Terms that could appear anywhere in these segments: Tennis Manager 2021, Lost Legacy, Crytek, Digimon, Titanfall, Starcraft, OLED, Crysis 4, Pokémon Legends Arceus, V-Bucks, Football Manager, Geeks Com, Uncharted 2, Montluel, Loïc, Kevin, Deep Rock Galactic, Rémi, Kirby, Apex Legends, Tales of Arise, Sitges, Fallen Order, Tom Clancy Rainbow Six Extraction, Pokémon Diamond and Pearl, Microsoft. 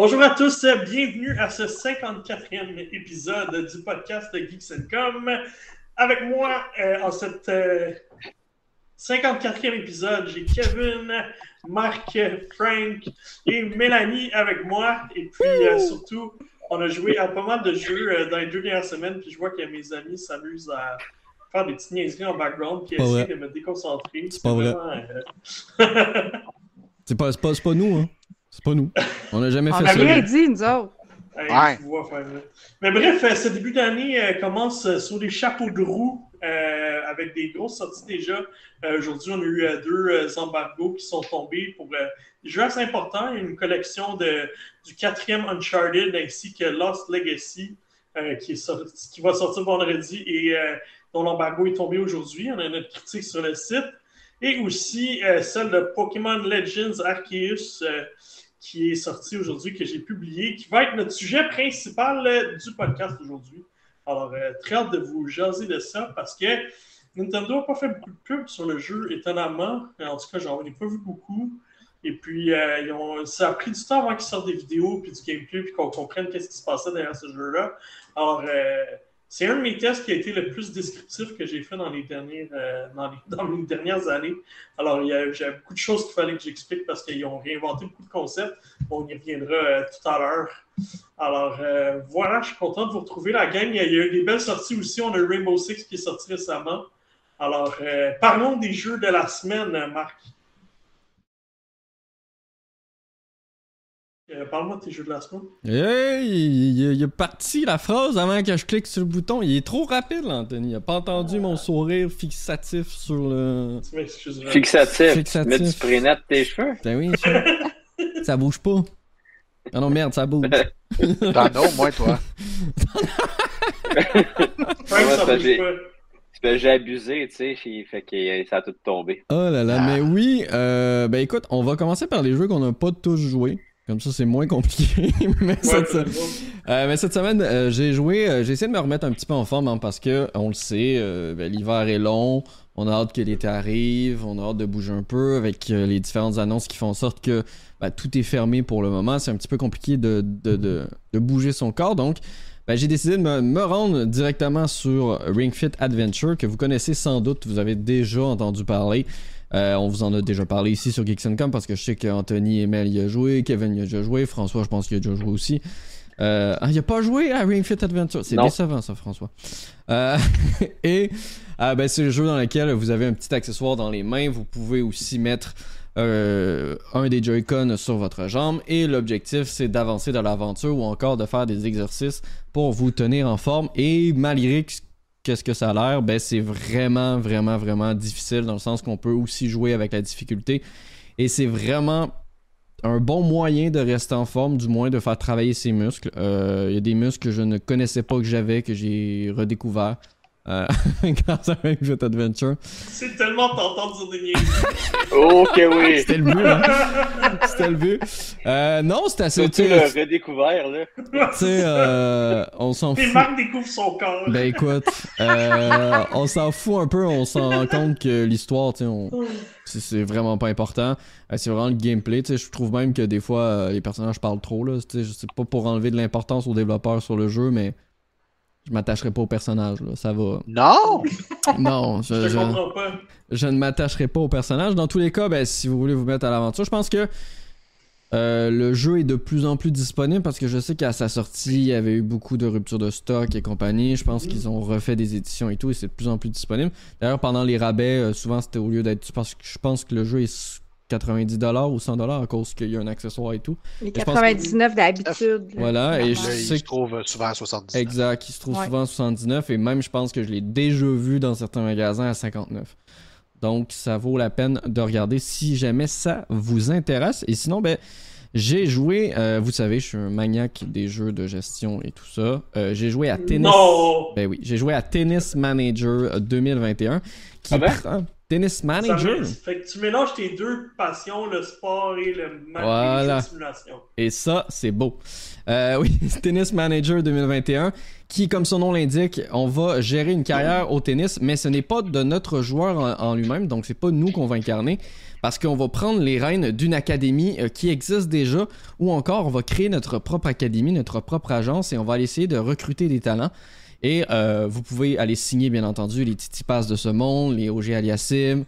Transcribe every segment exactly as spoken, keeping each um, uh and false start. Bonjour à tous, bienvenue à ce cinquante-quatrième épisode du podcast Geeks Com. Avec moi, euh, en cet euh, cinquante-quatrième épisode, j'ai Kevin, Marc, Frank et Mélanie avec moi. Et puis euh, surtout, on a joué à pas mal de jeux euh, dans les deux dernières semaines. Puis je vois que mes amis s'amusent à faire des petites niaiseries en background qui essayent de me déconcentrer. C'est pas vrai. Euh... c'est pas, c'est pas, c'est pas nous, hein. C'est pas nous. On n'a jamais fait ça. On a rien dit, nous autres. Hey, ouais. Faire... Mais bref, ce début d'année euh, commence sur des chapeaux de roue euh, avec des grosses sorties déjà. Euh, aujourd'hui, on a eu euh, deux euh, embargos qui sont tombés pour euh, des jeux assez importants. Une collection de, du quatrième Uncharted ainsi que Lost Legacy euh, qui, est sorti, qui va sortir vendredi et euh, dont l'embargo est tombé aujourd'hui. On a notre critique sur le site. Et aussi euh, celle de Pokémon Legends Arceus euh, qui est sortie aujourd'hui, que j'ai publiée, qui va être notre sujet principal euh, du podcast aujourd'hui. Alors, euh, très hâte de vous jaser de ça parce que Nintendo n'a pas fait beaucoup de pub sur le jeu, étonnamment. En tout cas, j'en ai pas vu beaucoup. Et puis, euh, ils ont... ça a pris du temps avant qu'ils sortent des vidéos, puis du gameplay, puis qu'on comprenne qu'est-ce qui se passait derrière ce jeu-là. Alors, euh... c'est un de mes tests qui a été le plus descriptif que j'ai fait dans les dernières, euh, dans les, dans les dernières années. Alors, il y a, j'avais beaucoup de choses qu'il fallait que j'explique parce qu'ils ont réinventé beaucoup de concepts. On y reviendra euh, tout à l'heure. Alors, euh, voilà, je suis content de vous retrouver, la gang. Il y a, il y a eu des belles sorties aussi. On a Rainbow Six qui est sorti récemment. Alors, euh, parlons des jeux de la semaine, Marc. Euh, parle-moi de tes jeux de la semaine. Hey, il, il, il est parti la phrase avant que je clique sur le bouton. Il est trop rapide, Anthony. Il n'a pas entendu ah. mon sourire fixatif sur le... Tu m'excuseras. Fixatif. fixatif. Mets du spray net tes cheveux. Ben oui, ça... ça bouge pas. Ah non, merde, ça bouge. T'en as moins, toi. Frank, ça bouge pas. J'ai abusé, tu sais, fait que ça a tout tombé. Oh là là, ah. mais oui. Euh, ben écoute, on va commencer par les jeux qu'on n'a pas tous joués. Comme ça, c'est moins compliqué. mais, ouais, cette... Bon. Euh, mais cette semaine, euh, j'ai joué, euh, j'ai essayé de me remettre un petit peu en forme hein, parce que on le sait, euh, ben, l'hiver est long, on a hâte que l'été arrive, on a hâte de bouger un peu avec euh, les différentes annonces qui font en sorte que ben, tout est fermé pour le moment. C'est un petit peu compliqué de, de, de, de bouger son corps. Donc, ben, j'ai décidé de me, me rendre directement sur Ring Fit Adventure que vous connaissez sans doute, vous avez déjà entendu parler. Euh, on vous en a déjà parlé ici sur Geeks and Com parce que je sais qu'Anthony et Mel y a joué, Kevin y a déjà joué, François je pense qu'il a déjà joué aussi. Euh, ah, il a pas joué à Ring Fit Adventure, c'est non. décevant ça François. Euh, et euh, ben, c'est le jeu dans lequel vous avez un petit accessoire dans les mains, vous pouvez aussi mettre euh, un des Joy-Con sur votre jambe et l'objectif c'est d'avancer dans l'aventure ou encore de faire des exercices pour vous tenir en forme et malgré que qu'est-ce que ça a l'air, ben c'est vraiment, vraiment, vraiment difficile dans le sens qu'on peut aussi jouer avec la difficulté et c'est vraiment un bon moyen de rester en forme, du moins de faire travailler ses muscles. Euh, il y a des muscles que je ne connaissais pas que j'avais, que j'ai redécouvert euh, grâce à Ring Fit Adventure. C'est tellement tentant de se dénier. Ok, oui. C'était le but, hein? C'était le but. Euh, non, c'était assez... Tu l'as redécouvert, là. Tu sais, euh, on s'en fout. Et Marc découvre son corps. Ben écoute, euh, on s'en fout un peu, on s'en rend compte que l'histoire, tu sais, on... c'est, c'est vraiment pas important. Euh, c'est vraiment le gameplay, tu sais, je trouve même que des fois, euh, les personnages parlent trop, là. Tu sais, je sais pas pour enlever de l'importance aux développeurs sur le jeu, mais... je m'attacherai pas au personnage, là, ça va. Non! Non, je, je, je, comprends pas. je ne m'attacherai pas au personnage. Dans tous les cas, ben, si vous voulez vous mettre à l'aventure, je pense que euh, le jeu est de plus en plus disponible parce que je sais qu'à sa sortie, il y avait eu beaucoup de ruptures de stock et compagnie. Je pense mmh. qu'ils ont refait des éditions et tout et c'est de plus en plus disponible. D'ailleurs, pendant les rabais, euh, souvent c'était au lieu d'être... parce que je pense que le jeu est quatre-vingt-dix dollars ou cent dollars à cause qu'il y a un accessoire et tout. Les quatre-vingt-dix-neuf que... d'habitude. Voilà, et je sais qu'il se trouve souvent à soixante-dix-neuf. Exact, il se trouve ouais. souvent à soixante-dix-neuf et même je pense que je l'ai déjà vu dans certains magasins à cinquante-neuf. Donc ça vaut la peine de regarder si jamais ça vous intéresse. Et sinon, ben j'ai joué, euh, vous savez, je suis un maniaque des jeux de gestion et tout ça. Euh, j'ai joué à Tennis. Non! Ben oui, j'ai joué à Tennis Manager deux mille vingt et un qui ah ben? prend... Tennis Manager. Ça fait que tu mélanges tes deux passions, le sport et le management voilà. de simulation. Et ça, c'est beau. Euh, oui, Tennis Manager deux mille vingt et un, qui, comme son nom l'indique, on va gérer une carrière au tennis, mais ce n'est pas de notre joueur en, en lui-même, donc c'est pas nous qu'on va incarner, parce qu'on va prendre les rênes d'une académie qui existe déjà, ou encore on va créer notre propre académie, notre propre agence, et on va aller essayer de recruter des talents. Et euh, vous pouvez aller signer, bien entendu, les Titi Pass de ce monde, les O G Aliassim,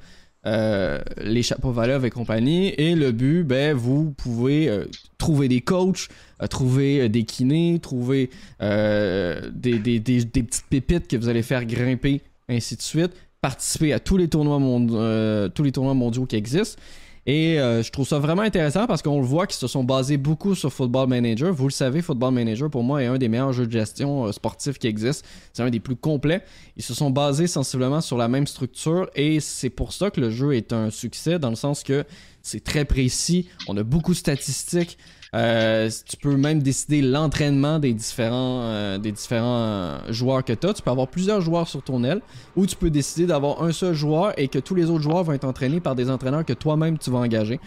euh, les Chapovalov et compagnie. Et le but, ben, vous pouvez euh, trouver des coachs, euh, trouver des kinés, trouver euh, des, des, des, des petites pépites que vous allez faire grimper, ainsi de suite. Participer à tous les tournois, mond- euh, tous les tournois mondiaux qui existent. Et euh, je trouve ça vraiment intéressant parce qu'on le voit qu'ils se sont basés beaucoup sur Football Manager. Vous le savez, Football Manager, pour moi, est un des meilleurs jeux de gestion euh, sportif qui existe. C'est un des plus complets. Ils se sont basés sensiblement sur la même structure et c'est pour ça que le jeu est un succès dans le sens que c'est très précis. On a beaucoup de statistiques. Euh, tu peux même décider l'entraînement des différents, euh, des différents joueurs que tu as. Tu peux avoir plusieurs joueurs sur ton aile ou tu peux décider d'avoir un seul joueur et que tous les autres joueurs vont être entraînés par des entraîneurs que toi-même tu vas engager.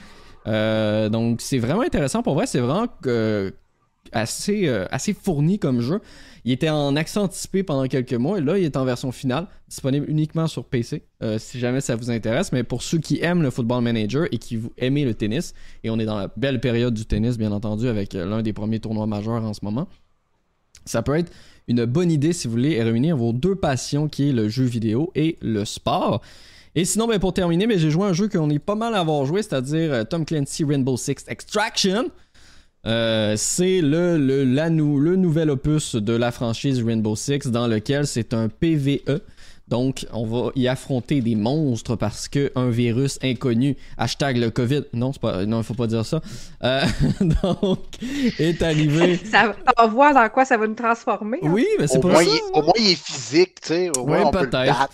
Euh, donc c'est vraiment intéressant pour vrai. C'est vraiment euh, assez, euh, assez fourni comme jeu. Il était en accès anticipé pendant quelques mois et là il est en version finale, disponible uniquement sur P C euh, si jamais ça vous intéresse. Mais pour ceux qui aiment le Football Manager et qui aiment le tennis, et on est dans la belle période du tennis bien entendu avec l'un des premiers tournois majeurs en ce moment, ça peut être une bonne idée si vous voulez réunir vos deux passions qui est le jeu vidéo et le sport. Et sinon, ben, pour terminer, ben, j'ai joué un jeu qu'on est pas mal à avoir joué, c'est-à-dire euh, Tom Clancy Rainbow Six Extraction. Euh, c'est le, le, la nou, le nouvel opus de la franchise Rainbow Six dans lequel c'est un P V E. Donc on va y affronter des monstres parce que un virus inconnu, hashtag le COVID, non c'est pas, non faut pas dire ça, euh, donc est arrivé. Ça, on va voir dans quoi ça va nous transformer. Hein. Oui mais c'est au pas moins ça. Il, au moins il est physique tu sais. Au moins ouais, on peut le battre.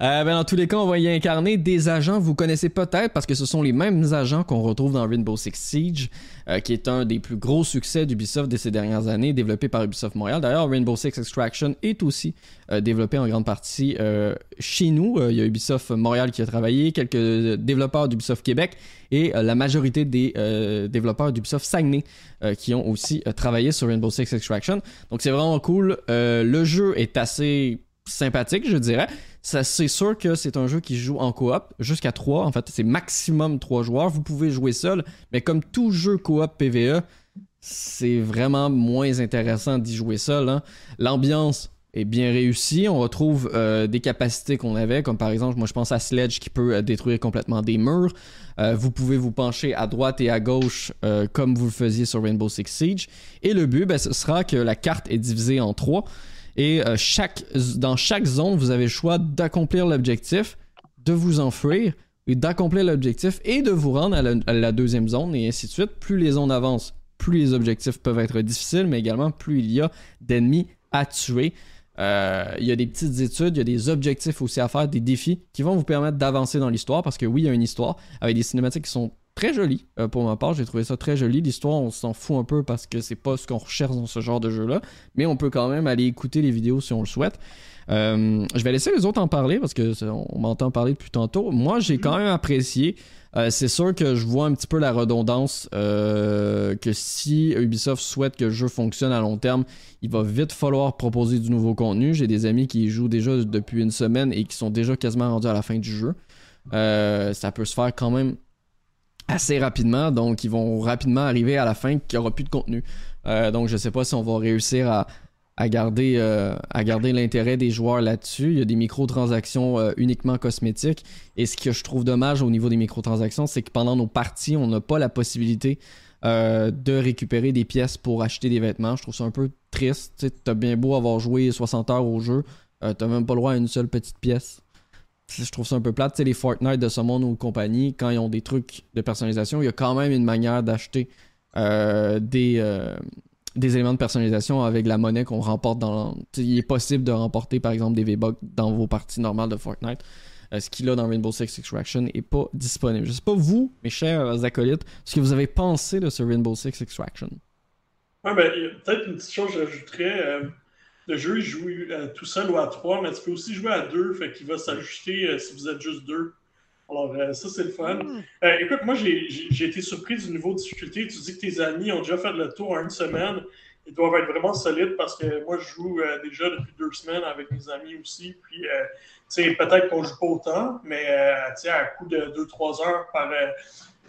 Euh, ben dans tous les cas on va y incarner des agents vous connaissez peut-être parce que ce sont les mêmes agents qu'on retrouve dans Rainbow Six Siege, euh, qui est un des plus gros succès d'Ubisoft de ces dernières années, développé par Ubisoft Montréal. D'ailleurs Rainbow Six Extraction est aussi euh, développé en grande partie euh, Euh, chez nous, euh, il y a Ubisoft Montréal qui a travaillé, quelques euh, développeurs d'Ubisoft Québec et euh, la majorité des euh, développeurs d'Ubisoft Saguenay euh, qui ont aussi euh, travaillé sur Rainbow Six Extraction. Donc c'est vraiment cool. Euh, le jeu est assez sympathique, je dirais. Ça, c'est sûr que c'est un jeu qui joue en coop jusqu'à trois. En fait, c'est maximum trois joueurs. Vous pouvez jouer seul, mais comme tout jeu coop P V E, c'est vraiment moins intéressant d'y jouer seul. Hein. L'ambiance est bien réussi. On retrouve euh, des capacités qu'on avait, comme par exemple, moi je pense à Sledge qui peut euh, détruire complètement des murs. Euh, vous pouvez vous pencher à droite et à gauche euh, comme vous le faisiez sur Rainbow Six Siege. Et le but, ben, ce sera que la carte est divisée en trois. Et euh, chaque, dans chaque zone, vous avez le choix d'accomplir l'objectif, de vous enfuir, et d'accomplir l'objectif et de vous rendre à la, à la deuxième zone et ainsi de suite. Plus les zones avancent, plus les objectifs peuvent être difficiles, mais également plus il y a d'ennemis à tuer. Il euh, y a des petites études, il y a des objectifs aussi à faire, des défis qui vont vous permettre d'avancer dans l'histoire parce que oui, il y a une histoire avec des cinématiques qui sont très jolies. Euh, pour ma part, j'ai trouvé ça très joli. L'histoire, on s'en fout un peu parce que c'est pas ce qu'on recherche dans ce genre de jeu-là, mais on peut quand même aller écouter les vidéos si on le souhaite. Euh, je vais laisser les autres en parler parce que on m'entend parler depuis tantôt. Moi, j'ai quand même apprécié. Euh, c'est sûr que je vois un petit peu la redondance euh, que si Ubisoft souhaite que le jeu fonctionne à long terme, il va vite falloir proposer du nouveau contenu. J'ai des amis qui jouent déjà depuis une semaine et qui sont déjà quasiment rendus à la fin du jeu. Euh, ça peut se faire quand même assez rapidement, donc ils vont rapidement arriver à la fin qu'il n'y aura plus de contenu. Euh, donc je sais pas si on va réussir à à garder, euh, à garder l'intérêt des joueurs là-dessus. Il y a des microtransactions euh, uniquement cosmétiques. Et ce que je trouve dommage au niveau des microtransactions, c'est que pendant nos parties, on n'a pas la possibilité euh, de récupérer des pièces pour acheter des vêtements. Je trouve ça un peu triste. Tu sais, t'as bien beau avoir joué soixante heures au jeu, euh, t'as même pas le droit à une seule petite pièce. Je trouve ça un peu plate. Tu sais, les Fortnite de ce monde ou compagnie, quand ils ont des trucs de personnalisation, il y a quand même une manière d'acheter euh, des... Euh, des éléments de personnalisation avec la monnaie qu'on remporte dans... Il est possible de remporter, par exemple, des V-Bucks dans vos parties normales de Fortnite. Euh, ce qu'il a dans Rainbow Six Extraction n'est pas disponible. Je ne sais pas, vous, mes chers acolytes, ce que vous avez pensé de ce Rainbow Six Extraction. Ouais, ben, peut-être une petite chose que j'ajouterais. Euh, le jeu, il joue euh, tout seul ou à trois, mais tu peux aussi jouer à deux, fait qu'il va s'ajuster euh, si vous êtes juste deux. Alors, euh, ça, c'est le fun. Mmh. Euh, écoute, moi, j'ai, j'ai été surpris du niveau de difficulté. Tu dis que tes amis ont déjà fait le tour en une semaine. Ils doivent être vraiment solides parce que moi, je joue euh, déjà depuis deux semaines avec mes amis aussi. Puis, euh, tu sais, peut-être qu'on ne joue pas autant, mais euh, tu sais, à coup de deux trois heures par euh,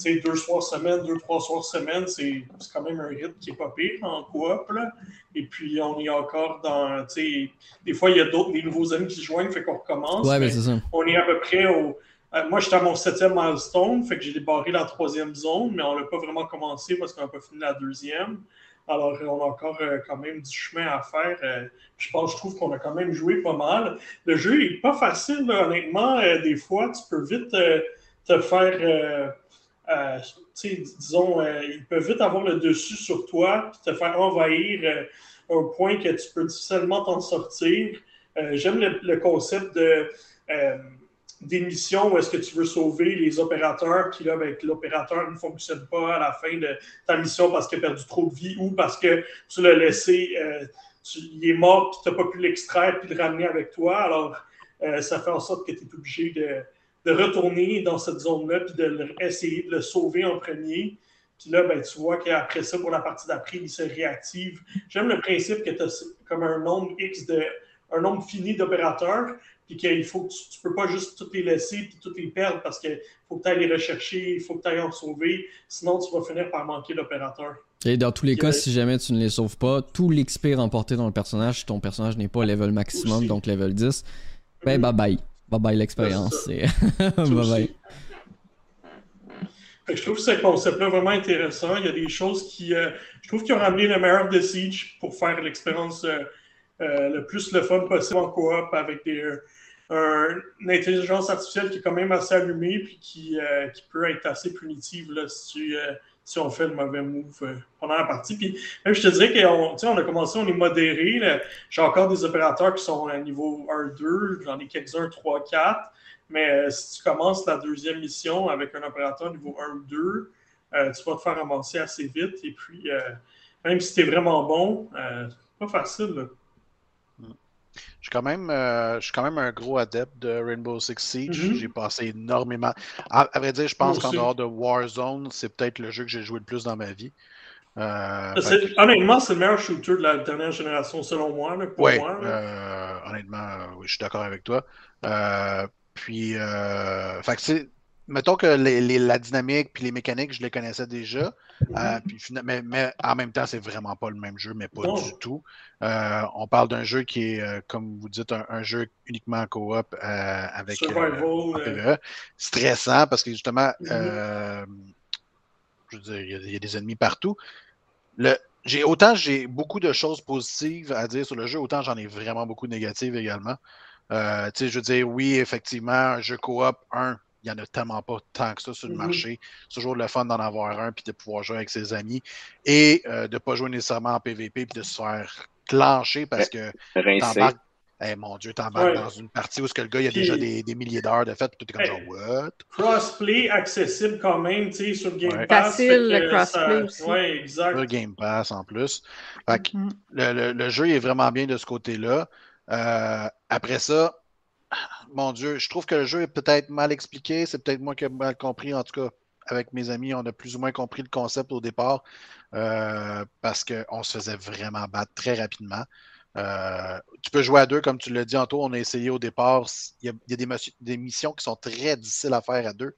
tu sais, deux soirs semaine, deux, trois soirs semaine, c'est, c'est quand même un rythme qui n'est pas pire en coop, là. Et puis, on est encore dans, tu sais, des fois, il y a d'autres, des nouveaux amis qui se joignent, fait qu'on recommence. Ouais, mais c'est ça. On est à peu près au... Moi, j'étais à mon septième milestone, fait que j'ai débarré la troisième zone, mais on l'a pas vraiment commencé parce qu'on n'a pas fini la deuxième. Alors, on a encore euh, quand même du chemin à faire. Euh, je pense, je trouve qu'on a quand même joué pas mal. Le jeu est pas facile, là, honnêtement. Euh, des fois, tu peux vite euh, te faire... Euh, euh, tu sais, disons, euh, ils peuvent vite avoir le dessus sur toi puis te faire envahir euh, au point que tu peux difficilement t'en sortir. Euh, j'aime le, le concept de... Euh, des missions où est-ce que tu veux sauver les opérateurs, puis là, ben, l'opérateur ne fonctionne pas à la fin de ta mission parce qu'il a perdu trop de vie ou parce que tu l'as laissé, euh, tu, il est mort, puis tu n'as pas pu l'extraire puis le ramener avec toi. Alors, euh, ça fait en sorte que tu es obligé de, de retourner dans cette zone-là puis d'essayer de, de le sauver en premier. Puis là, ben, tu vois qu'après ça, pour la partie d'après, il se réactive. J'aime le principe que tu as comme un nombre X, de, un nombre fini d'opérateurs, puis qu'il faut que tu ne peux pas juste toutes les laisser et toutes les perdre parce qu'il faut que tu ailles les rechercher, il faut que tu ailles en sauver, sinon tu vas finir par manquer l'opérateur. Et dans tous les puis, cas, euh, si jamais tu ne les sauves pas, tout l'X P remporté dans le personnage, si ton personnage n'est pas level maximum, aussi. Donc level dix, ben bye bye. Bye bye l'expérience. Ouais, c'est bye bye. Je trouve ce concept-là vraiment intéressant. Il y a des choses qui. Euh, je trouve qu'ils ont ramené le meilleur de Siege pour faire l'expérience. Euh, Euh, le plus le fun possible en coop avec des, euh, un, une intelligence artificielle qui est quand même assez allumée et qui, euh, qui peut être assez punitive là, si, tu, euh, si on fait le mauvais move euh, pendant la partie. Puis, même, je te dirais qu'on on a commencé, on est modéré. Là. J'ai encore des opérateurs qui sont à niveau un deux, j'en ai quelques-uns trois quatre, mais euh, si tu commences la deuxième mission avec un opérateur niveau un ou deux, euh, tu vas te faire avancer assez vite. Et puis, euh, même si tu es vraiment bon, euh, c'est pas facile. Là. Je suis, quand même, euh, je suis quand même un gros adepte de Rainbow Six Siege. Mm-hmm. J'ai passé énormément. À, à vrai dire, je pense qu'en dehors de Warzone, c'est peut-être le jeu que j'ai joué le plus dans ma vie. Euh, c'est, fait... Honnêtement, c'est le meilleur shooter de la dernière génération, selon moi. Là, pour ouais, moi euh, honnêtement, euh, oui, je suis d'accord avec toi. Euh, puis, euh, fait que c'est... mettons que les, les, la dynamique puis les mécaniques, je les connaissais déjà. Euh, puis, mais, mais en même temps, c'est vraiment pas le même jeu, mais pas oh. du tout. Euh, on parle d'un jeu qui est, euh, comme vous dites, un, un jeu uniquement en coop euh, avec Survival, euh, en P V E. Euh... Stressant parce que justement, mm-hmm. euh, je veux dire, il y, y a des ennemis partout. Le, j'ai, autant j'ai beaucoup de choses positives à dire sur le jeu, autant j'en ai vraiment beaucoup de négatives également. Euh, tu sais, je veux dire, oui, effectivement, un jeu coop, un. Il n'y en a tellement pas tant que ça sur le mm-hmm. marché. C'est toujours le fun d'en avoir un puis de pouvoir jouer avec ses amis et euh, de ne pas jouer nécessairement en P V P puis de se faire clencher parce que t'embarques, hey, mon Dieu, t'embarques ouais. dans une partie où ce que le gars il a puis, déjà des, des milliers d'heures de fait puis tout est comme hey, genre what? Crossplay accessible quand même, tu sais, sur le Game ouais. Pass. Facile le crossplay aussi. Oui, exact. Le Game Pass en plus. Fait que mm-hmm. le, le, le jeu est vraiment bien de ce côté-là. Euh, après ça. Mon Dieu, je trouve que le jeu est peut-être mal expliqué. C'est peut-être moi qui ai mal compris. En tout cas, avec mes amis, on a plus ou moins compris le concept au départ euh, parce qu'on se faisait vraiment battre très rapidement. Euh, tu peux jouer à deux, comme tu l'as dit, Anto. On a essayé au départ. Il y a, il y a des, des missions qui sont très difficiles à faire à deux.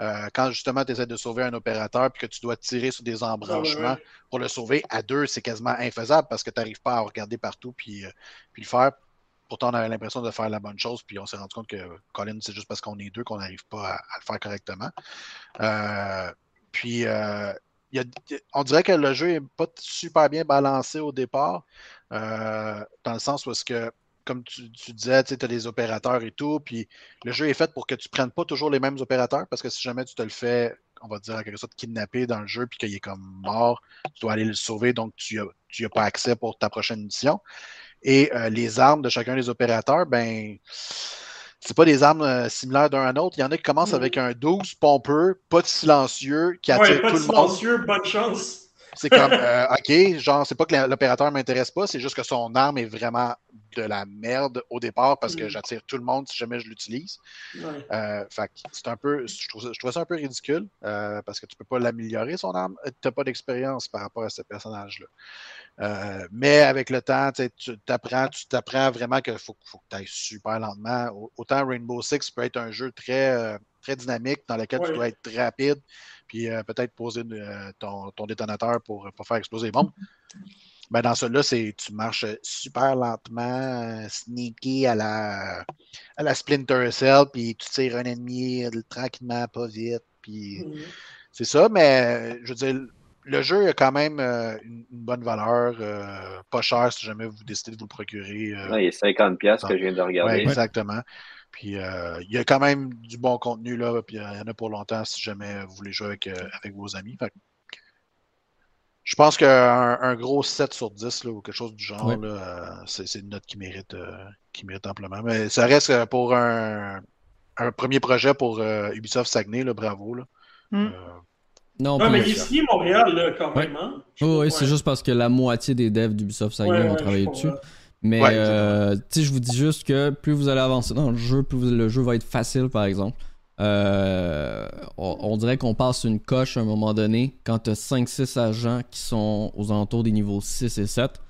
Euh, quand justement tu essaies de sauver un opérateur puis que tu dois tirer sur des embranchements ouais. pour le sauver, à deux, c'est quasiment infaisable parce que tu n'arrives pas à regarder partout puis, euh, puis le faire. Pourtant, on avait l'impression de faire la bonne chose, puis on s'est rendu compte que, Colin, c'est juste parce qu'on est deux qu'on n'arrive pas à, à le faire correctement. Euh, puis, euh, y a, on dirait que le jeu n'est pas super bien balancé au départ, euh, dans le sens où, est-ce que, comme tu, tu disais, tu as des opérateurs et tout, puis le jeu est fait pour que tu ne prennes pas toujours les mêmes opérateurs, parce que si jamais tu te le fais, on va dire en quelque sorte, kidnapper dans le jeu, puis qu'il est comme mort, tu dois aller le sauver, donc tu n'as pas accès pour ta prochaine mission. Et euh, les armes de chacun des opérateurs, ben, c'est pas des armes euh, similaires d'un à l'autre. Il y en a qui commencent mmh. avec un douze pompeux, pas de silencieux, qui attire ouais, tout le monde. Pas de silencieux, bonne chance. C'est comme, euh, OK, genre, c'est pas que l'opérateur m'intéresse pas, c'est juste que son arme est vraiment de la merde au départ parce que j'attire tout le monde si jamais je l'utilise. Ouais. Euh, fait, c'est un peu, je trouve, je trouve ça un peu ridicule euh, parce que tu peux pas l'améliorer son arme. T'as pas d'expérience par rapport à ce personnage-là. Euh, mais avec le temps, tu t'apprends, tu t'apprends vraiment qu'il faut, faut que tu ailles super lentement. Autant Rainbow Six peut être un jeu très, très dynamique dans lequel ouais. tu dois être très rapide puis euh, peut-être poser euh, ton, ton détonateur pour, pour faire exploser les bombes. Ben dans celui-là, c'est tu marches super lentement, sneaky à la, à la Splinter Cell, puis tu tires un ennemi tranquillement, pas vite, puis mm-hmm. c'est ça, mais je veux dire, le jeu a quand même euh, une, une bonne valeur, euh, pas cher si jamais vous décidez de vous le procurer. Euh, ouais, il est cinquante dollars que je viens de regarder. Ouais, exactement. Puis euh, il y a quand même du bon contenu, là, puis il y en a pour longtemps si jamais vous voulez jouer avec, euh, avec vos amis. Fait. Je pense qu'un un gros sept sur dix là, ou quelque chose du genre, oui. là, c'est, c'est une note qui mérite, euh, qui mérite amplement. Mais ça reste pour un, un premier projet pour euh, Ubisoft Saguenay, là, bravo. Là. Mm. Euh, non, non mais ici, Montréal, là, quand ouais. même. Hein? Oh, oui, ouais. c'est juste parce que la moitié des devs d'Ubisoft Saguenay ouais, ont travaillé dessus. Là. Mais ouais, euh, je vous dis juste que plus vous allez avancer dans le jeu, plus vous, le jeu va être facile, par exemple. Euh, on, on dirait qu'on passe une coche à un moment donné quand t'as cinq six agents qui sont aux alentours des niveaux six et sept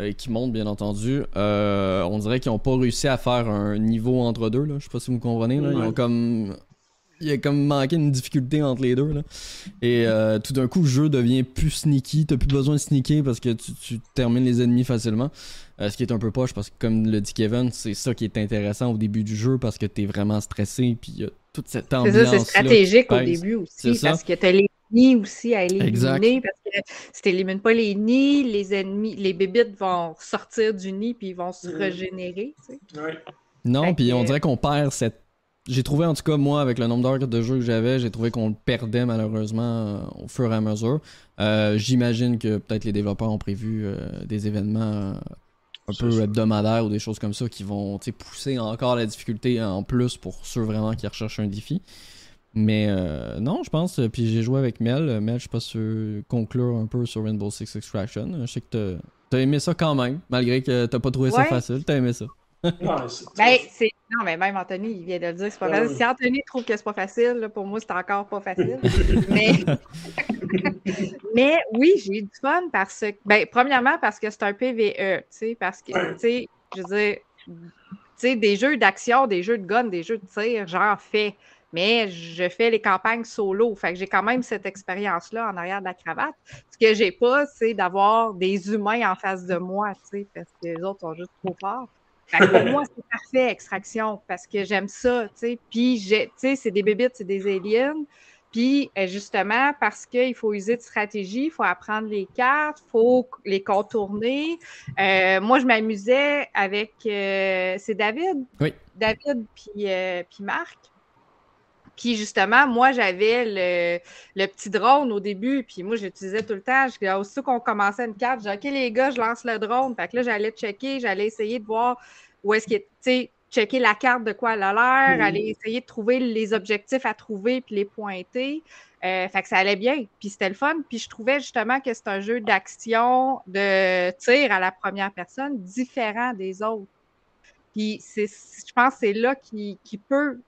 euh, qui montent bien entendu euh, on dirait qu'ils n'ont pas réussi à faire un niveau entre deux là. Je sais pas si vous me comprenez là. Ils ont comme... il a comme manqué une difficulté entre les deux là. Et euh, tout d'un coup le jeu devient plus sneaky, t'as plus besoin de sneaker parce que tu, tu termines les ennemis facilement. Euh, ce qui est un peu poche parce que comme le dit Kevin, c'est ça qui est intéressant au début du jeu parce que t'es vraiment stressé puis y a toute cette ambiance. C'est ça, c'est stratégique là, au début aussi parce que t'as les nids aussi à éliminer exact. Parce que si t'élimines pas les nids, les ennemis, les bébites vont sortir du nid puis ils vont se régénérer. Tu sais. Ouais. Non, puis que... on dirait qu'on perd cette... J'ai trouvé, en tout cas, moi, avec le nombre d'heures de jeu que j'avais, j'ai trouvé qu'on le perdait, malheureusement, euh, au fur et à mesure. Euh, j'imagine que peut-être les développeurs ont prévu euh, des événements euh, un c'est peu ça. hebdomadaires ou des choses comme ça qui vont pousser encore la difficulté en plus pour ceux vraiment qui recherchent un défi. Mais euh, non, je pense, puis j'ai joué avec Mel. Mel, je sais pas si conclure un peu sur Rainbow Six Extraction. Je sais que t'as, t'as aimé ça quand même, malgré que t'as pas trouvé ouais. ça facile, t'as aimé ça. Non, c'est... Ben, c'est... non, mais même Anthony, il vient de le dire, c'est pas facile. Ouais. Si Anthony trouve que c'est pas facile, là, pour moi, c'est encore pas facile. mais... mais oui, j'ai eu du fun parce que, ben, premièrement, parce que c'est un P V E, tu sais, parce que, tu sais, je veux dire, tu sais, des jeux d'action, des jeux de gun, des jeux de tir, j'en fais, mais je fais les campagnes solo, fait que j'ai quand même cette expérience-là en arrière de la cravate. Ce que j'ai pas, c'est d'avoir des humains en face de moi, tu sais, parce que les autres sont juste trop forts. Fait que pour moi, c'est parfait, Extraction, parce que j'aime ça, tu sais. Puis, tu sais, c'est des bébites, c'est des aliens. Puis, justement, parce qu'il faut user de stratégie, il faut apprendre les cartes, il faut les contourner. Euh, moi, je m'amusais avec... Euh, c'est David? Oui. David, puis, euh, puis Marc. Puis, justement, moi, j'avais le, le petit drone au début. Puis, moi, je l'utilisais tout le temps. Je, aussitôt qu'on commençait une carte, je disais, OK, les gars, je lance le drone. Fait que là, j'allais checker, j'allais essayer de voir où est-ce qu'il est, tu sais, checker la carte de quoi elle a l'air, mmh. aller essayer de trouver les objectifs à trouver puis les pointer. Euh, fait que ça allait bien. Puis, c'était le fun. Puis, je trouvais justement que c'est un jeu d'action, de tir à la première personne, différent des autres. Puis, c'est, je pense que c'est là qu'il, qu'il peut...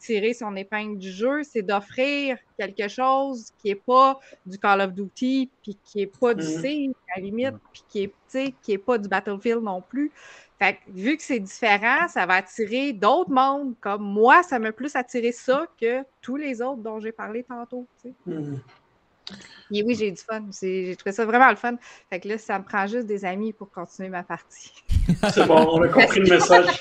tirer son épingle du jeu, c'est d'offrir quelque chose qui n'est pas du Call of Duty, puis qui n'est pas du Siege, à la limite, puis qui est, tu sais, qui n'est pas du Battlefield non plus. Fait que, vu que c'est différent, ça va attirer d'autres mondes. Comme moi, ça m'a plus attiré ça que tous les autres dont j'ai parlé tantôt. Tu sais. Mm. Et oui, j'ai du fun. C'est, j'ai trouvé ça vraiment le fun. Fait que là, ça me prend juste des amis pour continuer ma partie. C'est bon, on a compris le message.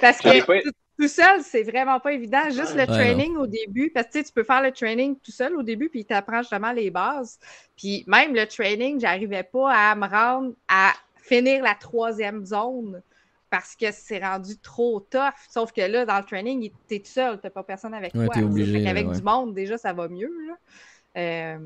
Parce que tout, tout seul, c'est vraiment pas évident. Juste le training au début, parce que tu peux faire le training tout seul au début, puis il t'apprend justement les bases. Puis même le training, j'arrivais pas à me rendre à finir la troisième zone. Parce que c'est rendu trop tough. Sauf que là, dans le training, t'es tout seul, t'as pas personne avec ouais, toi. T'es obligé, avec ouais. du monde, déjà, ça va mieux. Là. Euh...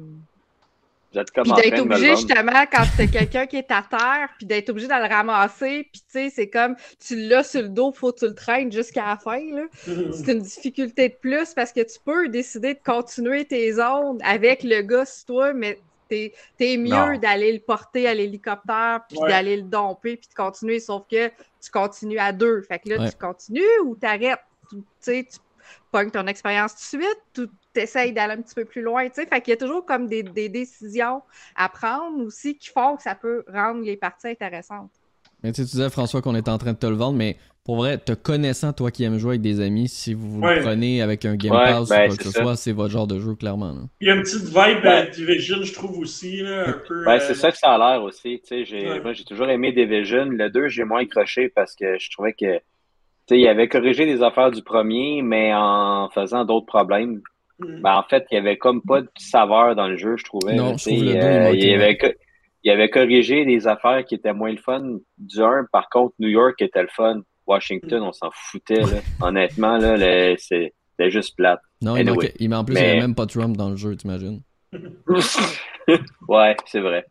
Puis d'être obligé, justement, quand t'as quelqu'un qui est à terre, puis d'être obligé de le ramasser, puis tu sais, c'est comme, tu l'as sur le dos, faut que tu le traînes jusqu'à la fin. Là. C'est une difficulté de plus, parce que tu peux décider de continuer tes zones avec le gars sur toi, mais T'es, t'es mieux non. d'aller le porter à l'hélicoptère, puis ouais. d'aller le domper, puis de continuer, sauf que tu continues à deux. Fait que là, ouais. tu continues ou t'arrêtes? Tu sais, tu pognes ton expérience tout de suite, tu essayes d'aller un petit peu plus loin, tu sais. Fait qu'il y a toujours comme des, des décisions à prendre aussi qui font que ça peut rendre les parties intéressantes. Mais tu disais, François, qu'on est en train de te le vendre, mais pour vrai, te connaissant, toi qui aimes jouer avec des amis, si vous vous ouais. le prenez avec un Game ouais, Pass ben, ou quoi que ce soit, c'est votre genre de jeu, clairement. Là. Il y a une petite vibe ouais. à Division, je trouve aussi. Là, un peu, ben, euh... C'est ça que ça a l'air aussi. J'ai... Ouais. Moi, j'ai toujours aimé Division. Le deux, j'ai moins accroché parce que je trouvais que il avait corrigé les affaires du premier, mais en faisant d'autres problèmes. Mm. Ben, en fait, il n'y avait comme pas de saveur dans le jeu, je trouvais. Non, je trouve le euh, il y avait... Il avait corrigé des affaires qui étaient moins le fun du un. Par contre, New York était le fun. Washington, on s'en foutait. Là. Honnêtement, là, le, c'est, c'était juste plate. Non, anyway. Donc, il, mais en plus, mais... il n'y avait même pas Trump dans le jeu, t'imagines? Ouais, c'est vrai.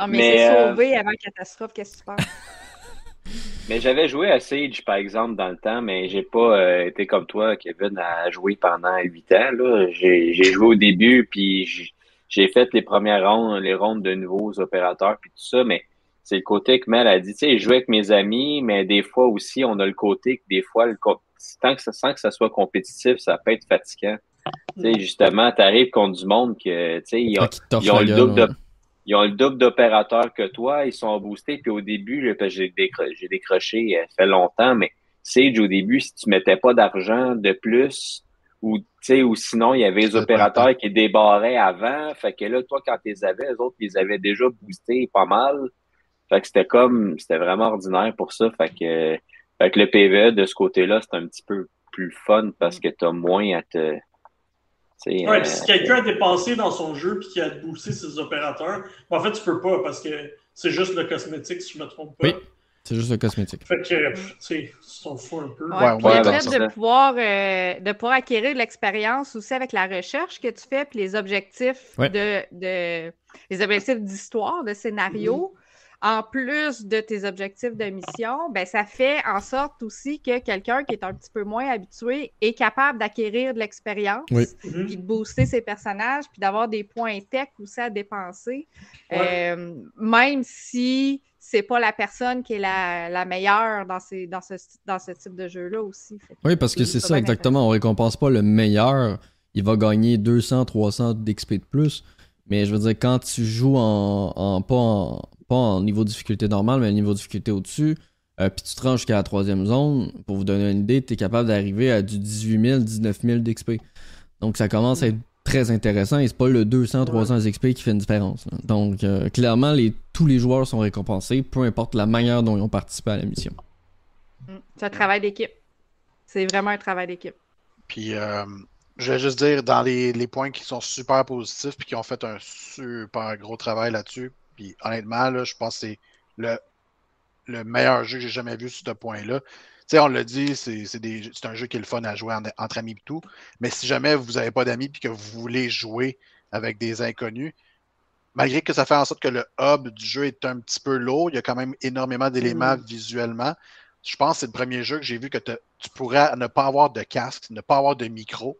Non, mais, mais c'est euh... sauvé avant catastrophe, qu'est-ce que tu penses? Mais j'avais joué à Siege, par exemple, dans le temps, mais j'ai pas euh, été comme toi, Kevin, à jouer pendant huit ans. Là. J'ai, j'ai joué au début, puis... J'ai... J'ai fait les premières rondes, les rondes de nouveaux opérateurs puis tout ça, mais c'est le côté que Mel a dit, tu sais, je jouais avec mes amis, mais des fois aussi, on a le côté que des fois, le comp- tant que ça, sans que ça soit compétitif, ça peut être fatigant. Tu sais, justement, t'arrives contre du monde que, tu sais, ils ont, ils ont le double de, ils ont le double d'opérateurs que toi, ils sont boostés, puis au début, j'ai décroché, j'ai décroché, ça fait longtemps, mais Sage, au début, si tu mettais pas d'argent de plus, ou tu sais, ou sinon il y avait les opérateurs qui débarraient avant, fait que là toi quand tu les avais, les autres ils avaient déjà boosté pas mal, fait que c'était comme c'était vraiment ordinaire pour ça, fait que fait que le P V E de ce côté-là c'est un petit peu plus fun parce que t'as moins à te ouais euh, pis si quelqu'un a dépassé dans son jeu puis qui a boosté ses opérateurs, ben en fait tu peux pas parce que c'est juste le cosmétique si je me trompe pas. Oui. C'est juste le cosmétique. Fait que, tu sais, tu t'en fous un peu. Ouais, ouais, puis ouais, le fait de pouvoir, euh, de pouvoir acquérir de l'expérience aussi avec la recherche que tu fais, puis les objectifs ouais. de, de, les objectifs d'histoire, de scénario, mmh. en plus de tes objectifs de mission, ben ça fait en sorte aussi que quelqu'un qui est un petit peu moins habitué est capable d'acquérir de l'expérience, oui. mmh. puis de booster ses personnages, puis d'avoir des points tech aussi à dépenser. Ouais. Euh, même si... c'est pas la personne qui est la, la meilleure dans, ces, dans, ce, dans ce type de jeu-là aussi. Fait. Oui, parce que c'est, c'est ça, exactement. On récompense pas le meilleur. Il va gagner deux cents, trois cents d'X P de plus. Mais je veux dire, quand tu joues en, en, pas, en pas en niveau de difficulté normal, mais en niveau de difficulté au-dessus, euh, puis tu te rends jusqu'à la troisième zone, pour vous donner une idée, tu es capable d'arriver à du dix-huit mille, dix-neuf mille d'X P. Donc ça commence à être très intéressant et c'est pas le deux cents, trois cents ouais. X P qui fait une différence. Donc, euh, clairement, les, tous les joueurs sont récompensés, peu importe la manière dont ils ont participé à la mission. C'est un travail d'équipe. C'est vraiment un travail d'équipe. Puis, euh, je vais juste dire, dans les, les points qui sont super positifs puis qui ont fait un super gros travail là-dessus, puis honnêtement, là, je pense que c'est le, le meilleur jeu que j'ai jamais vu sur ce point-là. Tu sais, on l'a dit, c'est, c'est, des, c'est un jeu qui est le fun à jouer en, entre amis et tout. Mais si jamais vous n'avez pas d'amis et que vous voulez jouer avec des inconnus, malgré que ça fait en sorte que le hub du jeu est un petit peu lourd, il y a quand même énormément d'éléments mmh. visuellement. Je pense que c'est le premier jeu que j'ai vu que te, tu pourrais ne pas avoir de casque, ne pas avoir de micro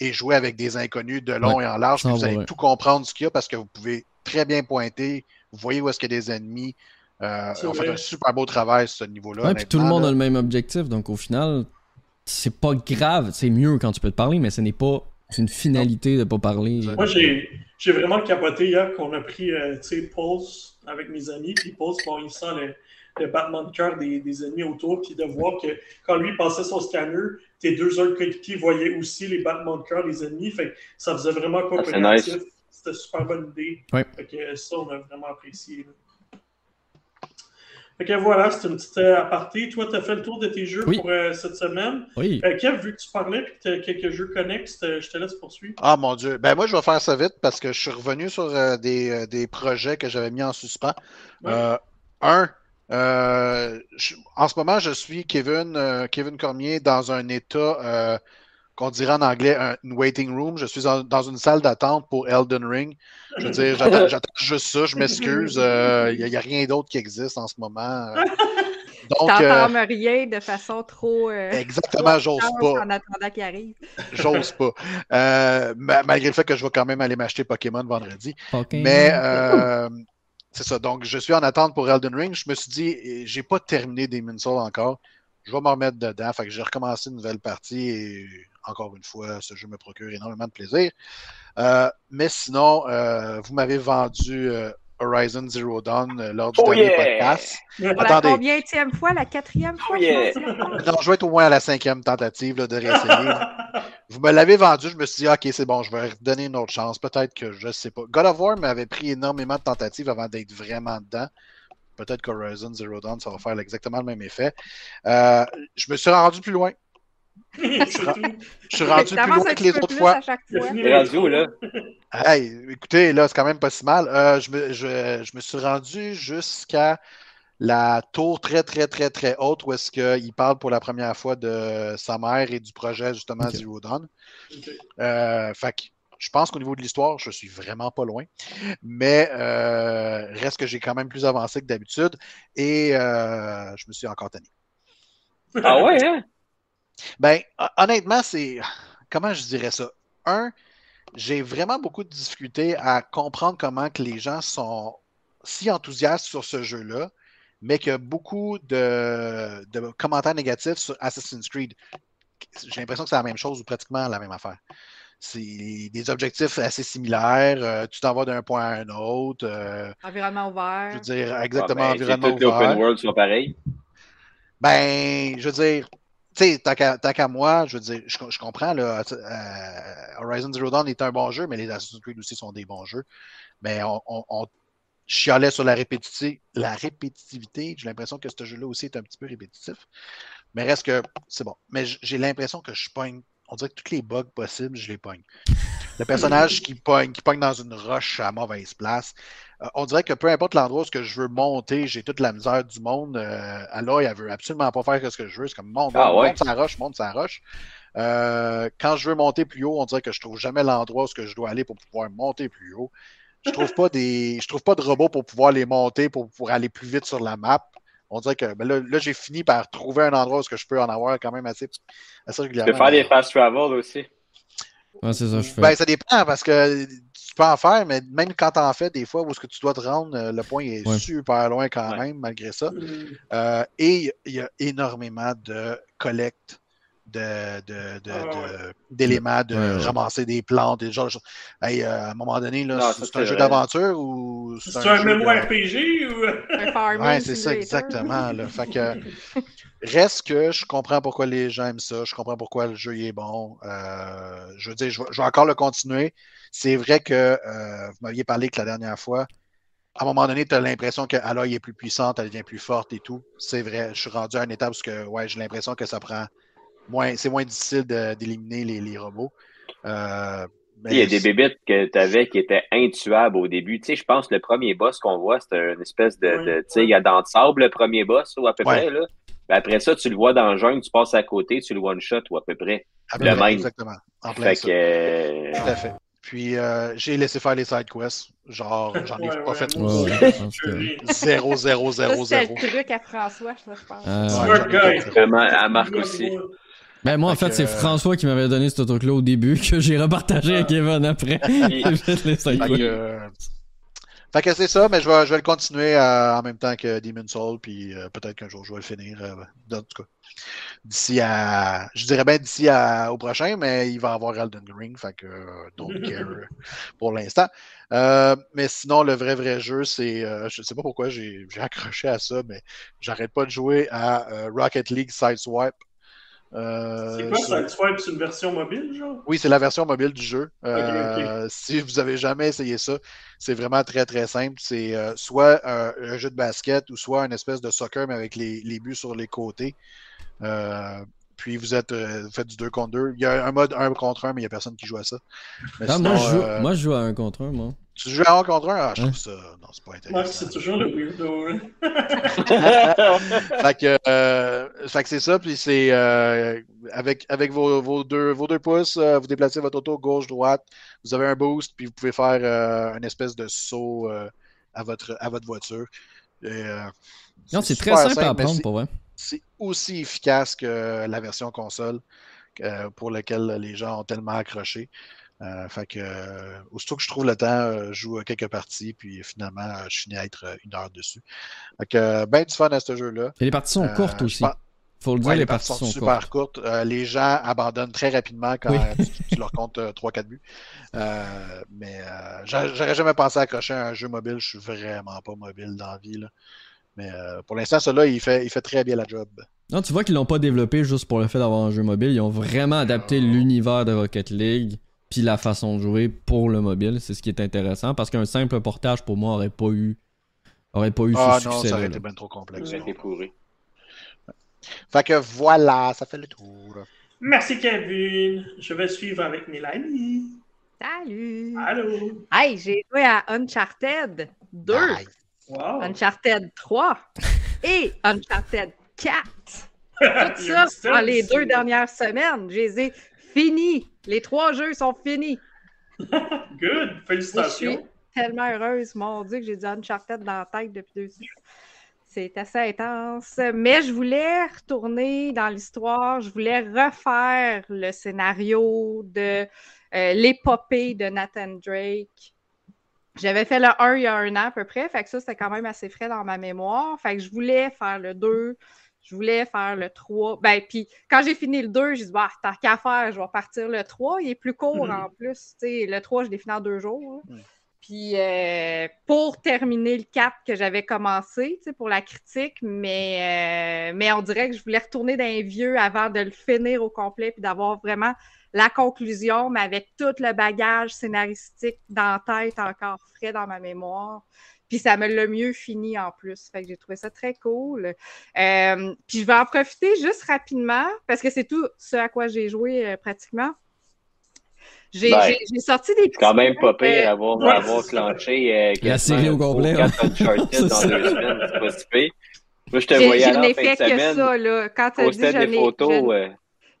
et jouer avec des inconnus de long ouais, et en large. Vous allez vrai. tout comprendre ce qu'il y a parce que vous pouvez très bien pointer, vous voyez où est-ce qu'il y a des ennemis. Euh, on fait un super beau travail à ce niveau-là. Ouais, puis tout le monde là... a le même objectif, donc au final, c'est pas grave. C'est mieux quand tu peux te parler, mais ce n'est pas une finalité de pas parler. Moi, j'ai, j'ai vraiment capoté hier qu'on a pris euh, Pulse avec mes amis, puis Pulse, on sent le, le battement de cœur des, des ennemis autour, puis de voir que quand lui passait son scanner, tes deux autres coéquipiers voyaient aussi les battements de cœur des ennemis, fait que ça faisait vraiment coopératif. C'était, nice. C'était super bonne idée. Ouais. Fait que ça, on a vraiment apprécié. Là. Fait que voilà, c'est une petite euh, aparté. Toi, tu as fait le tour de tes jeux oui. pour euh, cette semaine. Oui. Euh, Kev, vu que tu parlais et que tu as quelques jeux connexes, je te laisse poursuivre. Ah mon Dieu. Ben moi, je vais faire ça vite parce que je suis revenu sur euh, des, euh, des projets que j'avais mis en suspens. Ouais. Euh, un, euh, je, en ce moment, je suis Kevin, euh, Kevin Cormier dans un état euh, qu'on dirait en anglais un waiting room. Je suis en, dans une salle d'attente pour Elden Ring. Je veux dire, j'attends, j'attends juste ça, je m'excuse. Il euh, n'y a, a rien d'autre qui existe en ce moment. t'entends euh, rien de façon trop... Euh, exactement, trop j'ose pas. En attendant qu'il arrive. J'ose pas. Euh, malgré le fait que je vais quand même aller m'acheter Pokémon vendredi. Okay. Mais... Euh, c'est ça. Donc, je suis en attente pour Elden Ring. Je me suis dit, j'ai pas terminé Demon's Souls encore. Je vais me remettre dedans. Fait que j'ai recommencé une nouvelle partie et encore une fois, ce jeu me procure énormément de plaisir. Euh, mais sinon, euh, vous m'avez vendu euh, Horizon Zero Dawn euh, lors du oh dernier yeah. podcast. Pour attendez. La combienième fois? La quatrième fois? Oh yeah. Non, je vais être au moins à la cinquième tentative là, de réessayer. Vous me l'avez vendu, je me suis dit, OK, c'est bon, je vais redonner une autre chance. Peut-être que je ne sais pas. God of War m'avait pris énormément de tentatives avant d'être vraiment dedans. Peut-être qu'Horizon Zero Dawn, ça va faire exactement le même effet. Euh, je me suis rendu plus loin. je, suis rendu, je suis rendu plus loin que les autres fois. Radio, là. Hey, écoutez, là, c'est quand même pas si mal. Euh, je, me, je, je me suis rendu jusqu'à la tour très, très, très, très haute où est-ce qu'il parle pour la première fois de sa mère et du projet, justement, okay. Zero Dawn. Okay. Euh, fait que je pense qu'au niveau de l'histoire, je suis vraiment pas loin. Mais euh, reste que j'ai quand même plus avancé que d'habitude. Et euh, je me suis encore tanné. Ah ouais, hein? Ben, honnêtement, c'est... Comment je dirais ça? Un, j'ai vraiment beaucoup de difficultés à comprendre comment que les gens sont si enthousiastes sur ce jeu-là, mais qu'il y a beaucoup de, de commentaires négatifs sur Assassin's Creed. J'ai l'impression que c'est la même chose ou pratiquement la même affaire. C'est des objectifs assez similaires. Euh, tu t'en vas d'un point à un autre. Euh, environnement ouvert. Je veux dire, exactement, ah ben, environnement ouvert. Toutes les open world sont pareils. Ben, je veux dire, tu sais, tant qu'à, tant qu'à moi, je veux dire, je, je comprends, là, euh, Horizon Zero Dawn est un bon jeu, mais les Assassin's Creed aussi sont des bons jeux. Mais on, on, on chialait sur la répétitivité. La répétitivité, j'ai l'impression que ce jeu-là aussi est un petit peu répétitif. Mais reste que, c'est bon. Mais j'ai l'impression que je pogne. On dirait que tous les bugs possibles, je les pogne. Le personnage qui pogne, qui pogne dans une roche à mauvaise place. Euh, on dirait que peu importe l'endroit où ce que je veux monter, j'ai toute la misère du monde. Euh, alors, elle veut absolument pas faire ce que je veux. C'est comme monte, ah, monte, ouais. monte sa roche, monte sa roche. Euh, quand je veux monter plus haut, on dirait que je trouve jamais l'endroit où ce que je dois aller pour pouvoir monter plus haut. Je trouve pas des, je trouve pas de robots pour pouvoir les monter, pour, pour aller plus vite sur la map. On dirait que ben là, là, j'ai fini par trouver un endroit où je peux en avoir quand même assez, assez régulièrement. Tu peux faire des fast travel aussi. Ouais, c'est ça que je fais. Ben, ça dépend parce que tu peux en faire, mais même quand tu en fais, des fois, où est-ce que tu dois te rendre, le point est ouais. super loin quand ouais. même, malgré ça. Mmh. Euh, et il y a énormément de collecte de, de, de, ah, de, ouais. d'éléments, de ouais, ouais. ramasser des plantes, des genres de choses. Hey, euh, à un moment donné, là, non, c'est, c'est un vrai. jeu d'aventure ou... C'est, c'est un, un MMORPG de... ou... Un farming ouais, c'est ça, exactement. Là. Fait que, reste que je comprends pourquoi les gens aiment ça, je comprends pourquoi le jeu est bon. Euh, je veux dire, je vais, je vais encore le continuer. C'est vrai que euh, vous m'aviez parlé que la dernière fois, à un moment donné, tu as l'impression que Aloy est plus puissante, elle devient plus forte et tout. C'est vrai, je suis rendu à une étape où que, ouais, j'ai l'impression que ça prend... Moins, c'est moins difficile de, d'éliminer les, les robots. Euh, ben, il y a des bébites que tu avais qui étaient intuables au début. Tu sais, je pense que le premier boss qu'on voit, c'est une espèce de... Oui, de tu sais, il y a dans le sable le premier boss, ou à peu oui. près. Là. Ben, après ça, tu le vois dans le jungle, tu passes à côté, tu le one-shot, ou à peu près. À peu le près, même. Exactement. En plein fait ça. Que... Tout à fait. Puis, euh, j'ai laissé faire les side quests. Genre, j'en ai ouais, pas ouais, fait trop. Zéro, zéro, zéro, zéro. C'est le truc à François, je pense. Euh... Ouais, à Marc aussi. Ben moi en fait, fait c'est euh... François qui m'avait donné ce truc-là au début que j'ai repartagé ah. à Kevin après. fait, que, euh... fait que c'est ça, mais je vais, je vais le continuer à, en même temps que Demon's Souls, puis euh, peut-être qu'un jour je vais le finir. Euh, dans, en tout cas, d'ici à, je dirais bien d'ici à, au prochain, mais il va avoir Elden Ring, fait que euh, don't care pour l'instant. Euh, mais sinon, le vrai vrai jeu, c'est, euh, je sais pas pourquoi j'ai, j'ai accroché à ça, mais j'arrête pas de jouer à euh, Rocket League Sideswipe. Euh, c'est quoi ça? Sideswipe, c'est une version mobile, genre? Oui, c'est la version mobile du jeu. Euh, okay, okay. Si vous avez jamais essayé ça, c'est vraiment très très simple. C'est euh, soit un, un jeu de basket ou soit une espèce de soccer, mais avec les, les buts sur les côtés. Euh, puis vous êtes euh, vous faites du deux contre deux. Il y a un mode un contre un, mais il n'y a personne qui joue à ça. Mais non, sinon, moi, je joue, euh, moi, je joue à un contre un, moi. Tu joues à un contre un? Ah, je trouve ça... Non, c'est pas intéressant. Marc, c'est toujours le weirdo. fait, que, euh, fait que c'est ça, puis c'est... Euh, avec avec vos, vos, deux, vos deux pouces, euh, vous déplacez votre auto gauche-droite, vous avez un boost, puis vous pouvez faire euh, une espèce de saut euh, à, votre, à votre voiture. Et, euh, Non, c'est très simple, simple à prendre pour vrai. C'est aussi efficace que la version console euh, pour laquelle les gens ont tellement accroché. Euh, fait que, euh, aussitôt que je trouve le temps, euh, je joue quelques parties, puis finalement, euh, je finis à être euh, une heure dessus. Fait que, euh, ben du fun à ce jeu-là. Et les parties sont euh, courtes aussi. Pense... Faut le dire, ouais, les, les parties, parties sont, sont super courtes. courtes. Euh, les gens abandonnent très rapidement quand oui. tu, tu leur comptes euh, trois quatre buts. Euh, mais euh, j'aurais jamais pensé à accrocher un jeu mobile. Je suis vraiment pas mobile dans la vie, là. Mais euh, pour l'instant, celui-là, il fait, il fait très bien la job. Non, tu vois qu'ils l'ont pas développé juste pour le fait d'avoir un jeu mobile. Ils ont vraiment adapté euh... l'univers de Rocket League puis la façon de jouer pour le mobile, c'est ce qui est intéressant, parce qu'un simple portage, pour moi, aurait pas eu aurait pas eu ah, ce succès-là. Ah non, ça aurait été bien trop complexe. Ça aurait été pourri. Fait que voilà, ça fait le tour. Merci Kevin. Je vais suivre avec Mélanie. Salut. Allô. Hey, j'ai joué à Uncharted deux, wow. Uncharted trois et Uncharted quatre. Tout ça, dans les deux dernières semaines, je les ai finis. Les trois jeux sont finis. Good! Félicitations! Je suis tellement heureuse, mon Dieu, que j'ai du Uncharted dans la tête depuis deux semaines. C'est assez intense. Mais je voulais retourner dans l'histoire. Je voulais refaire le scénario de euh, l'épopée de Nathan Drake. J'avais fait le un il y a un an à peu près. Fait que ça, c'était quand même assez frais dans ma mémoire. Fait que je voulais faire le deux. Je voulais faire le trois. Ben, puis quand j'ai fini le deux, j'ai dit, bah, tant qu'à faire, je vais partir le trois. Il est plus court mmh. en plus. T'sais, le trois, je l'ai fini en deux jours. Mmh. Puis euh, pour terminer le quatre que j'avais commencé pour la critique, mais, euh, mais on dirait que je voulais retourner dans les vieux avant de le finir au complet puis d'avoir vraiment la conclusion, mais avec tout le bagage scénaristique dans la tête encore frais dans ma mémoire. Puis ça me l'a mieux fini en plus. Fait que j'ai trouvé ça très cool. Euh, puis je vais en profiter juste rapidement parce que c'est tout ce à quoi j'ai joué euh, pratiquement. J'ai, ben, j'ai, j'ai sorti des petits... C'est quand même pas pire euh, avoir, ouais, avoir clenché... Euh, la série au complet. Hein. Quand tu as dans deux semaines, c'est pas si pire. Moi, je te j'ai, voyais à la fin de semaine. Ça, là. Quand tu as dit, je des photos... Je... Euh...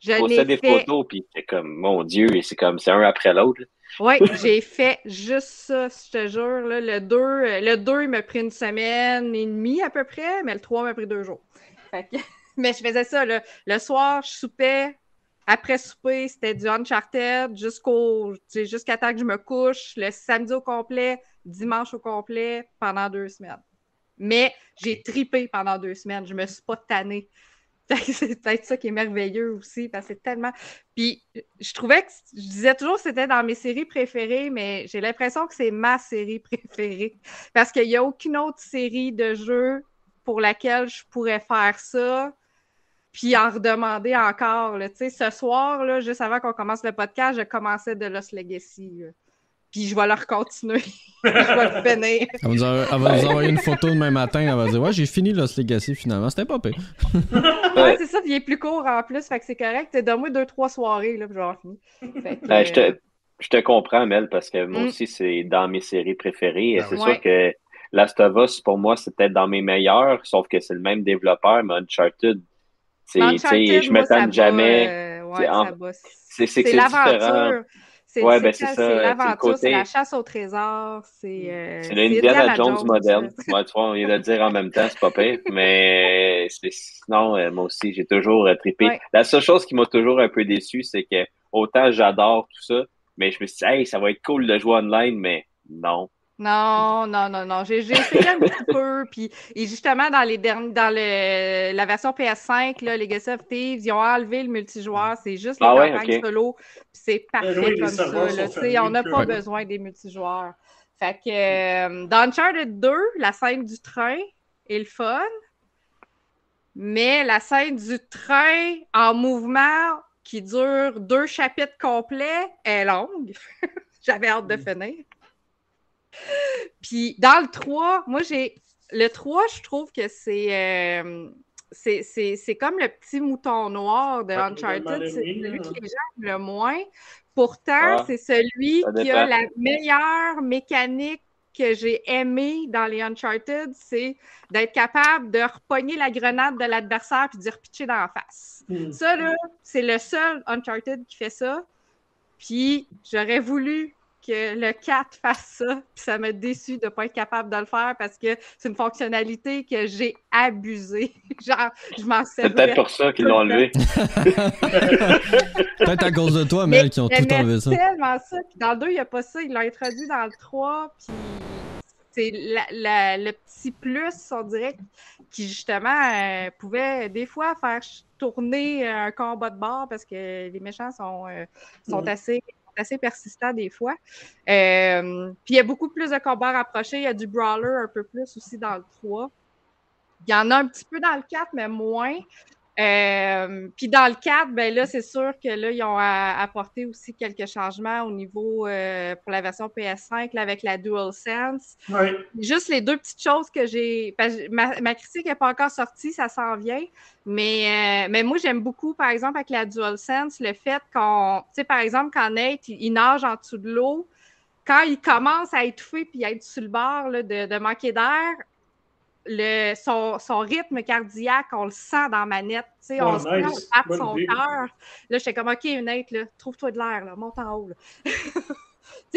Je postais des fait... photos, puis c'est comme, mon Dieu, et c'est comme, c'est un après l'autre. Oui, j'ai fait juste ça, je te jure. Là, le deux, le deux m'a pris une semaine et demie à peu près, mais le trois m'a pris deux jours. Fait que... Mais je faisais ça, là. Le soir, je soupais. Après souper, c'était du Uncharted jusqu'au, jusqu'à temps que je me couche. Le samedi au complet, dimanche au complet, pendant deux semaines. Mais j'ai tripé pendant deux semaines. Je me suis pas tannée. C'est peut-être ça qui est merveilleux aussi, parce que c'est tellement... Puis je trouvais que... Je disais toujours que c'était dans mes séries préférées, mais j'ai l'impression que c'est ma série préférée. Parce qu'il n'y a aucune autre série de jeux pour laquelle je pourrais faire ça, puis en redemander encore. Tu sais, ce soir, là, juste avant qu'on commence le podcast, je commençais de Lost Legacy. Là. Puis je vais leur continuer. Je vais le finir. Elle va nous envoyer une photo demain matin. Elle va dire « Ouais, j'ai fini Lost Legacy finalement. C'était pas pire. » Ouais, c'est ça. Puis il est plus court en plus. Fait que c'est correct. Donne-moi deux, trois soirées. Là, puis je vais avoir fini. Fait que, ouais, euh... je, te, je te comprends, Mel, parce que moi mm. aussi, c'est dans mes séries préférées. Ben, c'est ouais. sûr que Last of Us, pour moi, c'est peut-être dans mes meilleurs, sauf que c'est le même développeur, mais Uncharted, c'est, Uncharted je ne m'étonne jamais. Euh, ouais, c'est, en... ça bosse. C'est, c'est, c'est, c'est l'aventure. Différent. C'est, ouais, c'est, ben c'est, ça, c'est l'aventure, c'est, côté... c'est la chasse au trésor, c'est... Euh, c'est l'Indiana Jones, Jones moderne. Ouais, tu vois, on vient de le dire en même temps, c'est pas pire, mais c'est... sinon, euh, moi aussi, j'ai toujours euh, trippé. Ouais. La seule chose qui m'a toujours un peu déçu, c'est que autant j'adore tout ça, mais je me suis dit « Hey, ça va être cool de jouer online », mais non. Non, non, non, non. J'ai, j'ai essayé un petit peu, puis et justement, dans les derniers, dans le, la version P S cinq, là, Legacy of Thieves, ils ont enlevé le multijoueur, c'est juste les ah campagnes ouais, okay. solo, puis c'est parfait oui, comme ça, là, t'sais, on n'a pas besoin des multijoueurs. Fait que, euh, dans Uncharted deux, la scène du train est le fun, mais la scène du train en mouvement qui dure deux chapitres complets est longue. J'avais hâte de finir. Puis dans le trois, moi j'ai... Le trois, je trouve que c'est, euh, c'est, c'est, c'est comme le petit mouton noir de Uncharted. C'est celui que les gens aiment le moins. Pourtant, ah, c'est celui qui a la meilleure mécanique que j'ai aimée dans les Uncharted, c'est d'être capable de repogner la grenade de l'adversaire puis d'y repitcher dans la face. Mmh. Ça, là, c'est le seul Uncharted qui fait ça. Puis j'aurais voulu que le quatre fasse ça, puis ça m'a déçu de ne pas être capable de le faire parce que c'est une fonctionnalité que j'ai abusée. Genre, je m'en sais. C'est peut-être pour ça qu'ils l'ont enlevé. Peut-être à cause de toi, Mel, mais qui ont tout enlevé ça. Tellement ça. Puis dans le deux, il n'y a pas ça. Ils l'ont introduit dans le trois, puis c'est la, la, le petit plus, on dirait, qui justement euh, pouvait des fois faire tourner un combat de bord parce que les méchants sont, euh, sont oui. assez... assez persistant des fois. Euh, puis il y a beaucoup plus de combats rapprochés. Il y a du brawler un peu plus aussi dans le trois. Il y en a un petit peu dans le quatre, mais moins. Euh, puis dans le quatre, ben là, c'est sûr que là, ils ont apporté aussi quelques changements au niveau euh, pour la version P S cinq là, avec la DualSense. Oui. Juste les deux petites choses que j'ai... Ma, ma critique n'est pas encore sortie, ça s'en vient. Mais, euh, mais moi, j'aime beaucoup, par exemple, avec la DualSense, le fait qu'on... Tu sais, par exemple, quand Nate, il, il nage en dessous de l'eau, quand il commence à étouffer puis à être sur le bord là, de, de manquer d'air, Le, son, son rythme cardiaque, on le sent dans la manette, tu sais, oh, on nice. se tape bon son cœur. Là, j'étais comme, OK, Nate, là, trouve-toi de l'air, là, monte en haut. Tu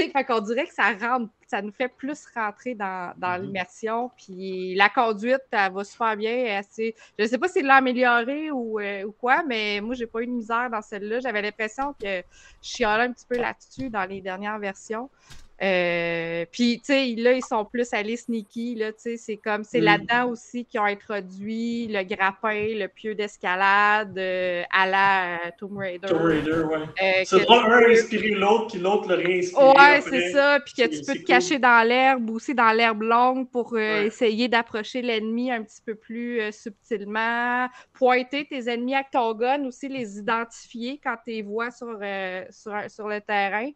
sais, fait qu'on dirait que ça rentre, ça nous fait plus rentrer dans, dans mm-hmm. l'immersion, puis la conduite, elle va super bien. Assez... Je ne sais pas si elle l'a améliorée ou, euh, ou quoi, mais moi, j'ai pas eu de misère dans celle-là. J'avais l'impression que je chialais un petit peu là-dessus dans les dernières versions. Euh, puis, tu sais, là, ils sont plus allés sneaky, là, tu sais, c'est comme, c'est mm. là-dedans aussi qu'ils ont introduit le grappin, le pieu d'escalade euh, à la euh, Tomb Raider. Tomb Raider, ouais. Euh, c'est pas un inspiré l'autre, puis l'autre le réinspiré. Ouais, c'est ça, puis que tu peux te cool. cacher dans l'herbe, aussi dans l'herbe longue pour euh, ouais. essayer d'approcher l'ennemi un petit peu plus euh, subtilement, pointer tes ennemis avec ton gun, aussi les identifier quand tu les vois sur, euh, sur, sur le terrain.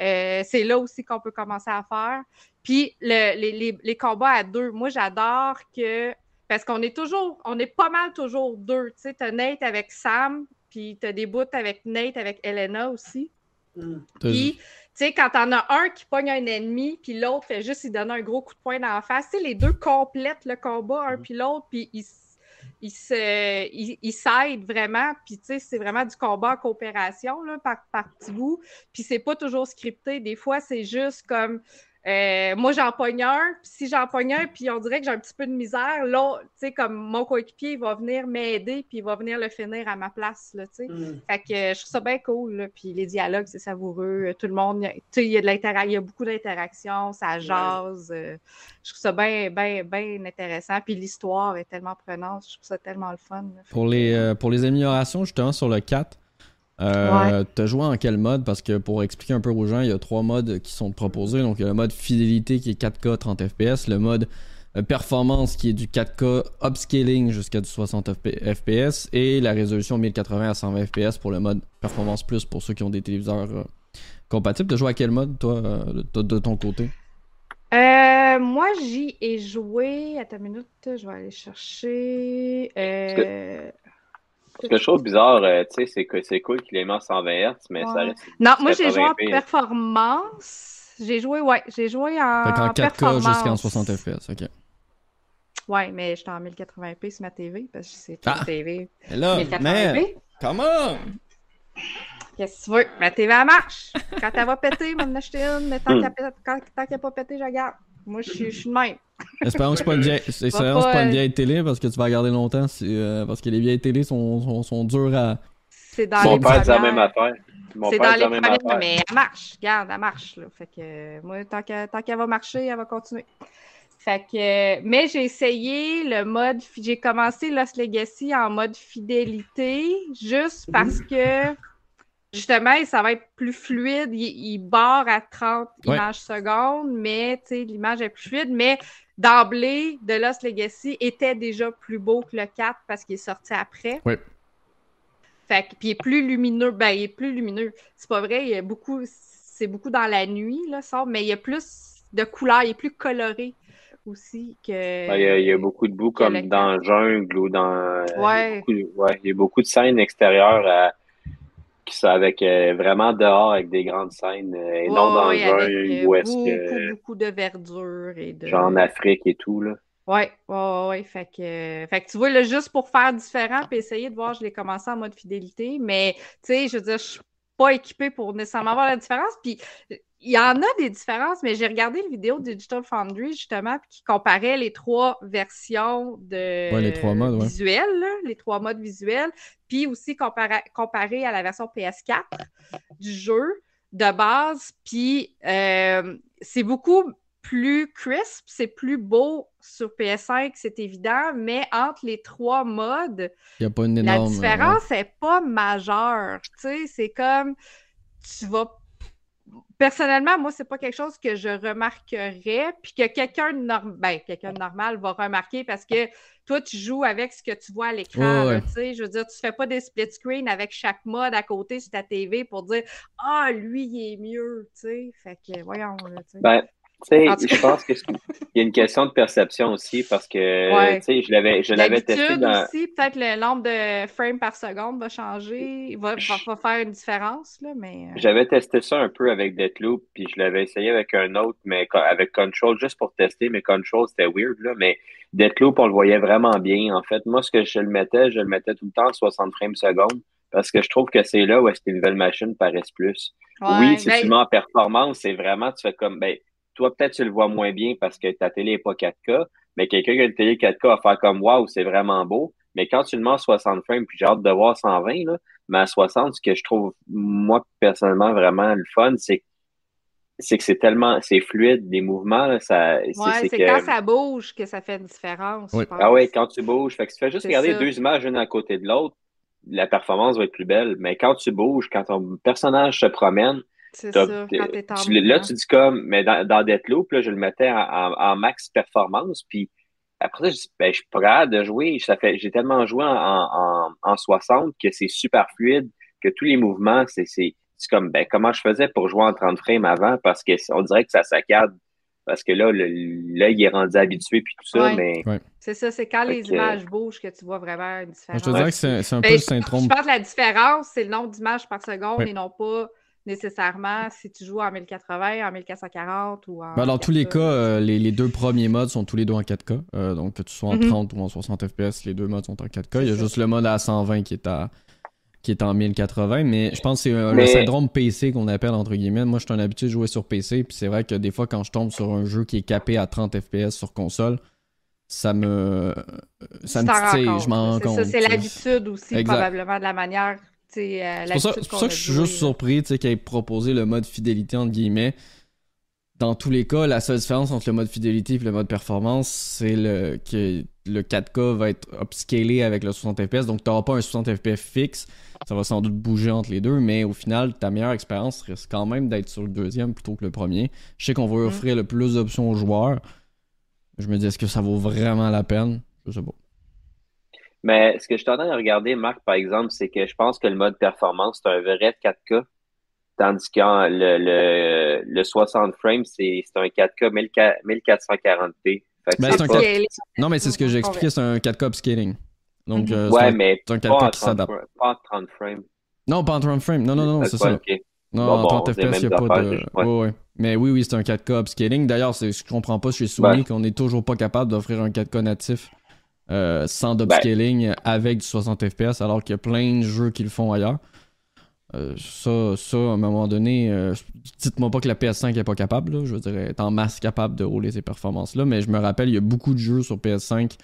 Euh, c'est là aussi qu'on peut commencer à faire. Puis le, les, les, les combats à deux, moi j'adore que, parce qu'on est toujours, on est pas mal toujours deux, tu sais, t'as Nate avec Sam, puis t'as des bouts avec Nate, avec Elena aussi. Mmh. Puis, tu sais, quand t'en as un qui pogne un ennemi, puis l'autre fait juste, il donne un gros coup de poing dans la face, tu sais, les deux complètent le combat, un mmh. puis l'autre, puis ils Ils se, ils, ils s'aident vraiment, puis tu sais, c'est vraiment du combat en coopération, là, par, par petits bouts, puis c'est pas toujours scripté, des fois, c'est juste comme, euh, moi, j'en pogne un, puis si j'en pogne un, puis on dirait que j'ai un petit peu de misère, là, tu sais, comme mon coéquipier, il va venir m'aider, puis il va venir le finir à ma place, là, tu sais, mm. fait que euh, je trouve ça bien cool, là, puis les dialogues, c'est savoureux, tout le monde, tu sais, il y a de l'interaction, il y a beaucoup d'interactions, ça jase, mm. euh, je trouve ça bien, bien, bien intéressant, puis l'histoire est tellement prenante, je trouve ça tellement le fun. Là, pour, les, euh, pour les améliorations, justement, sur le quatre, Euh, ouais. T'as joué en quel mode? Parce que pour expliquer un peu aux gens, il y a trois modes qui sont proposés. Donc il y a le mode fidélité qui est quatre K trente F P S, le mode performance qui est du quatre K upscaling jusqu'à du soixante F P S et la résolution mille quatre-vingts à cent vingt F P S pour le mode performance plus pour ceux qui ont des téléviseurs euh, compatibles. T'as joué à quel mode toi euh, de, de ton côté? Euh, moi j'y ai joué. Attends une minute, je vais aller chercher. Euh... Quelque chose de bizarre, euh, tu sais, c'est, que, c'est cool qu'il les met en cent vingt hertz, mais ouais. ça reste... Non, moi, j'ai joué en performance. J'ai joué, ouais, j'ai joué en performance. Fait qu'en quatre K jusqu'en soixante F P S, OK. Ouais, mais j'étais en mille quatre-vingts p sur ma T V, parce que c'est ah, une T V là, mille quatre-vingts p. Man, come on! Qu'est-ce que tu veux? Ma T V, elle marche! Quand elle va péter, m'en acheter une, mais tant, mm. qu'elle, quand, tant qu'elle n'a pas pété, je regarde. Moi, je suis, je suis de même. Espérons que ce n'est pas une vieille télé parce que tu vas regarder longtemps. C'est, euh, parce que les vieilles télés sont, sont, sont dures à. C'est dans Mon les père dit la même affaire. Mon c'est père dans les premières, mais elle marche. Regarde, elle marche. Là. Fait que, moi, tant, que, tant qu'elle va marcher, elle va continuer. Fait que, mais j'ai essayé le mode. J'ai commencé Lost Legacy en mode fidélité juste parce que. Justement, ça va être plus fluide. Il, il barre à trente ouais. images secondes, mais l'image est plus fluide. Mais d'emblée, The Lost Legacy était déjà plus beau que le quatre parce qu'il est sorti après. Oui. Fait que, puis il est plus lumineux. Ben, il est plus lumineux. C'est pas vrai, il y a beaucoup, c'est beaucoup dans la nuit, là, ça, mais il y a plus de couleurs, il est plus coloré aussi que... Il y a, il y a beaucoup de bouts comme le... dans jungle ou dans... Ouais. Il y a beaucoup, ouais, il y a beaucoup de scènes extérieures à... qui sont avec euh, vraiment dehors avec des grandes scènes euh, et oh, non dans le jeu où est-ce que beaucoup de verdure et de genre en Afrique et tout là. Ouais, ouais, ouais, fait que euh, fait que tu vois là juste pour faire différent puis essayer de voir, je l'ai commencé en mode fidélité mais tu sais je veux dire je suis pas équipée pour nécessairement voir la différence puis il y en a des différences, mais j'ai regardé une vidéo de Digital Foundry, justement, qui comparait les trois versions de ouais, les trois modes, ouais. visuels, là, les trois modes visuels, puis aussi comparé, comparé à la version P S quatre du jeu de base, puis euh, c'est beaucoup plus crisp, c'est plus beau sur P S cinq, c'est évident, mais entre les trois modes, y a pas une énorme, la différence n'est ouais. pas majeure. Tu sais, c'est comme, tu vas... Personnellement, moi, c'est pas quelque chose que je remarquerais, puis que quelqu'un de, norm... ben, quelqu'un de normal va remarquer parce que toi, tu joues avec ce que tu vois à l'écran. Ouais, ouais. Tu sais, je veux dire, tu fais pas des split screen avec chaque mode à côté sur ta T V pour dire « Ah, lui, il est mieux! » Tu sais, fait que voyons, là, tu sais. Ben... Tu sais, je pense qu'il y a une question de perception aussi parce que, ouais. tu sais, je l'avais, je l'avais testé dans... aussi, peut-être le nombre de frames par seconde va changer, va, je... va faire une différence, là, mais... J'avais testé ça un peu avec Deathloop, puis je l'avais essayé avec un autre, mais avec Control, juste pour tester, mais Control, c'était weird, là, mais Deathloop, on le voyait vraiment bien, en fait. Moi, ce que je le mettais, je le mettais tout le temps à soixante frames seconde. Parce que je trouve que c'est là où est-ce que les nouvelles machines paraissent plus. Ouais, oui, si ben... tu mets en performance, c'est vraiment, tu fais comme... ben toi, peut-être tu le vois moins bien parce que ta télé n'est pas quatre K, mais quelqu'un qui a une télé quatre K va faire comme « Wow, c'est vraiment beau ». Mais quand tu le mets à soixante frames, puis j'ai hâte de voir cent vingt, là, mais à soixante, ce que je trouve, moi, personnellement, vraiment le fun, c'est, c'est que c'est tellement c'est fluide, les mouvements. Là, ça, c'est, ouais, c'est, c'est que... quand ça bouge que ça fait une différence, oui. je pense. Ah oui, quand tu bouges. Fait que tu fais juste c'est regarder ça. Deux images, une à côté de l'autre, la performance va être plus belle. Mais quand tu bouges, quand ton personnage se promène, c'est sûr, quand t'es en tu, là, tu dis comme, mais dans, dans Deathloop, là, je le mettais en, en, en max performance, puis après ça, je dis, ben, je suis pas capable de jouer, ça fait, j'ai tellement joué en, en, en soixante que c'est super fluide, que tous les mouvements, c'est, c'est, c'est comme, ben, comment je faisais pour jouer en trente frames avant, parce que on dirait que ça saccade, parce que là, l'œil est rendu habitué, puis tout ça, ouais. mais... Ouais. C'est ça, c'est quand okay. les images bougent que tu vois vraiment une différence. Je te dirais que c'est, c'est un ben, peu le syndrome. Je pense que la différence, c'est le nombre d'images par seconde, ouais. et non pas... nécessairement si tu joues en mille quatre-vingts, en mille quatre cent quarante ou en... Ben dans tous les cas, euh, les, les deux premiers modes sont tous les deux en quatre K. Euh, donc que tu sois en mm-hmm. trente ou en soixante F P S, les deux modes sont en quatre K. C'est Il y a ça. Juste le mode à cent vingt qui est, à, qui est en mille quatre-vingts. Mais je pense que c'est euh, mais... le syndrome P C qu'on appelle entre guillemets. Moi, je suis un habitué de jouer sur P C. Puis c'est vrai que des fois, quand je tombe sur un jeu qui est capé à trente F P S sur console... ça me... ça me titille, je m'en rends compte. C'est, ça, c'est l'habitude aussi, exact. Probablement, de la manière... C'est, euh, c'est, pour ça, c'est pour ça que je suis joué. Juste surpris qu'il ait proposé le mode fidélité entre guillemets. Dans tous les cas, la seule différence entre le mode fidélité et le mode performance, c'est le, que le quatre K va être upscalé avec le soixante F P S, donc tu n'auras pas un soixante F P S fixe, ça va sans doute bouger entre les deux, mais au final, ta meilleure expérience risque quand même d'être sur le deuxième plutôt que le premier. Je sais qu'on va mmh. offrir le plus d'options aux joueurs. Je me dis, est-ce que ça vaut vraiment la peine? Je sais pas. Mais ce que je suis en train de regarder, Marc, par exemple, c'est que je pense que le mode performance, c'est un vrai quatre K, tandis que le, le, le soixante frames, c'est, c'est un quatre K mille quatre cent quarante p. Fait que ben, c'est c'est un quatre... Non, mais c'est ce que j'ai expliqué, c'est un quatre K upscaling. Donc, mm-hmm. euh, c'est, ouais, un, mais c'est un quatre K qui s'adapte. Fr... Pas en trente frames. Non, pas en trente frames. Non, non, non, c'est, c'est ça. Okay. Non, bon, en trente bon, F P S, il n'y a pas de... Je... Ouais. Ouais, ouais. Mais oui, oui, c'est un quatre K upscaling. D'ailleurs, c'est ce que je ne comprends pas chez Sony, ouais. qu'on n'est toujours pas capable d'offrir un quatre K natif. Euh, sans upscaling ben. Avec du soixante F P S, alors qu'il y a plein de jeux qui le font ailleurs. Euh, ça, ça, à un moment donné, euh, dites-moi pas que la P S cinq n'est pas capable, là, je veux dire, elle est en masse capable de rouler ces performances-là, mais je me rappelle, il y a beaucoup de jeux sur P S cinq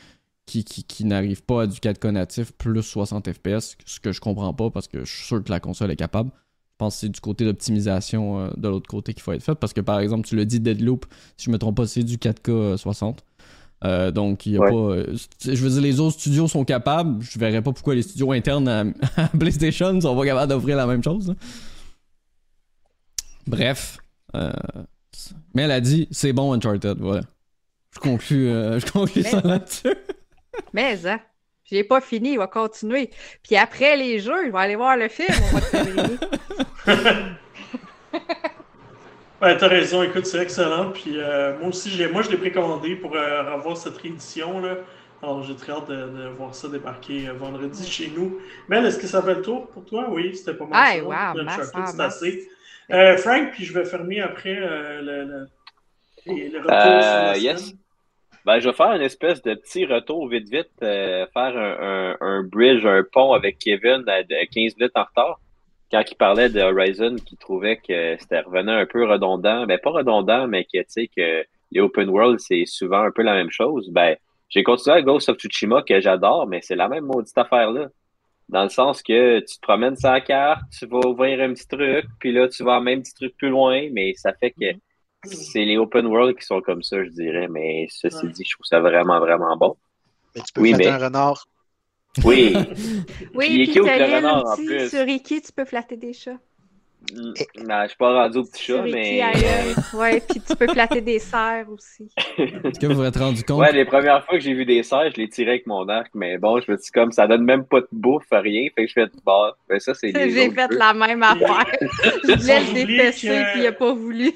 qui, qui, qui n'arrivent pas à du quatre K natif plus soixante F P S, ce que je comprends pas parce que je suis sûr que la console est capable. Je pense que c'est du côté d'optimisation euh, de l'autre côté qu'il faut être fait, parce que par exemple, tu l'as dit, Deathloop, si je me trompe pas, c'est du quatre K soixante. Euh, donc, il n'y a ouais. pas. Euh, je veux dire, les autres studios sont capables. Je ne verrais pas pourquoi les studios internes à, à PlayStation ne sont pas capables d'offrir la même chose. Là. Bref. Euh, mais elle a dit c'est bon, Uncharted. Voilà. Je conclue, euh, je conclue mais, ça là-dessus. Mais, hein, j'ai pas fini. Il va continuer. Puis après les jeux, il va aller voir le film. On va te Ouais, t'as raison, écoute, c'est excellent. Puis euh, moi aussi, j'ai, moi je l'ai précommandé pour euh, avoir cette réédition là. Alors j'ai très hâte de, de voir ça débarquer euh, vendredi chez nous. Mel, est-ce que ça fait le tour pour toi? Oui, c'était pas mal. Hey, wow, le masse, chocolat, masse. C'est assez. Euh, Frank, puis je vais fermer après euh, le, le, le retour euh, sur la yes. scène. Ben, je vais faire une espèce de petit retour vite vite, euh, faire un, un, un bridge, un pont avec Kevin à quinze minutes en retard. quand il parlait de Horizon, qu'il trouvait que c'était revenant un peu redondant, ben pas redondant, mais que tu sais que les open world, c'est souvent un peu la même chose, ben j'ai continué à Ghost of Tsushima que j'adore, mais c'est la même maudite affaire-là. Dans le sens que tu te promènes sur la carte, tu vas ouvrir un petit truc, puis là, tu vas en même petit truc plus loin, mais ça fait que c'est les open world qui sont comme ça, je dirais. Mais ceci ouais. dit, je trouve ça vraiment, vraiment bon. Mais tu peux oui, flatter mais... un renard. Oui. Oui, il est puis cute, le renard, aussi, en plus. Sur Iki, tu peux flatter des chats. Non, je suis pas rendu au petit chat, mais... Oui, puis tu peux flatter des cerfs aussi. Est-ce que vous vous êtes rendu compte? Ouais, les premières fois que j'ai vu des cerfs, je les tirais avec mon arc, mais bon, je me suis comme, ça donne même pas de bouffe, rien, fait que je fais de barre. Ben, ça, c'est des J'ai fait peu. la même affaire. Je voulais le dépecer, que... puis il a pas voulu.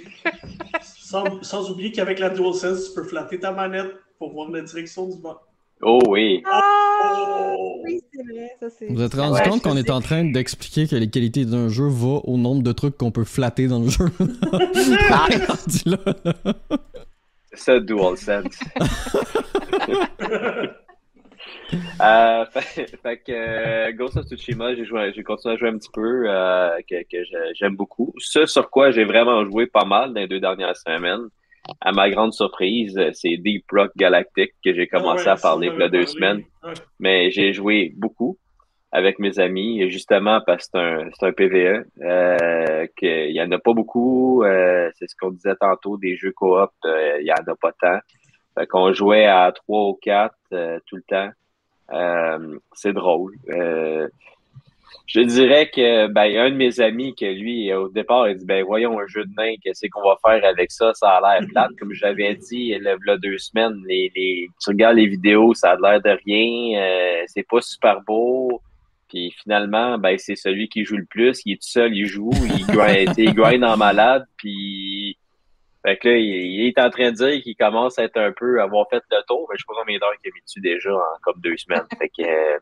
sans, sans oublier qu'avec la DualSense, tu peux flatter ta manette pour voir la direction du bas. Oh oui! Oh! Oui, c'est vrai. Ça, c'est... Vous vous êtes rendu ouais, compte qu'on est en train d'expliquer que les qualités d'un jeu vont au nombre de trucs qu'on peut flatter dans le jeu. C'est ça, DualSense. euh, fait, fait que euh, Ghost of Tsushima, j'ai, joué, j'ai continué à jouer un petit peu, euh, que, que j'aime beaucoup. Ce sur quoi j'ai vraiment joué pas mal dans les deux dernières semaines. À ma grande surprise, c'est Deep Rock Galactic que j'ai commencé ah ouais, à parler il y a deux semaines. Ouais. Mais j'ai joué beaucoup avec mes amis, justement parce que c'est un, c'est un P V E. Euh, qu'il y en a pas beaucoup. Euh, c'est ce qu'on disait tantôt, des jeux coop, euh, il y en a pas tant. Fait qu'on jouait à trois ou quatre euh, tout le temps. Euh, c'est drôle. Euh, Je dirais que, ben, un de mes amis, que lui, au départ, il dit, ben, voyons, un jeu de main, qu'est-ce qu'on va faire avec ça? Ça a l'air plate. Comme j'avais dit, il y a deux semaines, les, les, tu regardes les vidéos, ça a l'air de rien, euh, c'est pas super beau. Puis finalement, ben, c'est celui qui joue le plus. Il est tout seul, il joue, il grind, il grind en malade, puis, fait que là, il, il est en train de dire qu'il commence à être un peu, avoir fait le tour, mais je sais pas combien d'heures qu'il a mis dessus déjà, en comme deux semaines. Fait que, euh,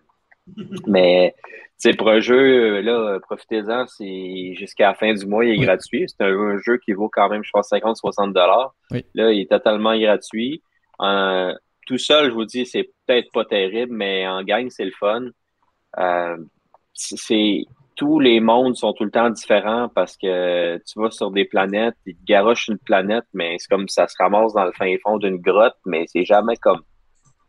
mais c'est pour un jeu, là, profitez-en, c'est jusqu'à la fin du mois, il est oui. gratuit. C'est un, un jeu qui vaut quand même, je pense, cinquante à soixante dollars. Oui. Là, il est totalement gratuit. Euh, tout seul, je vous dis, c'est peut-être pas terrible, mais en gang, c'est le fun. Euh, c'est tous les mondes sont tout le temps différents parce que tu vas sur des planètes, ils te garochent une planète, mais c'est comme ça se ramasse dans le fin fond d'une grotte, mais c'est jamais comme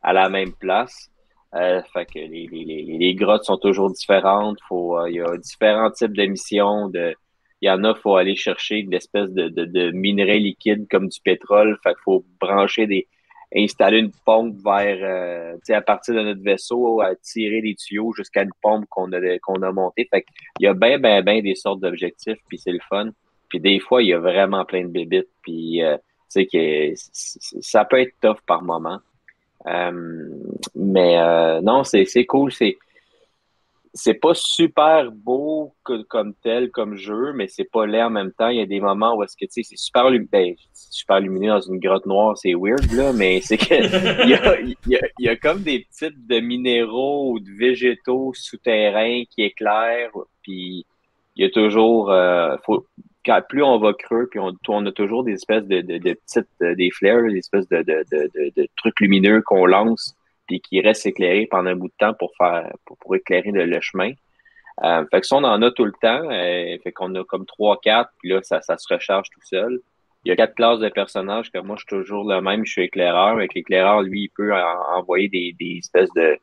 à la même place. Euh, fait que les, les, les, les grottes sont toujours différentes. Faut, euh, y a différents types de missions. De, y en a, faut aller chercher une espèce de, de, de minerais liquides comme du pétrole. Fait qu'il faut brancher des, installer une pompe vers, euh, tu sais, à partir de notre vaisseau, à tirer des tuyaux jusqu'à une pompe qu'on a, qu'on a montée. Fait qu'il y a ben, ben, ben des sortes d'objectifs. Puis c'est le fun. Puis des fois, il y a vraiment plein de bébites. Puis euh, tu sais que ça peut être tough par moment. Euh, mais euh, non, c'est, c'est cool. C'est, c'est pas super beau que, comme tel, comme jeu, mais c'est pas laid en même temps. Il y a des moments où est-ce que, tu sais, c'est super, lum- ben, super lumineux dans une grotte noire, c'est weird, là, mais c'est que il y a, y, a, y a comme des types de minéraux ou de végétaux souterrains qui éclairent, puis il y a toujours... Euh, faut, quand, plus on va creux, puis on, on a toujours des espèces de, de, de petites, de, des flares, des espèces de, de, de, de, de trucs lumineux qu'on lance, puis qui restent éclairés pendant un bout de temps pour faire, pour, pour éclairer le, le chemin. Euh, fait que ça, on en a tout le temps. Euh, fait qu'on a comme trois, quatre, puis là, ça, ça se recharge tout seul. Il y a quatre classes de personnages, que moi, je suis toujours le même, je suis éclaireur, mais l'éclaireur, lui, il peut en, envoyer des, des espèces de,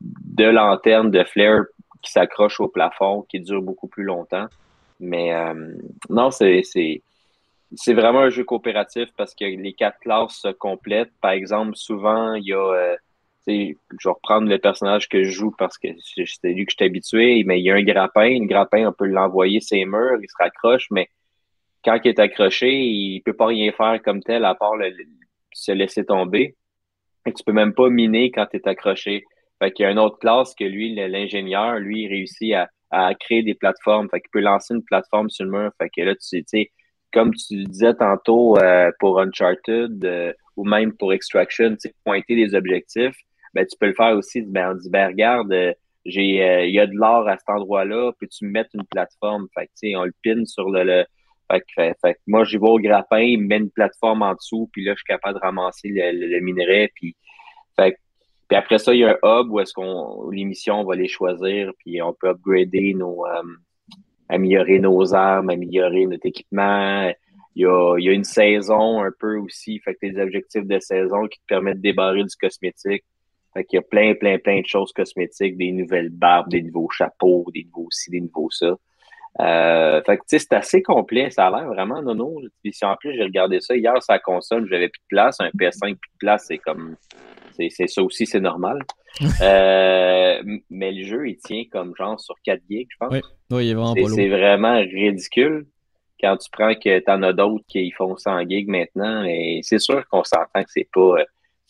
de lanternes, de flares qui s'accrochent au plafond, qui durent beaucoup plus longtemps. Mais euh, non, c'est, c'est, c'est vraiment un jeu coopératif parce que les quatre classes se complètent. Par exemple, souvent, il y a... Euh, je vais reprendre le personnage que je joue parce que c'était lui que je suis habitué, mais il y a un grappin. Une grappin, on peut l'envoyer ses murs, il se raccroche, mais quand il est accroché, il peut pas rien faire comme tel à part le, le, se laisser tomber. Et tu peux même pas miner quand tu es accroché. Fait qu'il y a une autre classe que lui, l'ingénieur, lui, il réussit à à créer des plateformes. Fait qu'il peut lancer une plateforme sur le mur. Fait que là, tu sais, comme tu disais tantôt euh, pour Uncharted euh, ou même pour Extraction, tu sais, pointer des objectifs, ben tu peux le faire aussi. Ben, on dit, ben regarde, euh, j'ai, il euh, y a de l'or à cet endroit-là, peux-tu mettre une plateforme? Fait que, tu sais, on le pine sur le... le... Fait, que, fait, fait que moi, j'y vais au grappin, il me met une plateforme en dessous, puis là, je suis capable de ramasser le, le, le minerai, puis... Fait que, puis après ça, il y a un hub où est-ce qu'on, où l'émission, on va les choisir, puis on peut upgrader nos, euh, améliorer nos armes, améliorer notre équipement. Il y a, il y a une saison un peu aussi, fait que les objectifs de saison qui te permettent de débarrer du cosmétique. Fait qu'il y a plein, plein, plein de choses cosmétiques, des nouvelles barbes, des nouveaux chapeaux, des nouveaux ci, des nouveaux ça. Euh, fait que tu sais, c'est assez complet, ça a l'air vraiment nono. Puis si en plus j'ai regardé ça hier sur la console, j'avais plus de place, un P S cinq plus de place, c'est comme c'est, c'est ça aussi, c'est normal. euh, mais le jeu il tient comme genre sur quatre gigs, je pense. Oui, oui, il est vraiment pas lourd. C'est vraiment ridicule quand tu prends que t'en as d'autres qui font cent gigs maintenant, et c'est sûr qu'on s'entend que c'est pas. Euh,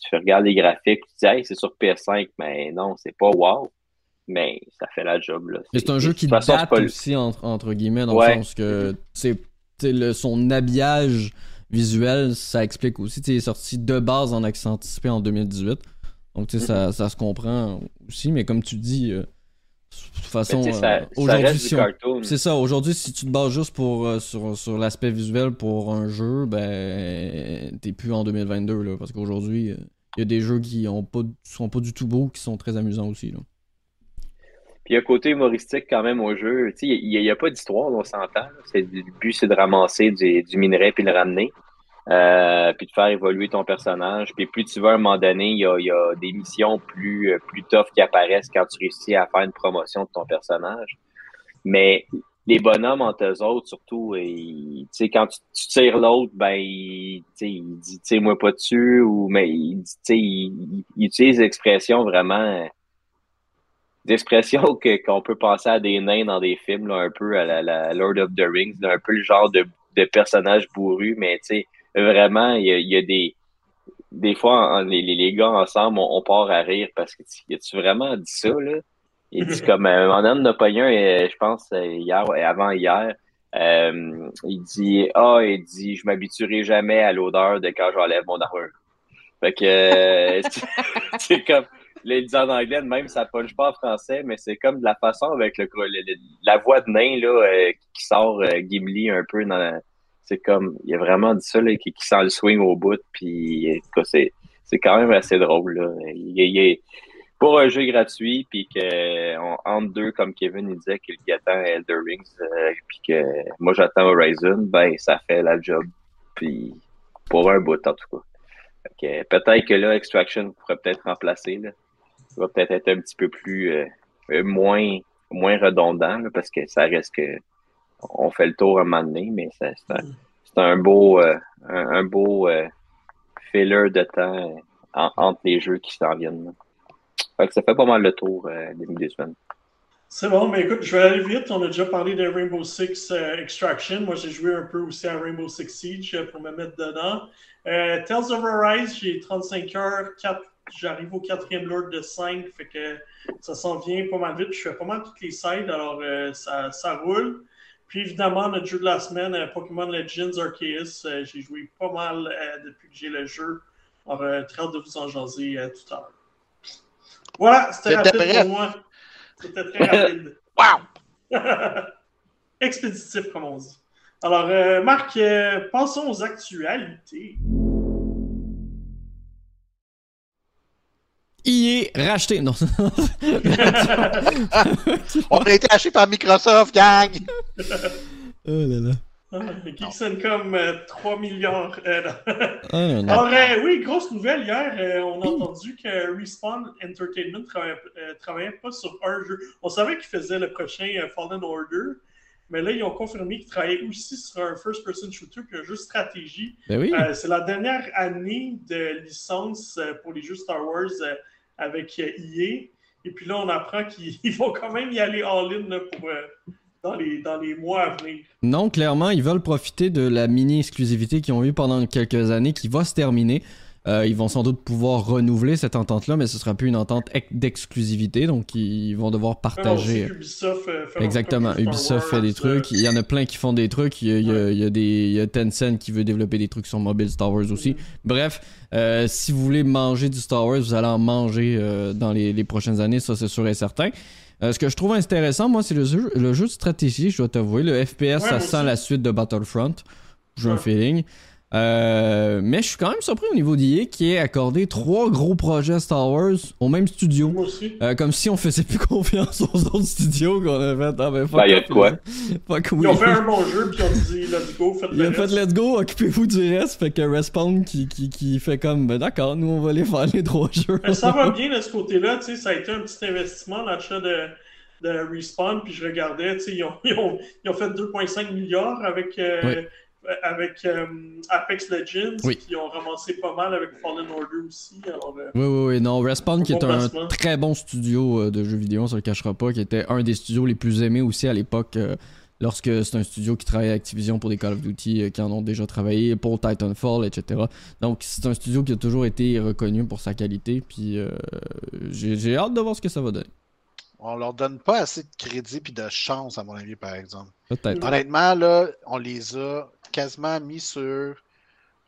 tu regardes les graphiques, tu te dis hey, c'est sur P S cinq, mais non, c'est pas wow. Mais ça fait la job, là. C'est, c'est un jeu qui date façon, pas... aussi, entre, entre guillemets, dans ouais. le sens que t'sais, t'sais, le, son habillage visuel, ça explique aussi. Il est sorti de base en accès anticipé en deux mille dix-huit. Donc, mm-hmm. ça, ça se comprend aussi. Mais comme tu dis, euh, de toute façon, ça, euh, aujourd'hui, si on... c'est ça. Aujourd'hui, si tu te bases juste pour, euh, sur, sur l'aspect visuel pour un jeu, ben, t'es plus en deux mille vingt-deux, là. Parce qu'aujourd'hui, il euh, y a des jeux qui ont pas, sont pas du tout beaux, qui sont très amusants aussi, là. Puis il y a un côté humoristique quand même au jeu. Tu sais, il n'y a, a pas d'histoire, on s'entend. C'est, le but, c'est de ramasser du, du minerai puis le ramener. Euh, puis de faire évoluer ton personnage. Puis plus tu vas, à un moment donné, il y a, il y a des missions plus, plus tough qui apparaissent quand tu réussis à faire une promotion de ton personnage. Mais les bonhommes entre eux autres, surtout, ils, quand tu, tu tires l'autre, ben il, il dit « tire-moi pas dessus » ou mais il, il, il utilise l'expression vraiment... d'expression que qu'on peut penser à des nains dans des films, là, un peu à la, la Lord of the Rings, là, un peu le genre de, de personnage bourru, mais tu sais, vraiment, il y a, y a des... Des fois, en, les, les gars ensemble, on, on part à rire parce que y a-tu vraiment dit ça, là? Il dit comme... Euh, mon homme n'a pas eu un, euh, je pense, hier, avant-hier, euh, il dit... Ah, oh, il dit, je m'habituerai jamais à l'odeur de quand j'enlève mon armure. Fait que... Euh, c'est, c'est comme... Là, il dit en anglais, même ça punche pas en français, mais c'est comme de la façon avec le, le la voix de nain là euh, qui sort euh, Gimli un peu dans la... c'est comme il a vraiment dit ça là, qui, qui sent le swing au bout, puis c'est c'est quand même assez drôle là. Il, il est pour un jeu gratuit, puis que on, entre deux comme Kevin il disait qu'il attend Elden Ring, euh, puis que moi j'attends Horizon, ben ça fait la job, puis pour un bout en tout cas. Okay. Peut-être que là Extraction pourrait peut-être remplacer là. Ça va peut-être être un petit peu plus euh, moins moins redondant là, parce que ça reste que on fait le tour un moment donné, mais ça, c'est, un, c'est un beau euh, un, un beau euh, filler de temps euh, en, entre les jeux qui s'en viennent. Fait que ça fait pas mal le tour euh, des milieux de semaine. C'est bon, mais écoute, je vais aller vite. On a déjà parlé de Rainbow Six euh, Extraction. Moi, j'ai joué un peu aussi à Rainbow Six Siege pour me mettre dedans. Euh, Tales of Arise, j'ai trente-cinq heures, quatre j'arrive au quatrième lord de cinq, fait que ça s'en vient pas mal vite. Je fais pas mal toutes les sides, alors euh, ça, ça roule. Puis évidemment, notre jeu de la semaine, euh, Pokémon Legends Arceus, euh, j'ai joué pas mal euh, depuis que j'ai le jeu. Alors, euh, très hâte de vous en jaser euh, tout à l'heure. Voilà, c'était rapide prêt. Pour moi. C'était très rapide. Wow! Expéditif, comme on dit. Alors, euh, Marc, euh, passons aux actualités. I E racheté. Non. On a été racheté par Microsoft, gang! Oh là là. Ah, Geeks Com, euh, trois milliards. Euh, oh, non. Alors, euh, oui, grosse nouvelle hier. Euh, on a entendu que Respawn Entertainment ne travaillait, euh, travaillait pas sur un jeu. On savait qu'ils faisaient le prochain euh, Fallen Order, mais là, ils ont confirmé qu'ils travaillaient aussi sur un first-person shooter qui est un jeu stratégie. Ben oui. Euh, c'est la dernière année de licence euh, pour les jeux Star Wars. Euh, avec I A. Et puis là, on apprend qu'ils vont quand même y aller all-in là, pour, euh, dans, les, dans les mois à venir. Non, clairement, ils veulent profiter de la mini-exclusivité qu'ils ont eue pendant quelques années qui va se terminer. Euh, ils vont sans doute pouvoir renouveler cette entente-là, mais ce ne sera plus une entente d'exclusivité, donc ils vont devoir partager. Aussi, Ubisoft, euh, exactement, Ubisoft fait des trucs. Il y en a plein qui font des trucs. Il y a, il y a, il y a, des, il y a Tencent qui veut développer des trucs sur mobile Star Wars aussi. Mm. Bref, euh, si vous voulez manger du Star Wars, vous allez en manger euh, dans les, les prochaines années, ça c'est sûr et certain. Euh, ce que je trouve intéressant, moi, c'est le jeu, le jeu de stratégie, je dois t'avouer. Le F P S, ouais, ça sent aussi la suite de Battlefront. J'ai ouais. un feeling. Euh, mais je suis quand même surpris au niveau d'I A qui ait accordé trois gros projets Star Wars au même studio. Moi aussi. Euh, comme si on faisait plus confiance aux autres studios qu'on a fait. Ah ben fuck. Bah, y a de quoi. Fuck oui. Ils ont fait un bon jeu puis ils ont dit let's go, faites le Ils ont fait let's go, occupez-vous du reste. Fait que Respawn qui, qui, qui fait comme ben d'accord, nous on va aller faire les trois jeux. Ben, ça va bien de ce côté-là, tu sais, ça a été un petit investissement l'achat de... de Respawn, puis je regardais, ils ont, ils, ont, ils ont fait deux virgule cinq milliards avec, euh, oui. avec euh, Apex Legends, oui. Puis ils ont ramassé pas mal avec Fallen Order aussi. Alors, euh, oui, oui, oui, non, Respawn qui bon est placement. Un très bon studio de jeux vidéo, on se le cachera pas, qui était un des studios les plus aimés aussi à l'époque, euh, lorsque c'est un studio qui travaille à Activision pour des Call of Duty, euh, qui en ont déjà travaillé, pour Titanfall, et cetera. Donc c'est un studio qui a toujours été reconnu pour sa qualité, puis euh, j'ai, j'ai hâte de voir ce que ça va donner. On leur donne pas assez de crédit puis de chance, à mon avis, par exemple. Peut-être. Honnêtement, là, on les a quasiment mis sur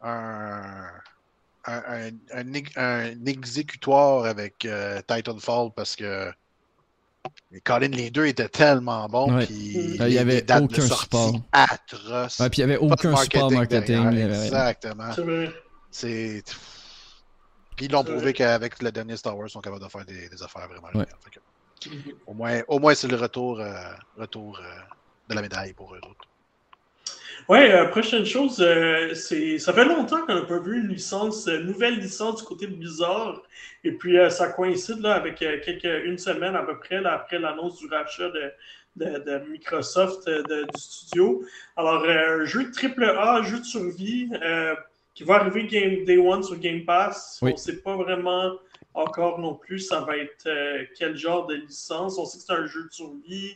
un, un, un, un, un exécutoire avec euh, Titanfall parce que Colin, les deux étaient tellement bons. Ouais. Puis il y avait aucun support. Atroce. Ouais, puis il y avait aucun support marketing. marketing Exactement. C'est, C'est... Puis ils l'ont C'est... prouvé qu'avec le dernier Star Wars, ils sont capables de faire des, des affaires vraiment ouais. bien. Mm-hmm. Au moins, au moins c'est le retour, euh, retour euh, de la médaille pour eux autres. Oui, euh, prochaine chose, euh, c'est ça fait longtemps qu'on n'a pas vu une licence, euh, nouvelle licence du côté de Bizarre. Et puis, euh, ça coïncide là, avec euh, quelques, une semaine à peu près là, après l'annonce du rachat de, de, de Microsoft euh, de, du studio. Alors, euh, un jeu triple A, jeu de survie, euh, qui va arriver Game Day One sur Game Pass. Oui. On ne sait pas vraiment... Encore non plus, ça va être euh, quel genre de licence. On sait que c'est un jeu de survie.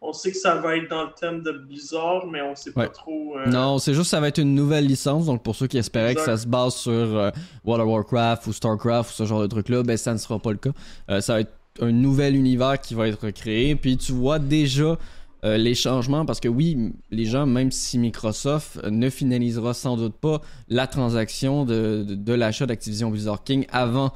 On sait que ça va être dans le thème de Blizzard, mais on sait ouais. pas trop... Euh... Non, c'est juste que ça va être une nouvelle licence. Donc, pour ceux qui espéraient exact. Que ça se base sur euh, World of Warcraft ou StarCraft ou ce genre de truc-là, ben ça ne sera pas le cas. Euh, ça va être un nouvel univers qui va être créé. Puis, tu vois déjà euh, les changements. Parce que oui, les gens, même si Microsoft ne finalisera sans doute pas la transaction de, de, de l'achat d'Activision Blizzard King avant...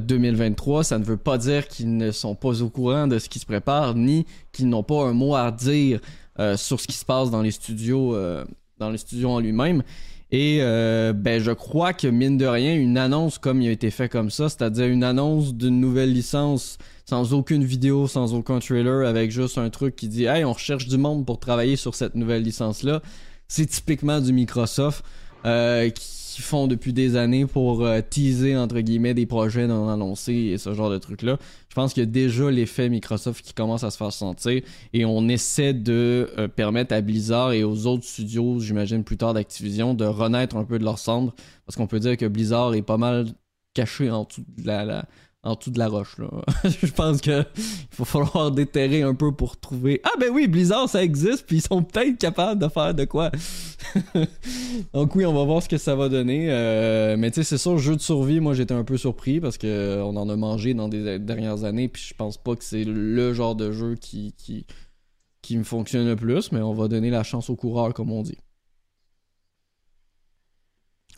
deux mille vingt-trois, ça ne veut pas dire qu'ils ne sont pas au courant de ce qui se prépare, ni qu'ils n'ont pas un mot à dire euh, sur ce qui se passe dans les studios, euh, dans les studios en lui-même. Et euh, ben, je crois que mine de rien, une annonce comme il a été fait comme ça, c'est-à-dire une annonce d'une nouvelle licence sans aucune vidéo, sans aucun trailer, avec juste un truc qui dit hey, on recherche du monde pour travailler sur cette nouvelle licence-là, c'est typiquement du Microsoft euh, qui Qui font depuis des années pour euh, teaser entre guillemets des projets non annoncés et ce genre de trucs là. Je pense qu'il y a déjà l'effet Microsoft qui commence à se faire sentir et on essaie de euh, permettre à Blizzard et aux autres studios, j'imagine plus tard d'Activision, de renaître un peu de leur cendre parce qu'on peut dire que Blizzard est pas mal caché en dessous de la, la, en dessous de la roche là. Je pense que il va falloir déterrer un peu pour trouver ah ben oui Blizzard ça existe puis ils sont peut-être capables de faire de quoi. Donc oui, on va voir ce que ça va donner. Euh, mais tu sais, c'est sûr, jeu de survie, moi j'étais un peu surpris parce qu'on euh, en a mangé dans des dernières années. Puis je pense pas que c'est le genre de jeu qui, qui, qui me fonctionne le plus. Mais on va donner la chance aux coureurs, comme on dit.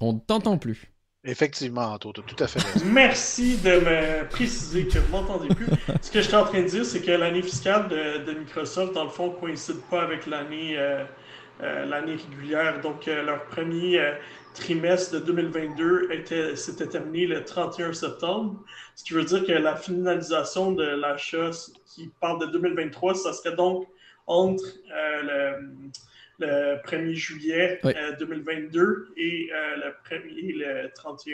On ne t'entend plus. Effectivement, Anto, t'as tout à fait raison. Merci de me préciser que vous m'entendez plus. Ce que j'étais en train de dire, c'est que l'année fiscale de, de Microsoft, dans le fond, coïncide pas avec l'année... Euh... Euh, l'année régulière. Donc, euh, leur premier euh, trimestre de deux mille vingt-deux était, s'était terminé le trente et un septembre, ce qui veut dire que la finalisation de l'achat qui parle de deux mille vingt-trois, ça serait donc entre euh, le, le premier juillet oui. euh, deux mille vingt-deux et euh, le, premier, le trente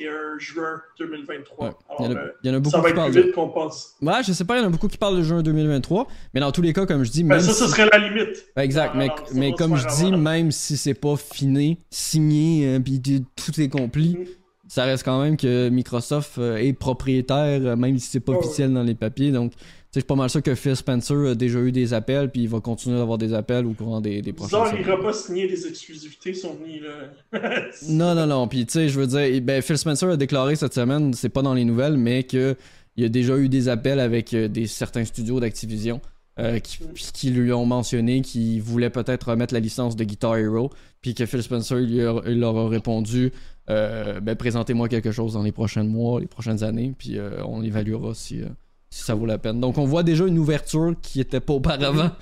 et un juin deux mille vingt-trois. Ouais. Alors, il y en a, euh, y en a beaucoup ça va être plus vite de... qu'on pense. Ouais, je sais pas, il y en a beaucoup qui parlent de juin deux mille vingt-trois, mais dans tous les cas, comme je dis... Même ben ça, ce si... serait la limite. Exact, ah, mais, alors, mais comme je dis, même si c'est pas fini, signé, hein, puis tout est compli, mm. ça reste quand même que Microsoft est propriétaire, même si c'est pas oh, officiel ouais. dans les papiers, donc... Je suis pas mal sûr que Phil Spencer a déjà eu des appels, puis il va continuer d'avoir des appels au courant des, des prochains. Bizarre, il n'ira pas signer des exclusivités, Sony, là. non, non, non. Puis, tu sais, je veux dire, ben, Phil Spencer a déclaré cette semaine, c'est pas dans les nouvelles, mais qu'il y a déjà eu des appels avec des, certains studios d'Activision euh, qui, qui lui ont mentionné qu'ils voulaient peut-être remettre la licence de Guitar Hero, puis que Phil Spencer lui a, il leur a répondu euh, ben, présentez-moi quelque chose dans les prochains mois, les prochaines années, puis euh, on évaluera si. Euh... si ça vaut la peine. Donc, on voit déjà une ouverture qui n'était pas auparavant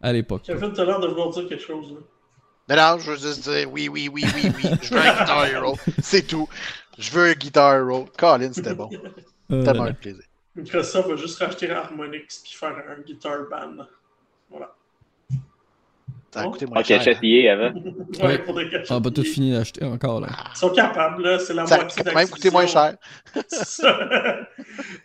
à l'époque. Kevin, t'as l'air de vouloir dire quelque chose. Là. Non, non, je veux juste dire oui, oui, oui, oui, oui. Je veux un Guitar Hero. C'est tout. Je veux un Guitar Hero. Colin, c'était bon. Euh... Tellement un plaisir. Microsoft va juste racheter Harmonix puis faire un Guitar Band. Voilà. Ça a coûté moins cher. Cachetier avant. Ouais, pour des cachetiers. On va tout finir d'acheter encore là. Ils sont capables, là. C'est la moitié d'acquisition. Ça a même coûté moins cher.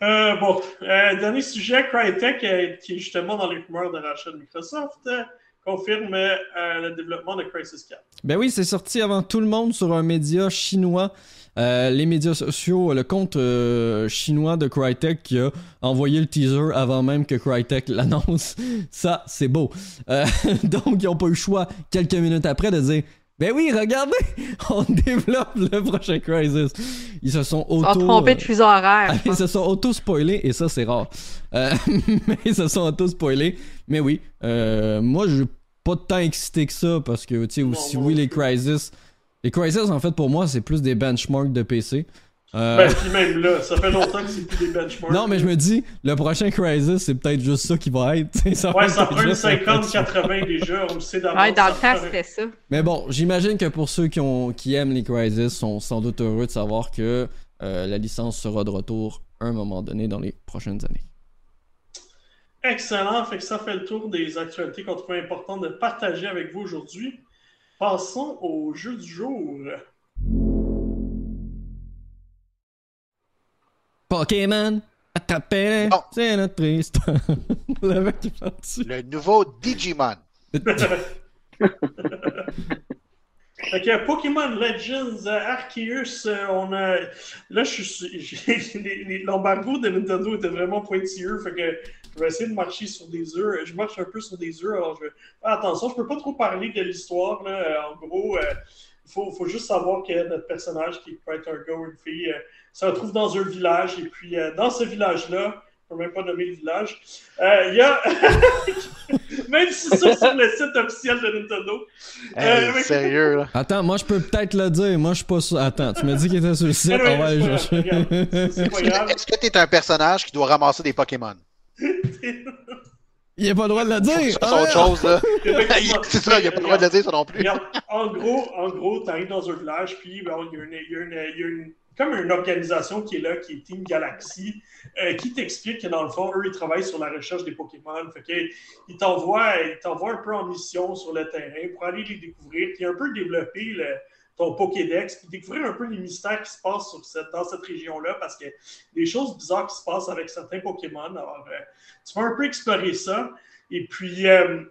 euh, bon, euh, dernier sujet, Crytek, euh, qui est justement dans les rumeurs de rachat de Microsoft, euh, confirme euh, le développement de Crysis quatre. Ben oui, c'est sorti avant tout le monde sur un média chinois. Euh, les médias sociaux, le compte euh, chinois de Crytek qui a envoyé le teaser avant même que Crytek l'annonce. Ça, c'est beau. Euh, donc, ils n'ont pas eu le choix quelques minutes après de dire « Ben oui, regardez, on développe le prochain Crysis. » Ils se sont auto... Ils se sont trompés de fuseau horaire. Ils se sont auto-spoilés, et ça, c'est rare. Euh, mais ils se sont auto-spoilés. Mais oui, euh, moi, je suis pas tant excité que ça parce que, tu sais, aussi, oui, les Crysis... Les Crysis, en fait, pour moi, c'est plus des benchmarks de P C. Euh... Ben, puis même là, ça fait longtemps que c'est plus des benchmarks. Non, mais je me dis, le prochain Crysis, c'est peut-être juste ça qui va être. Ça ouais, ça prend cinquante quatre-vingts déjà, on le sait d'avance. Ouais, dans le temps, c'était ça. Mais bon, j'imagine que pour ceux qui, ont... qui aiment les Crysis, sont sans doute heureux de savoir que euh, la licence sera de retour à un moment donné dans les prochaines années. Excellent, fait que ça fait le tour des actualités qu'on trouvait importantes de partager avec vous aujourd'hui. Passons au jeu du jour. Pokémon, attrapez-les, oh. C'est notre histoire. Le nouveau Digimon. Ok, Pokémon Legends Arceus, on a... Là, je suis... l'embargo de Nintendo était vraiment pointilleux, fait que je vais essayer de marcher sur des œufs. Je marche un peu sur des œufs, alors je vais... Ah, attention, je peux pas trop parler de l'histoire, là. En gros, il euh, faut, faut juste savoir que notre personnage, qui peut être un gars ou une fille, euh, se retrouve dans un village, et puis euh, dans ce village-là, je ne peux même pas nommer le village, il euh, y a... Même si c'est sur le site officiel de Nintendo. Hey, euh, sérieux, là. Attends, moi, je peux peut-être le dire. Moi, je suis pas sûr. Attends, tu m'as dit qu'il était sur le site. Ah ouais, je... c'est, c'est pas grave. Est-ce que t'es un personnage qui doit ramasser des Pokémon? Il n'a pas le droit de le dire! C'est autre chose, là. C'est ça, il n'a pas le droit de le dire, ça non plus. Regarde, en gros, en gros, t'arrives dans un village, puis il ben, y a une... Y a une, y a une... comme une organisation qui est là, qui est Team Galaxy, euh, qui t'explique que dans le fond, eux, ils travaillent sur la recherche des Pokémon. Fait que, ils t'envoient, ils t'envoient un peu en mission sur le terrain pour aller les découvrir, puis un peu développer le, ton Pokédex, puis découvrir un peu les mystères qui se passent sur cette, dans cette région-là, parce que des choses bizarres qui se passent avec certains Pokémon. Alors, euh, tu vas un peu explorer ça. Et puis, euh,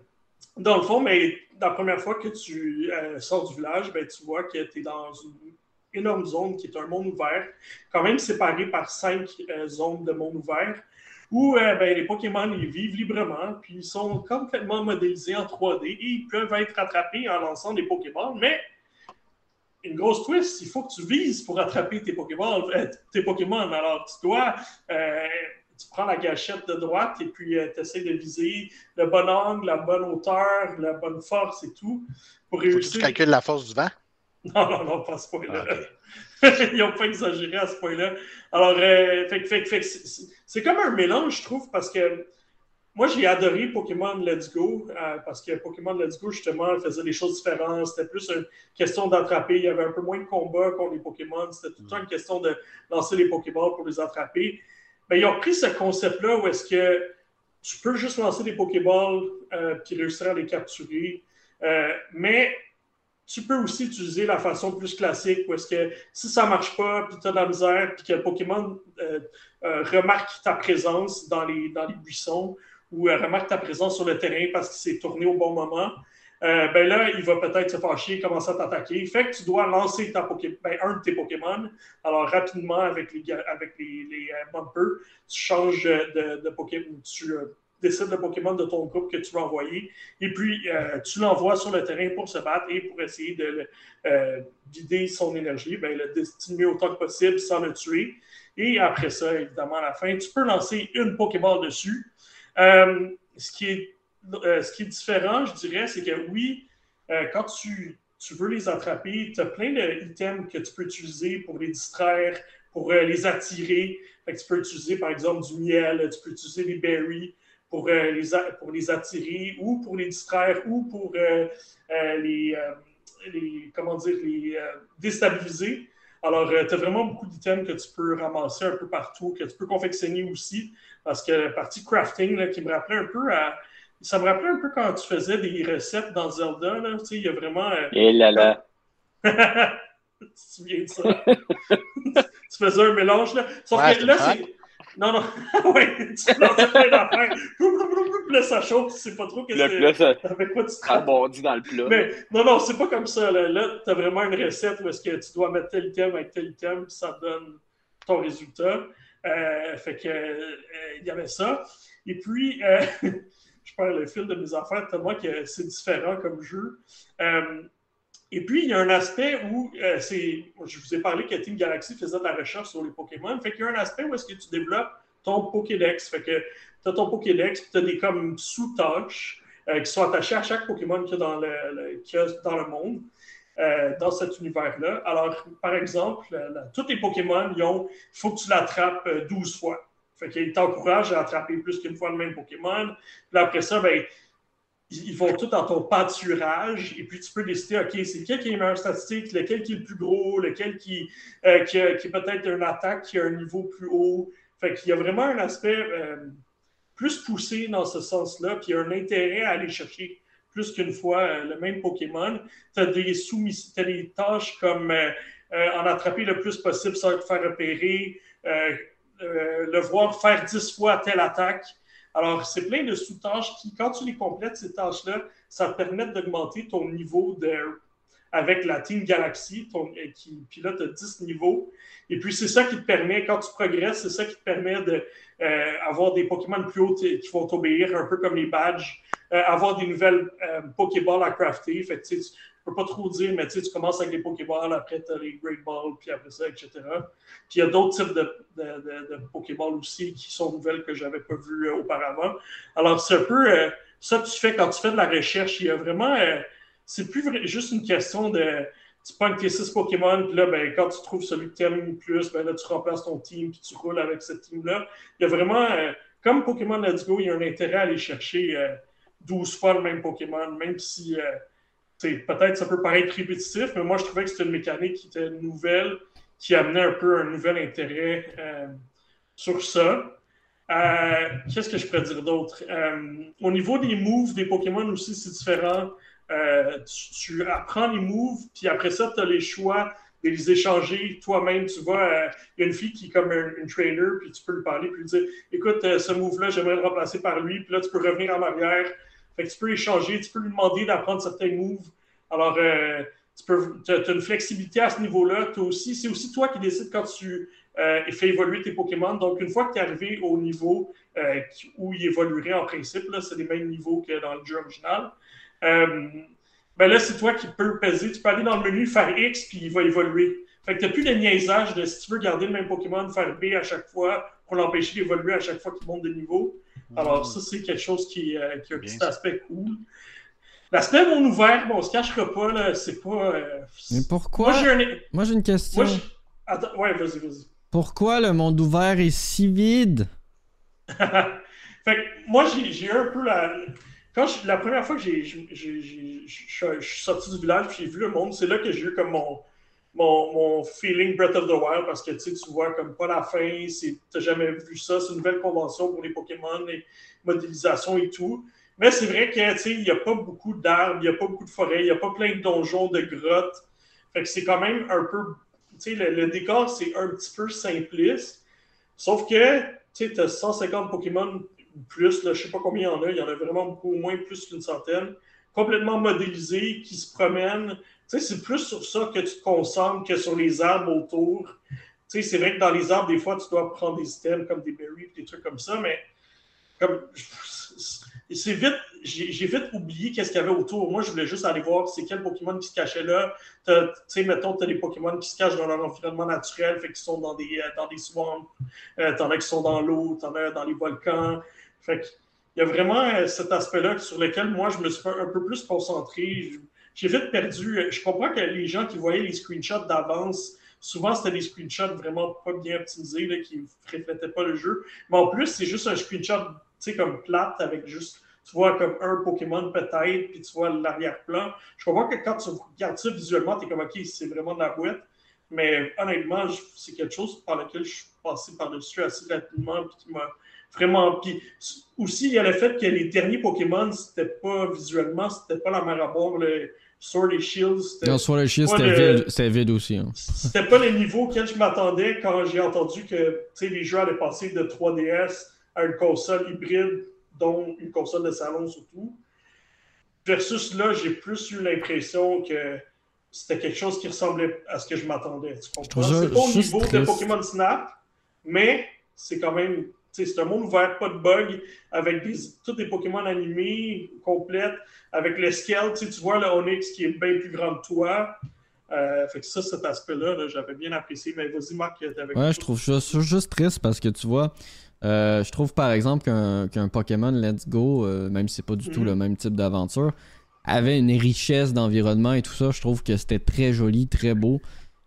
dans le fond, mais, la première fois que tu euh, sors du village, ben, tu vois que tu es dans une énorme zone qui est un monde ouvert, quand même séparé par cinq euh, zones de monde ouvert, où euh, ben, les Pokémon ils vivent librement, puis ils sont complètement modélisés en trois D et ils peuvent être attrapés en lançant des Pokéballs, mais une grosse twist, il faut que tu vises pour attraper tes Pokéballs, euh, tes Pokémon. Alors tu dois, euh, tu prends la gâchette de droite et puis euh, tu essaies de viser le bon angle, la bonne hauteur, la bonne force et tout pour réussir. Faut que tu calcules la force du vent. Non, non, non, pas à ce point-là. Okay. Ils n'ont pas exagéré à ce point-là. Alors, euh, fait, fait, fait, c'est, c'est comme un mélange, je trouve, parce que moi, j'ai adoré Pokémon Let's Go, euh, parce que Pokémon Let's Go, justement, faisait des choses différentes. C'était plus une question d'attraper. Il y avait un peu moins de combats contre les Pokémon. C'était tout le temps une question de lancer les Pokéballs pour les attraper. Ben, ils ont pris ce concept-là où est-ce que tu peux juste lancer des Pokéballs euh, puis réussir à les capturer. Euh, mais... Tu peux aussi utiliser la façon plus classique où est-ce que si ça ne marche pas, puis tu as de la misère, puis que le Pokémon euh, euh, remarque ta présence dans les, dans les buissons ou euh, remarque ta présence sur le terrain parce qu'il s'est tourné au bon moment, euh, ben là, il va peut-être se fâcher et commencer à t'attaquer. Fait que tu dois lancer ta Poké- ben, un de tes Pokémon. Alors, rapidement, avec les, avec les, les euh, bumpers, tu changes de, de Pokémon. Tu, euh, décide le Pokémon de ton groupe que tu vas envoyer, et puis euh, tu l'envoies sur le terrain pour se battre et pour essayer de euh, vider son énergie, bien, le diminuer autant que possible sans le tuer. Et après ça, évidemment, à la fin, tu peux lancer une Pokéball dessus. Euh, ce, qui est, euh, ce qui est différent, je dirais, c'est que oui, euh, quand tu, tu veux les attraper, tu as plein d'items que tu peux utiliser pour les distraire, pour euh, les attirer. Fait que tu peux utiliser, par exemple, du miel, tu peux utiliser des berries, pour, euh, les, pour les attirer ou pour les distraire ou pour euh, euh, les, euh, les, comment dire, les euh, déstabiliser. Alors, euh, tu as vraiment beaucoup d'items que tu peux ramasser un peu partout, que tu peux confectionner aussi, parce que la partie crafting, là, qui me rappelait un peu à... Ça me rappelait un peu quand tu faisais des recettes dans Zelda, là, tu sais, il y a vraiment... Euh... Et là là! Tu te souviens de ça? Tu faisais un mélange, là. Sauf ouais, que là, c'est... Frank. Non, non, ouais, tu lançais plein d'affaires. Là, ça chauffe, tu sais pas trop qu'est-ce que c'est. Avec quoi tu te rabondis dans le plat. Mais non, non, c'est pas comme ça. Là, là tu as vraiment une recette où est-ce que tu dois mettre tel item avec tel item, puis ça donne ton résultat. Euh, fait que, il euh, y avait ça. Et puis, euh, je perds le fil de mes affaires tellement que c'est différent comme jeu. Euh, Et puis, il y a un aspect où, euh, c'est, je vous ai parlé que Team Galaxy faisait de la recherche sur les Pokémon. Fait qu'il y a un aspect où est-ce que tu développes ton Pokédex. Fait que tu as ton Pokédex, puis tu as des comme sous-tâches euh, qui sont attachées à chaque Pokémon qu'il y a dans le, le, qu'il y a dans le monde, euh, dans cet univers-là. Alors, par exemple, la, la, tous les Pokémon, ils ont, il faut que tu l'attrapes douze fois. Fait qu'ils t'encouragent à attraper plus qu'une fois le même Pokémon. Puis après ça, bien... ils vont tout dans ton pâturage et puis tu peux décider, OK, c'est quel qui est le meilleur statistique, lequel qui est le plus gros, lequel qui, euh, qui, a, qui est peut-être une attaque qui a un niveau plus haut. Fait qu'il y a vraiment un aspect euh, plus poussé dans ce sens-là, puis il y a un intérêt à aller chercher plus qu'une fois euh, le même Pokémon. Tu as des soumis, t'as des tâches comme euh, euh, en attraper le plus possible sans te faire repérer, euh, euh, le voir faire dix fois telle attaque. Alors, c'est plein de sous-tâches qui, quand tu les complètes, ces tâches-là, ça te permet d'augmenter ton niveau de... avec la Team Galaxy, ton... qui pilote dix niveaux. Et puis, c'est ça qui te permet, quand tu progresses, c'est ça qui te permet d'avoir de, euh, des Pokémon plus hauts qui vont t'obéir, un peu comme les badges, euh, avoir des nouvelles euh, Pokéballs à crafter. Fait que, tu sais, tu peux pas trop dire, mais tu sais, tu commences avec les Pokéballs, après tu as les Great Balls, puis après ça, et cetera. Puis il y a d'autres types de, de, de, de Pokéballs aussi qui sont nouvelles que je n'avais pas vues euh, auparavant. Alors, c'est un peu euh, ça que tu fais quand tu fais de la recherche. Il y a vraiment, euh, c'est plus vrai, juste une question de, tu pognes tes six Pokémon, puis là, ben, quand tu trouves celui que tu aimes le plus, ben là, tu remplaces ton team, puis tu roules avec cette team-là. Il y a vraiment, euh, comme Pokémon Let's Go, il y a un intérêt à aller chercher euh, douze fois le même Pokémon, même si... Euh, peut-être ça peut paraître répétitif, mais moi, je trouvais que c'était une mécanique qui était nouvelle, qui amenait un peu un nouvel intérêt euh, sur ça. Euh, qu'est-ce que je pourrais dire d'autre? Euh, au niveau des moves des Pokémon aussi, c'est différent. Euh, tu, tu apprends les moves, puis après ça, tu as les choix de les échanger toi-même. Tu vois, il euh, y a une fille qui est comme un, une trainer, puis tu peux lui parler, puis lui dire « Écoute, euh, ce move-là, j'aimerais le remplacer par lui. » Puis là, tu peux revenir en arrière. Fait que tu peux échanger, tu peux lui demander d'apprendre certains moves. Alors, euh, tu as une flexibilité à ce niveau-là. T'as aussi, c'est aussi toi qui décides quand tu euh, fais évoluer tes Pokémon. Donc, une fois que tu es arrivé au niveau euh, où ils évolueraient en principe, là, c'est les mêmes niveaux que dans le jeu original, euh, ben là, c'est toi qui peux peser. Tu peux aller dans le menu, faire X, puis il va évoluer. Fait que tu n'as plus le niaisage de si tu veux garder le même Pokémon, faire B à chaque fois pour l'empêcher d'évoluer à chaque fois qu'il monte de niveau. Alors, ça, c'est quelque chose qui, euh, qui a un bien petit ça. Aspect cool. L'aspect monde ouvert, bon, on se cachera pas, là, c'est pas... Euh, c'est... Mais pourquoi... Moi, j'ai, un... Moi, j'ai une question. Moi, j'ai... Attends, ouais, vas-y, vas-y. Pourquoi le monde ouvert est si vide? Fait que moi, j'ai, j'ai un peu la... Quand je... La première fois que j'ai, j'ai, j'ai, j'ai, je suis sorti du village et j'ai vu le monde, c'est là que j'ai eu comme mon... Mon, mon feeling Breath of the Wild, parce que tu vois comme pas la fin, c'est, t'as jamais vu ça, c'est une nouvelle convention pour les Pokémon, les modélisations et tout. Mais c'est vrai qu'il n'y a pas beaucoup d'arbres, il n'y a pas beaucoup de forêts, il n'y a pas plein de donjons, de grottes. Fait que c'est quand même un peu... Le, le décor, c'est un petit peu simpliste. Sauf que tu as cent cinquante Pokémon ou plus, je ne sais pas combien il y en a, il y en a vraiment beaucoup, au moins plus qu'une centaine, complètement modélisés, qui se promènent. Tu sais, c'est plus sur ça que tu te concentres que sur les arbres autour. Tu sais, c'est vrai que dans les arbres, des fois, tu dois prendre des items comme des berries, des trucs comme ça, mais comme c'est vite, j'ai, j'ai vite oublié qu'est-ce qu'il y avait autour. Moi, je voulais juste aller voir c'est quel Pokémon qui se cachait là. Tu sais, mettons, tu as des Pokémon qui se cachent dans leur environnement naturel, fait qu'ils sont dans des, dans des swamps, euh, t'en as qui sont dans l'eau, t'en as dans les volcans. Fait qu'il y a vraiment cet aspect-là sur lequel, moi, je me suis un peu plus concentré. Je, J'ai vite perdu. Je comprends que les gens qui voyaient les screenshots d'avance, souvent c'était des screenshots vraiment pas bien optimisés, là, qui ne reflétaient pas le jeu. Mais en plus, c'est juste un screenshot sais, comme plate avec juste, tu vois comme un Pokémon peut-être, puis tu vois l'arrière-plan. Je comprends que quand tu regardes ça visuellement, tu es comme, OK, c'est vraiment de la boîte. Mais honnêtement, je, c'est quelque chose par lequel je suis passé par-dessus assez rapidement, puis qui m'a vraiment... Puis aussi, il y a le fait que les derniers Pokémon, c'était pas visuellement, c'était pas la mer à boire, le Sword and Shield. C'était non, Sword and Shield, c'était, le... vide, c'était vide aussi. Hein. C'était pas le niveau auquel je m'attendais quand j'ai entendu que les jeux allaient passer de trois D S à une console hybride, dont une console de salon surtout. Versus là, j'ai plus eu l'impression que c'était quelque chose qui ressemblait à ce que je m'attendais. Tu comprends? C'est pas au niveau triste. De Pokémon Snap, mais c'est quand même... C'est un monde ouvert, pas de bugs, avec des, tous des Pokémon animés, complètes, avec le scale. Tu vois le Onix qui est bien plus grand que toi. Euh, fait que ça, cet aspect-là, là, j'avais bien apprécié. Mais vas-y, Marc, t'avais... Ouais, je trouve ça juste triste parce que tu vois... Euh, je trouve par exemple qu'un, qu'un Pokémon Let's Go, euh, même si c'est pas du mmh. tout le même type d'aventure, avait une richesse d'environnement et tout ça. Je trouve que c'était très joli, très beau.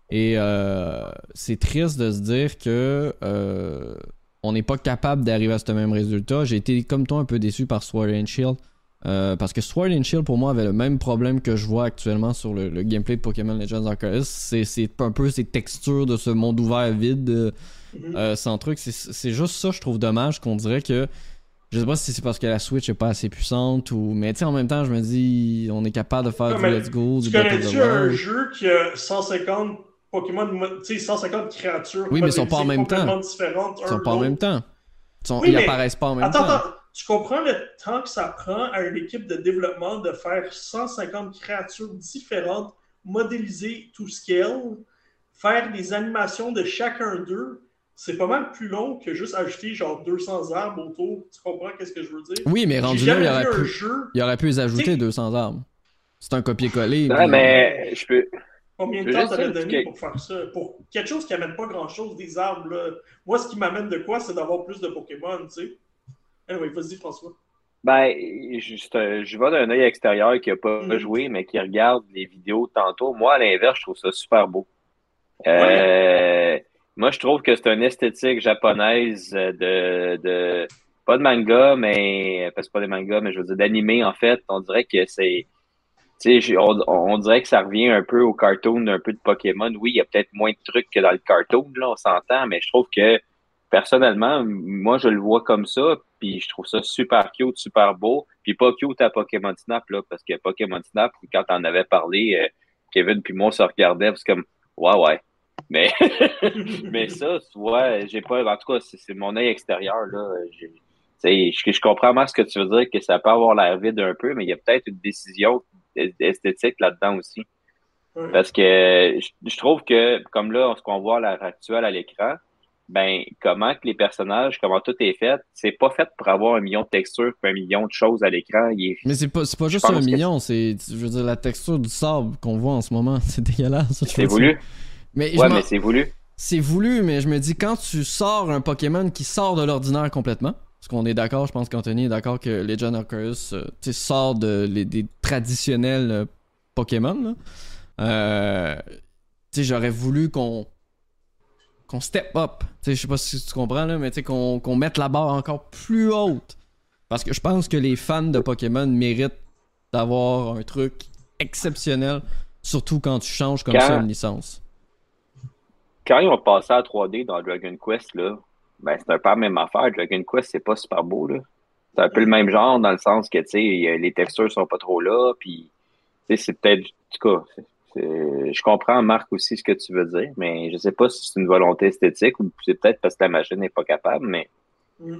Et euh, c'est triste de se dire que euh, on n'est pas capable d'arriver à ce même résultat. J'ai été comme toi un peu déçu par Sword and Shield. Euh, parce que Sword and Shield pour moi avait le même problème que je vois actuellement sur le, le gameplay de Pokémon Legends Arceus. C'est, c'est un peu ces textures de ce monde ouvert vide euh, euh, sans truc. C'est, c'est juste ça, je trouve dommage qu'on dirait que... Je sais pas si c'est parce que la Switch est pas assez puissante ou... Mais tu sais, en même temps, je me dis, on est capable de faire non, du Let's Go, du Breath of the Wild. Tu connais-tu un jeu qui a cent cinquante Pokémon, tu sais, cent cinquante créatures... Oui, mais ils sont pas en même temps. Ils sont pas en même temps. Ils apparaissent pas en même temps. Attends, attends. Tu comprends le temps que ça prend à une équipe de développement de faire cent cinquante créatures différentes, modéliser to scale, faire des animations de chacun d'eux? C'est pas mal plus long que juste ajouter genre deux cents arbres autour. Tu comprends qu'est-ce que je veux dire? Oui, mais rendu là, il aurait, pu, jeu... il aurait pu les ajouter, t'sais... deux cents arbres. C'est un copier-coller. Non, puis... mais je peux... Combien de temps t'aurais donné pour faire ça? Pour quelque chose qui amène pas grand-chose, des arbres, là. Moi, ce qui m'amène de quoi, c'est d'avoir plus de Pokémon, tu sais. Anyway, vas-y, François. Ben, juste, je vais d'un œil extérieur qui n'a pas mmh. joué, mais qui regarde les vidéos tantôt. Moi, à l'inverse, je trouve ça super beau. Euh, ouais. Moi, je trouve que c'est une esthétique japonaise de, de pas de manga, mais parce que pas des mangas, mais je veux dire d'animé, en fait. On dirait que c'est... Tu sais, on, on dirait que ça revient un peu au cartoon, un peu de Pokémon. Oui, il y a peut-être moins de trucs que dans le cartoon, là, on s'entend, mais je trouve que personnellement, moi, je le vois comme ça, puis je trouve ça super cute, super beau, puis pas cute à Pokémon Snap, là, parce que Pokémon Snap, quand on en avait parlé, euh, Kevin puis moi, on se regardait, c'est comme, ouais, ouais, mais, mais ça, tu vois, j'ai pas, en tout cas, c'est, c'est mon œil extérieur, là, j'ai, je, je comprends vraiment ce que tu veux dire, que ça peut avoir l'air vide un peu, mais il y a peut-être une décision esthétique là-dedans aussi, oui. Parce que je, je trouve que, comme là, ce qu'on voit à l'heure actuelle à l'écran, ben, comment que les personnages, comment tout est fait, c'est pas fait pour avoir un million de textures, un million de choses à l'écran. Il est... Mais c'est pas, c'est pas juste un million, c'est... c'est, je veux dire, la texture du sable qu'on voit en ce moment, c'est dégueulasse. Ça, c'est voulu. Mais ouais, mais c'est voulu. C'est voulu, mais je me dis, quand tu sors un Pokémon qui sort de l'ordinaire complètement, parce qu'on est d'accord, je pense qu'Anthony est d'accord que Legend Arceus, euh, tu sais, sort de, les, des traditionnels euh, Pokémon, là. Euh, tu sais, j'aurais voulu qu'on qu'on step up, je sais pas si tu comprends là, mais qu'on, qu'on mette la barre encore plus haute, parce que je pense que les fans de Pokémon méritent d'avoir un truc exceptionnel, surtout quand tu changes comme quand... ça une licence. Quand ils ont passé à trois D dans Dragon Quest, là, ben c'est un peu la même affaire. Dragon Quest, c'est pas super beau, là. C'est un peu le même genre, dans le sens que les textures sont pas trop là, puis c'est peut-être, en tout cas... C'est... Euh, je comprends, Marc, aussi ce que tu veux dire, mais je sais pas si c'est une volonté esthétique ou c'est peut-être parce que la machine n'est pas capable, mais... Mm.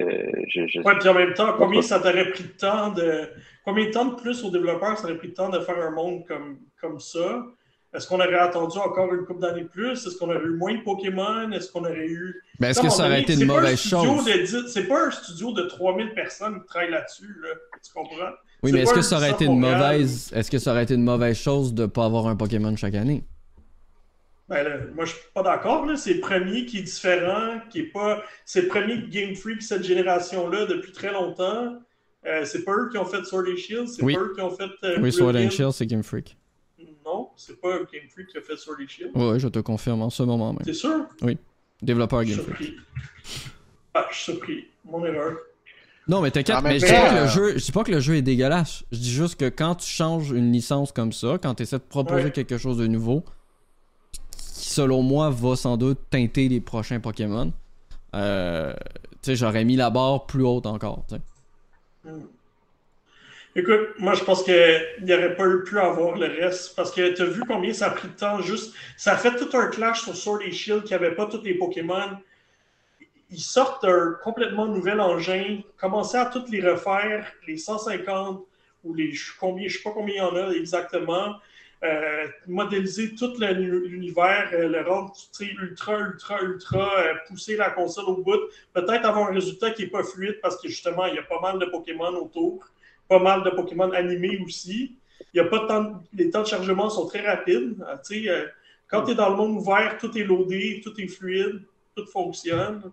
Euh, je, je... Ouais, puis en même temps, combien ça t'aurait pris de temps de... Combien de temps de plus aux développeurs ça aurait pris de temps de faire un monde comme, comme ça? Est-ce qu'on aurait attendu encore une couple d'années plus? Est-ce qu'on aurait eu moins de Pokémon? Est-ce qu'on aurait eu... Mais est-ce non, que ça aurait été une mauvaise chose? De... C'est pas un studio de trois mille personnes qui travaille là-dessus, là. Tu comprends? Oui, c'est mais est-ce que ça aurait été une mauvaise, est-ce que ça aurait été une mauvaise chose de pas avoir un Pokémon chaque année? Ben là, moi je suis pas d'accord là, c'est le premier qui est différent, qui est pas, c'est le premier Game Freak cette génération-là depuis très longtemps. Euh, c'est pas eux qui ont fait Sword and Shield, c'est oui. pas eux qui ont fait. Euh, oui, Sword and Shield, c'est Game Freak. Non, c'est pas Game Freak qui a fait Sword and Shield. Oui, je te confirme en ce moment même. T'es sûr? Oui, développeur Game Freak. Ah, je suis surpris. Mon erreur. Non, mais t'inquiète, mais je dis pas que le jeu, je dis pas que le jeu est dégueulasse. Je dis juste que quand tu changes une licence comme ça, quand tu essaies de proposer ouais. quelque chose de nouveau, qui selon moi va sans doute teinter les prochains Pokémon, euh, tu sais, j'aurais mis la barre plus haute encore. Mm. Écoute, moi je pense qu'il n'y aurait pas pu avoir le reste, parce que tu as vu combien ça a pris de temps, juste, ça a fait tout un clash sur Sword et Shield qui n'avait pas tous les Pokémon. Ils sortent un complètement nouvel engin, commencer à tous les refaire, les cent cinquante ou les combien, je ne sais pas combien il y en a exactement, euh, modéliser tout le, l'univers, euh, le rendre ultra, ultra, ultra, euh, pousser la console au bout, peut-être avoir un résultat qui n'est pas fluide parce que justement, il y a pas mal de Pokémon autour, pas mal de Pokémon animés aussi. Il y a pas tant de... Les temps de chargement sont très rapides. Tu sais, euh, quand tu es dans le monde ouvert, tout est loadé, tout est fluide, tout fonctionne.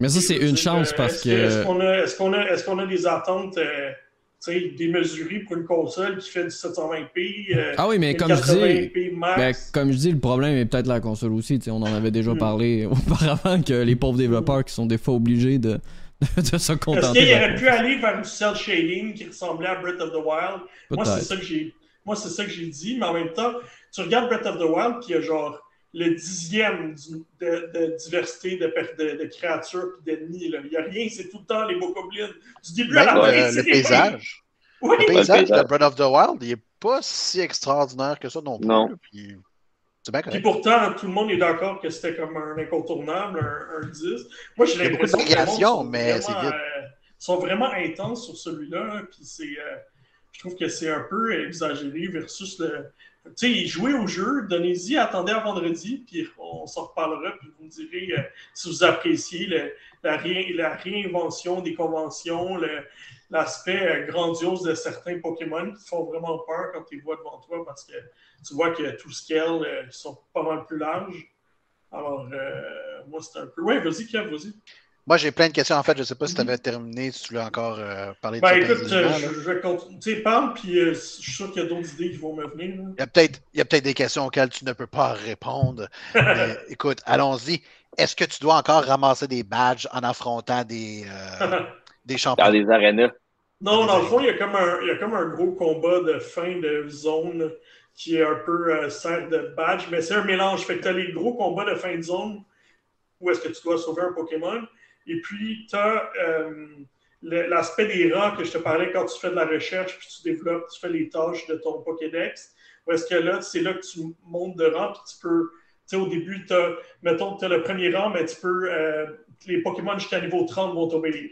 Mais ça, c'est une chance parce que... Est-ce qu'on a, est-ce qu'on a, est-ce qu'on a des attentes euh, démesurées pour une console qui fait du sept cent vingt p euh, Ah oui, mais comme je dis, ben, comme je dis, le problème est peut-être la console aussi. On en avait déjà parlé auparavant que les pauvres développeurs qui sont des fois obligés de, de se contenter. Est-ce qu'il aurait pu aller vers du cel shading qui ressemblait à Breath of the Wild? Moi c'est, ça que j'ai, moi, c'est ça que j'ai dit, mais en même temps, tu regardes Breath of the Wild qui a genre... le dixième du, de, de diversité de, de, de créatures et d'ennemis. Il n'y a rien, c'est tout le temps les bokoblins. Du début Même à la fin, c'est le paysage. Oui, le paysage de Breath of the Wild, il n'est pas si extraordinaire que ça non plus. Non. Puis, c'est bien correct. Et pourtant, tout le monde est d'accord que c'était comme un incontournable, un, un dix. Moi, j'ai c'est l'impression que les gens euh, sont vraiment intenses sur celui-là. Hein, puis c'est, euh, je trouve que c'est un peu exagéré versus le... Tu sais, jouez au jeu, donnez-y, attendez à vendredi, puis on s'en reparlera, puis vous me direz euh, si vous appréciez le, la, ré, la réinvention des conventions, le, l'aspect euh, grandiose de certains Pokémon qui font vraiment peur quand tu les vois devant toi, parce que tu vois que tout scale, euh, ils sont pas mal plus larges. Alors, euh, moi, c'est un peu... Oui, vas-y, Kev, vas-y. Moi, j'ai plein de questions. En fait, je ne sais pas si tu avais mm-hmm. terminé, si tu voulais encore euh, parler de ben, ça. Écoute, euh, je, je vais continuer. Tu sais, parle, puis euh, je suis sûr qu'il y a d'autres idées qui vont me venir. Là. Il y a peut-être, il y a peut-être des questions auxquelles tu ne peux pas répondre. Mais, écoute, allons-y. Est-ce que tu dois encore ramasser des badges en affrontant des, euh, des champions? Dans les arénas. Non, dans le fond, il y a comme un, il y a comme un gros combat de fin de zone qui est un peu euh, serre de badge, mais c'est un mélange. Fait que tu as les gros combats de fin de zone où est-ce que tu dois sauver un Pokémon. Et puis, tu as euh, l'aspect des rangs que je te parlais quand tu fais de la recherche, puis tu développes, tu fais les tâches de ton Pokédex. Ou est-ce que là, c'est là que tu montes de rang, puis tu peux, tu sais, au début, tu as, mettons, tu as le premier rang, mais tu peux, euh, les Pokémon jusqu'à niveau trente vont t'obéir.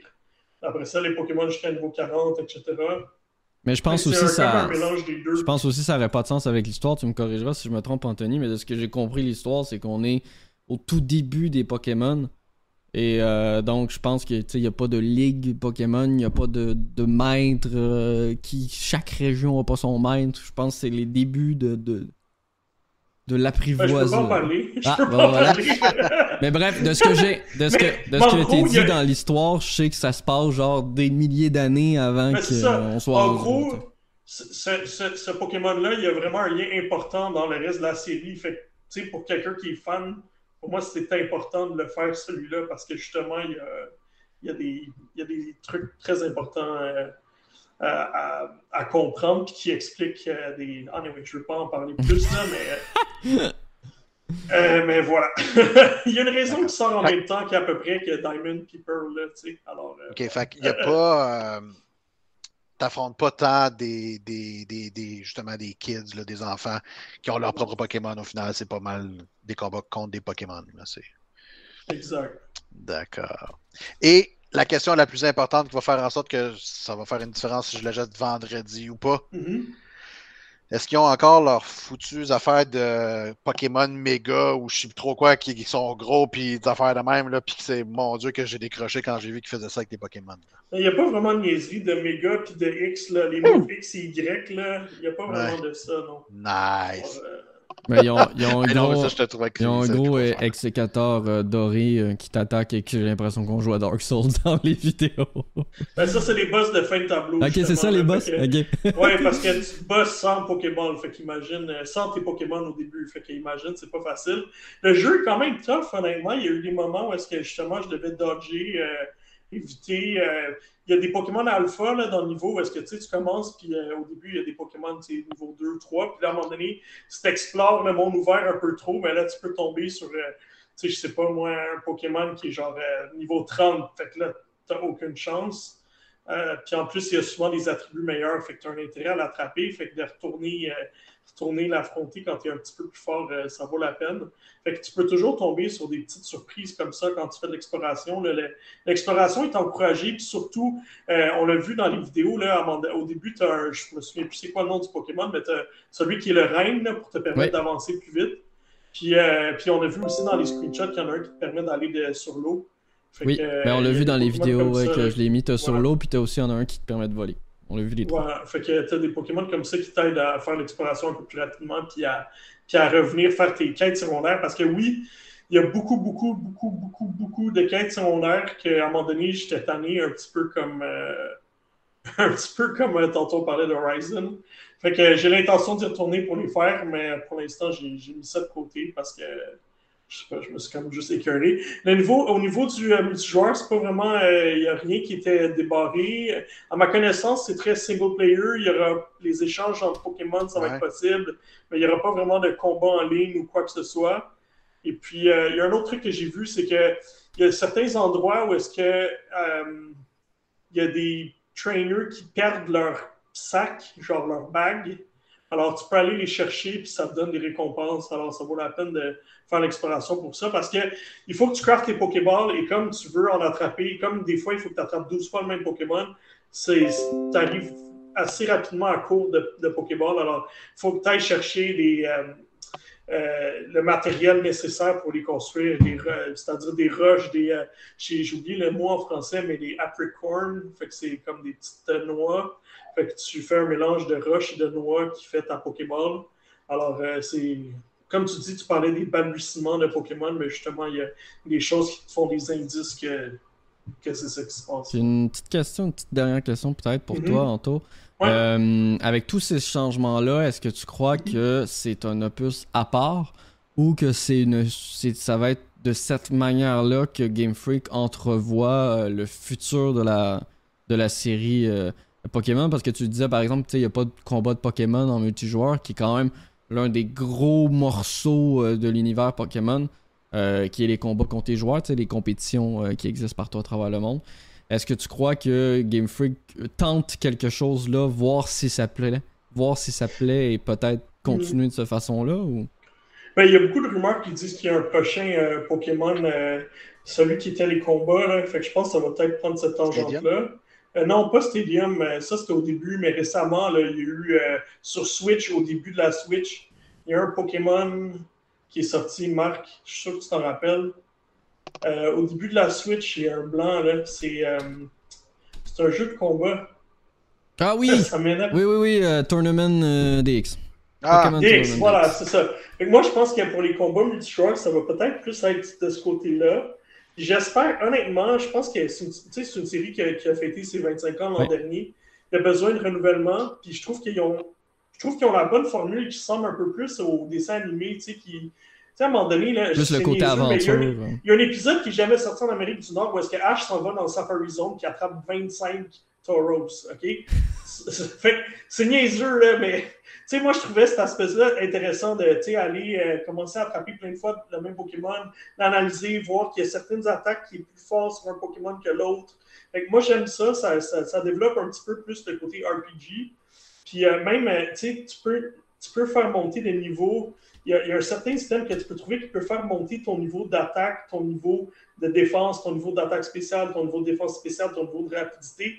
Après ça, les Pokémon jusqu'à niveau quarante, et cetera. Mais je pense, aussi ça, je pense aussi que ça n'aurait pas de sens avec l'histoire. Tu me corrigeras si je me trompe, Anthony, mais de ce que j'ai compris, l'histoire, c'est qu'on est au tout début des Pokémon. Et euh, donc, je pense qu'il n'y a pas de ligue Pokémon, il n'y a pas de, de maître, euh, qui chaque région n'a pas son maître. Je pense que c'est les débuts de, de, de l'apprivoisement. Ben, je peux pas en parler. Je ah, peux ben, pas en voilà. parler. Mais bref, de ce que j'ai de ce mais, que, de ce que gros, dit a... dans l'histoire, je sais que ça se passe genre des milliers d'années avant ben, qu'on soit... En gros, ce, ce, ce Pokémon-là, il y a vraiment un lien important dans le reste de la série. Fait que, pour quelqu'un qui est fan... Pour moi, c'est important de le faire, celui-là, parce que justement, il y a, il y a, des, il y a des trucs très importants à, à, à comprendre puis qui expliquent des... Ah non, mais je ne veux pas en parler plus, là, mais... euh, mais voilà. Il y a une raison qui sort en fait... même temps qu'à peu près que Diamond et Pearl, là, tu sais. Alors, OK, euh... fait qu'il n'y a pas... Euh... T'affrontes pas tant des, des, des, des justement des kids, là, des enfants qui ont leur propre Pokémon. Au final, c'est pas mal des combats contre des Pokémon. Là, c'est... Exact. D'accord. Et la question la plus importante qui va faire en sorte que ça va faire une différence si je le jette vendredi ou pas. Mm-hmm. Est-ce qu'ils ont encore leurs foutues affaires de Pokémon méga ou je sais trop quoi qui sont gros puis des affaires de même là, puis c'est mon Dieu que j'ai décroché quand j'ai vu qu'ils faisaient ça avec des Pokémon. Il n'y a pas vraiment de niaiserie de méga puis de X là, les mots X et Y là, il n'y a pas vraiment ouais. de ça non. Nice. Alors, euh... mais ils ont, ils ont un gros, non, ça, ils ont un gros exécuteur euh, doré euh, qui t'attaque et que j'ai l'impression qu'on joue à Dark Souls dans les vidéos. Ben ça, c'est les boss de fin de tableau. Ok, c'est ça les boss? Que... Okay. Ouais, parce que tu bosses sans Pokéball, fait qu'imagine, sans tes Pokémon au début, fait qu'imagine, c'est pas facile. Le jeu est quand même tough, honnêtement. Il y a eu des moments où est-ce que justement je devais dodger euh, éviter... Euh, il y a des Pokémon alpha là, dans le niveau où est-ce que tu commences, puis euh, au début, il y a des Pokémon niveau deux, trois, puis là, à un moment donné, si tu explores le monde ouvert un peu trop, ben là, tu peux tomber sur, euh, tu sais, je sais pas moi, un Pokémon qui est genre euh, niveau trente, fait que là, t'as aucune chance. Euh, puis en plus, il y a souvent des attributs meilleurs, fait que tu as un intérêt à l'attraper, fait que de retourner, euh, retourner l'affronter quand tu es un petit peu plus fort, euh, ça vaut la peine. Fait que tu peux toujours tomber sur des petites surprises comme ça quand tu fais de l'exploration. Là, le, l'exploration est encouragée, puis surtout, euh, on l'a vu dans les vidéos, là, au début, tu as un, je me souviens plus c'est quoi le nom du Pokémon, mais tu as celui qui est le reine là, pour te permettre oui. d'avancer plus vite. Puis, euh, puis on a vu aussi dans les screenshots qu'il y en a un qui te permet d'aller de, sur l'eau. Fait oui, que, ben on l'a vu dans les vidéos ça, que je l'ai mis, t'as sur voilà. l'eau, puis t'as aussi en a un qui te permet de voler. On l'a vu les trois. Voilà, fait que t'as des Pokémon comme ça qui t'aident à faire l'exploration un peu plus rapidement, puis à, puis à revenir faire tes quêtes secondaires, parce que oui, il y a beaucoup, beaucoup, beaucoup, beaucoup, beaucoup de quêtes secondaires qu'à un moment donné, j'étais tanné un petit peu comme... Euh, un petit peu comme euh, tantôt on parlait d'Horizon. Fait que j'ai l'intention d'y retourner pour les faire, mais pour l'instant, j'ai, j'ai mis ça de côté, parce que... Je sais pas, je me suis comme juste écœuré. Le niveau, au niveau du euh, multijoueur, c'est pas vraiment... Il euh, n'y a rien qui était débarré. À ma connaissance, c'est très single-player. Il y aura les échanges entre Pokémon, ça ouais. va être possible. Mais il n'y aura pas vraiment de combat en ligne ou quoi que ce soit. Et puis, il euh, y a un autre truc que j'ai vu, c'est que il y a certains endroits où est-ce que euh, y a des trainers qui perdent leur sac, genre leur bague. Alors, tu peux aller les chercher, puis ça te donne des récompenses. Alors, ça vaut la peine de faire l'exploration pour ça, parce que il faut que tu craftes tes Pokéballs, et comme tu veux en attraper, comme des fois, il faut que tu attrapes douze fois le même Pokémon, tu arrives assez rapidement à court de, de Pokéballs. Alors, il faut que tu ailles chercher les, euh, euh, le matériel nécessaire pour les construire, les, euh, c'est-à-dire des roches, des euh, j'ai, j'ai oublié le mot en français, mais des apricorns, fait que c'est comme des petites euh, noix. Fait que tu fais un mélange de roches et de noix qui fait ta Pokéball. Alors, euh, c'est... Comme tu dis, tu parlais des balbutiements de Pokémon, mais justement, il y a des choses qui te font des indices que, que c'est ça qui se passe. J'ai une petite question, une petite dernière question peut-être pour mm-hmm. toi, Anto. Ouais. Euh, avec tous ces changements-là, est-ce que tu crois mm-hmm. que c'est un opus à part ou que c'est une, c'est, ça va être de cette manière-là que Game Freak entrevoit euh, le futur de la, de la série euh, Pokémon? Parce que tu disais, par exemple, il n'y a pas de combat de Pokémon en multijoueur qui est quand même... l'un des gros morceaux de l'univers Pokémon, euh, qui est les combats contre les joueurs, tu sais, les compétitions euh, qui existent partout à travers le monde. Est-ce que tu crois que Game Freak tente quelque chose là, voir si ça plaît, voir si ça plaît et peut-être continuer de cette façon-là ou... Ben, il y a beaucoup de rumeurs qui disent qu'il y a un prochain euh, Pokémon, euh, celui qui était les combats, là, fait que je pense que ça va peut-être prendre cette tangente-là. Euh, non, pas Stadium, euh, ça c'était au début, mais récemment, là, il y a eu euh, sur Switch, au début de la Switch, il y a un Pokémon qui est sorti, Marc, je suis sûr que tu t'en rappelles. Euh, au début de la Switch, il y a un blanc, là, c'est, euh, c'est un jeu de combat. Ah oui, ça m'énerve. Oui, oui, oui, euh, Tournament euh, D X. Ah, D X, voilà, D X. C'est ça. Fait que moi, je pense que pour les combats multijoueurs, ça va peut-être plus être de ce côté-là. J'espère, honnêtement, je pense que c'est une, c'est une série qui a, qui a fêté ses vingt-cinq ans l'an ouais. dernier. Il y a besoin de renouvellement, puis je trouve qu'ils ont, je trouve qu'ils ont la bonne formule qui ressemble un peu plus au dessin animé, tu sais, qui... Tu sais, à un moment donné, là, juste le côté aventure. Il y, un, il y a un épisode qui n'est jamais sorti en Amérique du Nord où est-ce que Ash s'en va dans le Safari Zone qui attrape vingt-cinq Tauros, OK? Fait, c'est niaiseux, là, mais... Tu sais, moi, je trouvais cet aspect-là intéressant de, tu sais, aller euh, commencer à attraper plein de fois le même Pokémon, l'analyser, voir qu'il y a certaines attaques qui sont plus fortes sur un Pokémon que l'autre. Fait que moi, j'aime ça, ça, ça, ça développe un petit peu plus le côté R P G. Puis euh, même, euh, tu sais, tu peux, tu peux faire monter des niveaux. Il y a, il y a un certain système que tu peux trouver qui peut faire monter ton niveau d'attaque, ton niveau de défense, ton niveau d'attaque spéciale, ton niveau de défense spéciale, ton niveau de rapidité.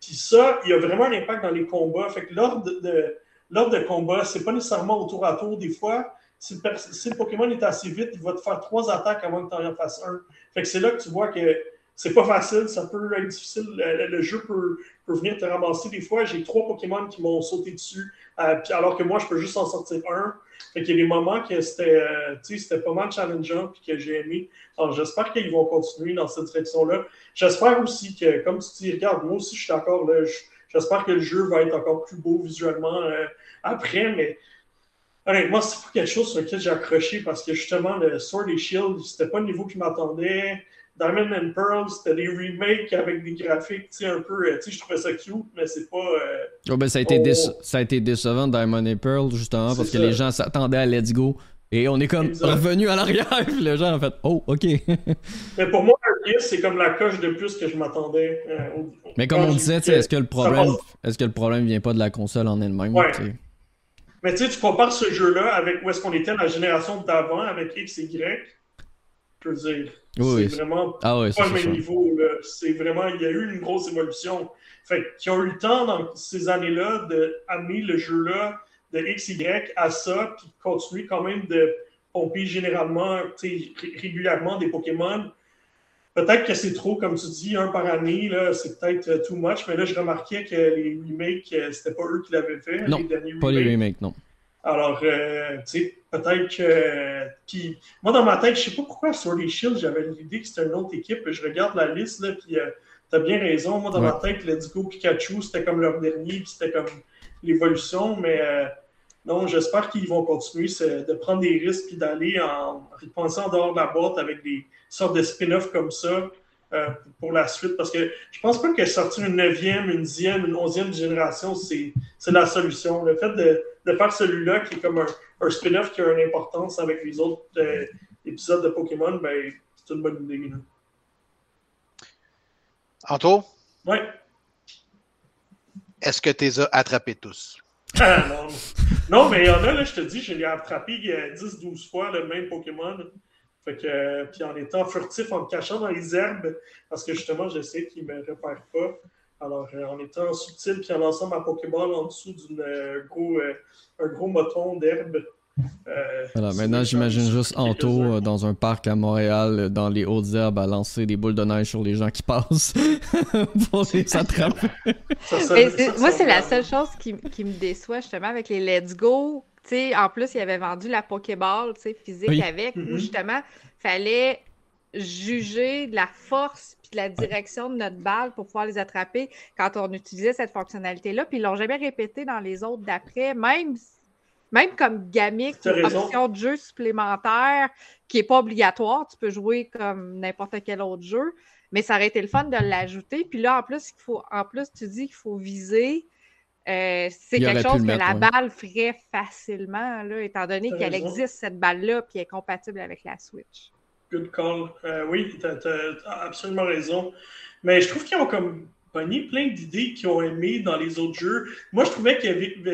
Puis ça, il y a vraiment un impact dans les combats. Fait que lors de... de L'ordre de combat, c'est pas nécessairement au tour à tour. Des fois, si le, per- si le Pokémon est assez vite, il va te faire trois attaques avant que tu en fasses un. Fait que c'est là que tu vois que c'est pas facile, ça peut être difficile. Le, le jeu peut, peut venir te ramasser. Des fois, j'ai trois Pokémon qui m'ont sauté dessus, euh, alors que moi, je peux juste en sortir un. Fait qu'il y a des moments que c'était, euh, c'était pas mal challengeant et que j'ai aimé. Alors, j'espère qu'ils vont continuer dans cette direction-là. J'espère aussi que, comme tu dis, regarde, moi aussi, je suis d'accord, là, je, j'espère que le jeu va être encore plus beau visuellement euh, après, mais honnêtement, c'est pas quelque chose sur lequel j'ai accroché parce que justement, le Sword et Shield, c'était pas le niveau que je m'attendais. Diamond and Pearl, c'était des remakes avec des graphiques, tu sais, un peu, tu sais, je trouvais ça cute, mais c'est pas... Euh, oh, ben, ça, a été on... déce- ça a été décevant, Diamond and Pearl, justement, c'est parce ça. que les gens s'attendaient à Let's Go, et on est comme Exactement. revenu à l'arrière, puis les gens, en fait, oh, OK. Mais pour moi, Arceus, c'est comme la coche de plus que je m'attendais. Euh, au... Mais comme on disait, tu sais, est-ce que le problème, est-ce que le problème vient pas de la console en elle-même, ouais. tu sais? Mais tu sais, tu compares ce jeu-là avec où est-ce qu'on était la génération d'avant, avec X et Y, je veux dire, oui, c'est oui. vraiment ah, oui, pas le même niveau. Là. C'est vraiment, il y a eu une grosse évolution. Fait qu'ils ont eu le temps dans ces années-là d'amener le jeu-là de X, Y à ça, puis continuer quand même de pomper généralement, tu sais, régulièrement des Pokémon. Peut-être que c'est trop, comme tu dis, un par année, là, c'est peut-être too much, mais là, je remarquais que les remakes, c'était pas eux qui l'avaient fait. Non, les derniers pas remakes. les remakes, non. Alors, euh, tu sais, peut-être que... Puis, moi, dans ma tête, je sais pas pourquoi, sur les Shields, j'avais l'idée que c'était une autre équipe. Je regarde la liste, là, puis euh, t'as bien raison. Moi, dans ouais. ma tête, Let's Go Pikachu, c'était comme leur dernier, puis c'était comme l'évolution, mais... Euh, non, j'espère qu'ils vont continuer ce, de prendre des risques et d'aller en repensant dehors de la boîte avec des sortes de spin-off comme ça euh, pour la suite. Parce que je pense pas que sortir une neuvième, une dixième, une onzième génération, c'est, c'est la solution. Le fait de, de faire celui-là qui est comme un, un spin-off qui a une importance avec les autres euh, épisodes de Pokémon, ben c'est une bonne idée. Anto? Oui. Est-ce que tu les as attrapés tous? Ah, non. non, mais il y en a, là, je te dis, je l'ai attrapé dix douze fois le même Pokémon. Fait que, euh, puis en étant furtif, en me cachant dans les herbes, parce que justement, je sais qu'il ne me repère pas. Alors, euh, en étant subtil, puis en lançant ma Pokéball en dessous d'un euh, gros, euh, un gros moton d'herbe. Euh, voilà, maintenant, j'imagine juste Anto euh, dans un parc à Montréal, dans les hautes herbes, à lancer des boules de neige sur les gens qui passent pour les attraper. ça, ça, mais, ça, ça, moi, c'est bien. La seule chose qui, qui me déçoit justement avec les Let's Go. T'sais, en plus, ils avaient vendu la Pokéball physique oui. avec, mm-hmm. où justement, il fallait juger de la force puis de la direction de notre balle pour pouvoir les attraper quand on utilisait cette fonctionnalité-là. Puis ils l'ont jamais répété dans les autres d'après, même si Même comme gamique, une option de jeu supplémentaire qui n'est pas obligatoire, tu peux jouer comme n'importe quel autre jeu, mais ça aurait été le fun de l'ajouter. Puis là, en plus, il faut, en plus tu dis qu'il faut viser, euh, c'est il quelque chose que mettre, la ouais. balle ferait facilement, là, étant donné t'as qu'elle raison. existe, cette balle-là, puis elle est compatible avec la Switch. Good call. Euh, oui, t'as, t'as absolument raison. Mais je trouve qu'ils ont comme... pogné plein d'idées qu'ils ont aimées dans les autres jeux. Moi, je trouvais que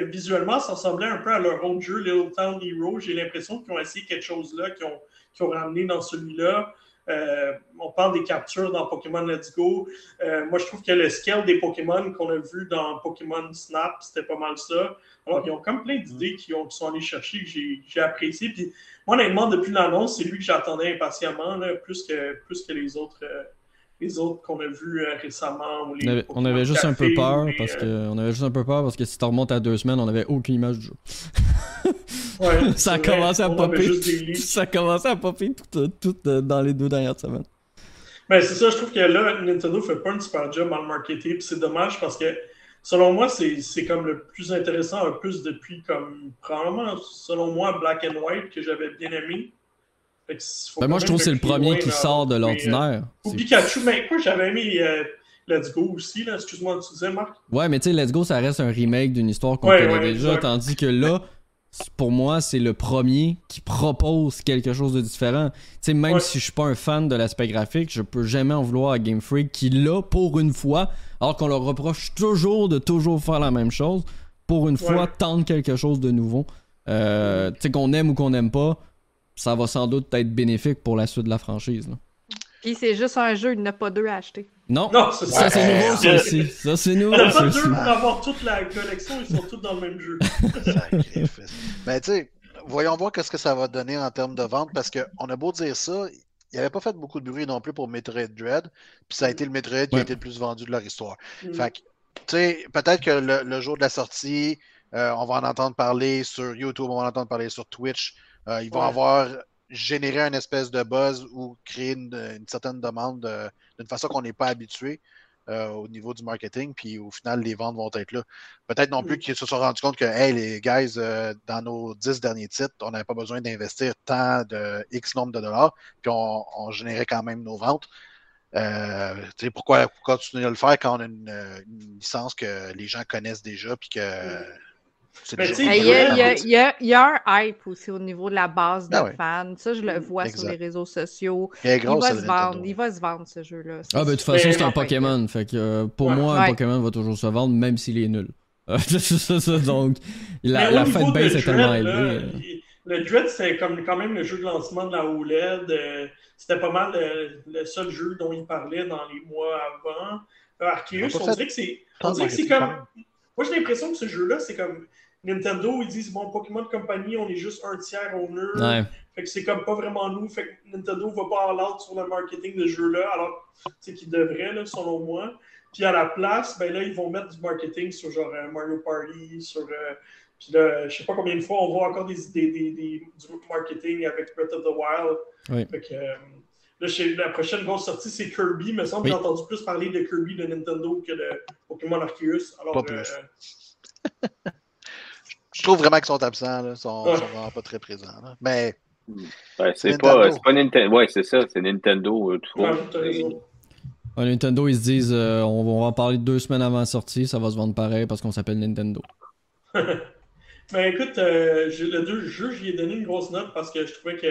visuellement, ça ressemblait un peu à leur autre jeu, Little Town Hero. J'ai l'impression qu'ils ont essayé quelque chose là, qu'ils ont, qu'ils ont ramené dans celui-là. Euh, on parle des captures dans Pokémon Let's Go. Euh, moi, je trouve que le scale des Pokémon qu'on a vu dans Pokémon Snap, c'était pas mal ça. Alors, ils ont comme plein d'idées qui sont allés chercher, que j'ai, j'ai apprécié. Puis, moi, honnêtement, depuis l'annonce, c'est lui que j'attendais impatiemment, là, plus, que, plus que les autres... Euh, les autres qu'on a vus euh, récemment. Ou les on avait, on avait juste café, un peu peur, les, parce que euh... on avait juste un peu peur parce que si tu remontes à deux semaines, on n'avait aucune image du jeu. Ouais, ça a commencé à popper. Ça a commencé à popper tout, tout euh, dans les deux dernières semaines. Ben, c'est ça, je trouve que là, Nintendo fait pas un super job en le marketer, puis c'est dommage parce que, selon moi, c'est, c'est comme le plus intéressant, un plus depuis, comme, probablement, selon moi, Black and White, que j'avais bien aimé. Ben moi, je trouve que c'est le premier loin, qui là, sort de l'ordinaire. Euh, ou Pikachu, mais quoi, j'avais mis euh, Let's Go aussi, là. Excuse-moi, tu disais, Marc? Ouais, mais tu sais, Let's Go, ça reste un remake d'une histoire qu'on ouais, connaît ouais, déjà, ouais. tandis que là, pour moi, c'est le premier qui propose quelque chose de différent. Tu sais, même ouais. si je suis pas un fan de l'aspect graphique, je peux jamais en vouloir à Game Freak qui l'a pour une fois, alors qu'on leur reproche toujours de toujours faire la même chose, pour une fois, ouais. tente quelque chose de nouveau. Euh, tu sais, qu'on aime ou qu'on aime pas, ça va sans doute être bénéfique pour la suite de la franchise. Là. Puis c'est juste un jeu, il n'y en a pas deux à acheter. Non, non c'est ça, ça c'est nouveau, ça aussi. Ça c'est nouveau, ça aussi. Il n'y en a pas deux pour avoir toute la collection, ils sont tous dans le même jeu. Ben tu sais, voyons voir qu'est-ce que ça va donner en termes de vente, parce qu'on a beau dire ça, il n'avait pas fait beaucoup de bruit non plus pour Metroid Dread, puis ça a été le Metroid ouais. qui a été le plus vendu de leur histoire. Mm. Fait que, tu sais, peut-être que le, le jour de la sortie, euh, on va en entendre parler sur YouTube, on va en entendre parler sur Twitch, Euh, ils vont ouais. avoir généré une espèce de buzz ou créé une, une certaine demande de, d'une façon qu'on n'est pas habitué euh, au niveau du marketing, puis au final, les ventes vont être là. Peut-être non plus qu'ils se sont rendus compte que, hey, les guys, euh, dans nos dix derniers titres, on n'avait pas besoin d'investir tant de X nombre de dollars, puis on, on générait quand même nos ventes. Euh, pourquoi, pourquoi continuer à le faire quand on a une, une licence que les gens connaissent déjà puis que... Mm. Mais il, y a, il, y a, il, y a, il y a un hype aussi au niveau de la base de ah oui. fans. Ça, je le vois exact. Sur les réseaux sociaux. Il, gros, il, va se vendre, il va se vendre, ce jeu-là. Ah, ben, de toute façon, c'est un Pokémon. Fait que, euh, pour ouais. moi, un ouais. Pokémon va toujours se vendre, même s'il est nul. Donc, la, la fan base est tellement élevée. Le Dread, c'est comme, quand même le jeu de lancement de la O L E D. Euh, c'était pas mal le, le seul jeu dont il parlait dans les mois avant. Euh, Arceus, on dirait que c'est, on dirait que c'est comme... Moi, j'ai l'impression que ce jeu-là, c'est comme Nintendo, ils disent, bon, Pokémon Company, on est juste un tiers owner. Ouais. Fait que c'est comme pas vraiment nous. Fait que Nintendo va pas all out sur le marketing de ce jeu-là, alors c'est qu'ils devraient, là, selon moi. Puis à la place, ben là, ils vont mettre du marketing sur genre euh, Mario Party, sur... Euh, puis là, je sais pas combien de fois, on voit encore des idées des, des, du marketing avec Breath of the Wild. Oui. Fait que... Euh, Là, la prochaine grosse sortie, c'est Kirby. Il me semble que j'ai entendu plus parler de Kirby de Nintendo que de Pokémon Arceus. Alors, pas plus. Euh... Je trouve vraiment qu'ils sont absents. Ils ne sont, ah. sont vraiment pas très présents. Là. Mais ben, c'est Nintendo. Pas, c'est pas Nintendo. Oui, c'est ça. C'est Nintendo. Euh, tout ouais, t'as raison. Ouais, Nintendo, ils se disent euh, on va en parler deux semaines avant la sortie. Ça va se vendre pareil parce qu'on s'appelle Nintendo. Ben, écoute, euh, le deux jeux, j'y ai donné une grosse note parce que je trouvais que...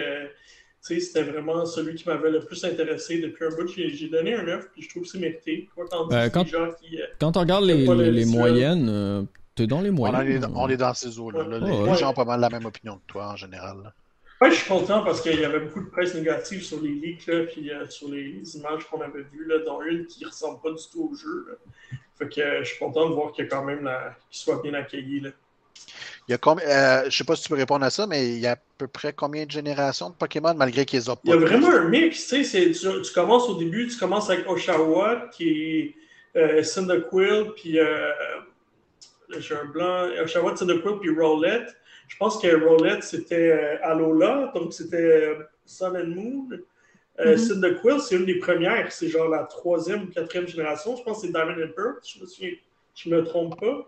C'était vraiment celui qui m'avait le plus intéressé depuis un bout. J'ai, j'ai donné un neuf, puis je trouve que c'est mérité. Quoi, euh, quand, qui, euh, quand on regarde les, les, les moyennes, euh, t'es dans les moyennes. On, on est dans ces eaux-là. Ouais. Là, les ouais. gens ont pas mal la même opinion que toi, en général. Ouais, je suis content parce qu'il y avait beaucoup de presse négative sur les leaks, là, puis euh, sur les, les images qu'on avait vues, là, dont une qui ne ressemble pas du tout au jeu. Là. Fait que euh, je suis content de voir qu'il y a quand même la... qu'il soit bien accueilli. Là. Il y a combien, euh, je ne sais pas si tu peux répondre à ça, mais il y a à peu près combien de générations de Pokémon malgré qu'ils n'ont pas. Il y a vraiment un mix. Tu, sais, tu, tu commences au début, tu commences avec Oshawa, qui est euh, Cyndaquil, puis euh, j'ai un blanc. Oshawa, Cyndaquil, puis Rowlett. Je pense que Rowlett, c'était euh, Alola, donc c'était euh, Sun and Moon. Euh, mm-hmm. Cyndaquil, c'est une des premières. C'est genre la troisième ou quatrième génération. Je pense que c'est Diamond and Pearl, si je ne me trompe pas.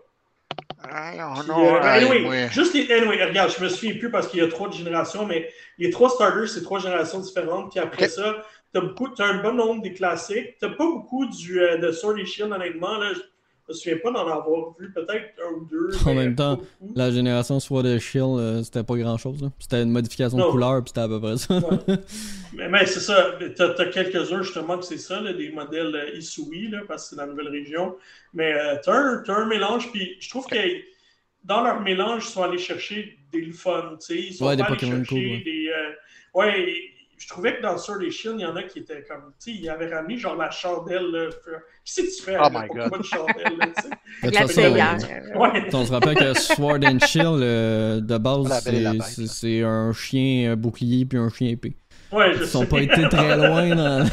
Ah, non, euh, ah, anyway, oui. Juste les, anyway, regarde, je me souviens plus parce qu'il y a trois générations, mais les trois starters, c'est trois générations différentes. Puis après okay. ça, t'as beaucoup, t'as un bon nombre des classiques. T'as pas beaucoup du euh, de Sword and Shield, honnêtement. Là, je me souviens pas d'en avoir vu peut-être un ou deux. En même temps, beaucoup. La génération Sword and Shield, euh, c'était pas grand-chose. Là. C'était une modification non. de couleur, puis c'était à peu près ça. Ouais. mais, mais c'est ça. T'as, t'as quelques-uns justement que c'est ça, là, des modèles euh, Isui, là, parce que c'est la nouvelle région. Mais euh, t'as, un, t'as un mélange, puis je trouve okay. que dans leur mélange, ils sont allés chercher des fun, tu sais, ils sont ouais, pas allés Pokémon chercher cool, ouais. des... Euh, ouais, je trouvais que dans Sword and Shield, il y en a qui étaient comme, tu sais, ils avaient ramené genre la chandelle, là, qui c'est que tu fais oh avec Pokémon de chandelle, là, tu sais? La chandelle. Ouais. On se rappelle que Sword and Shield, euh, de base, voilà, c'est, c'est, c'est un chien bouclier puis un chien épée. Ouais, je ils sont sais. Pas été très loin dans,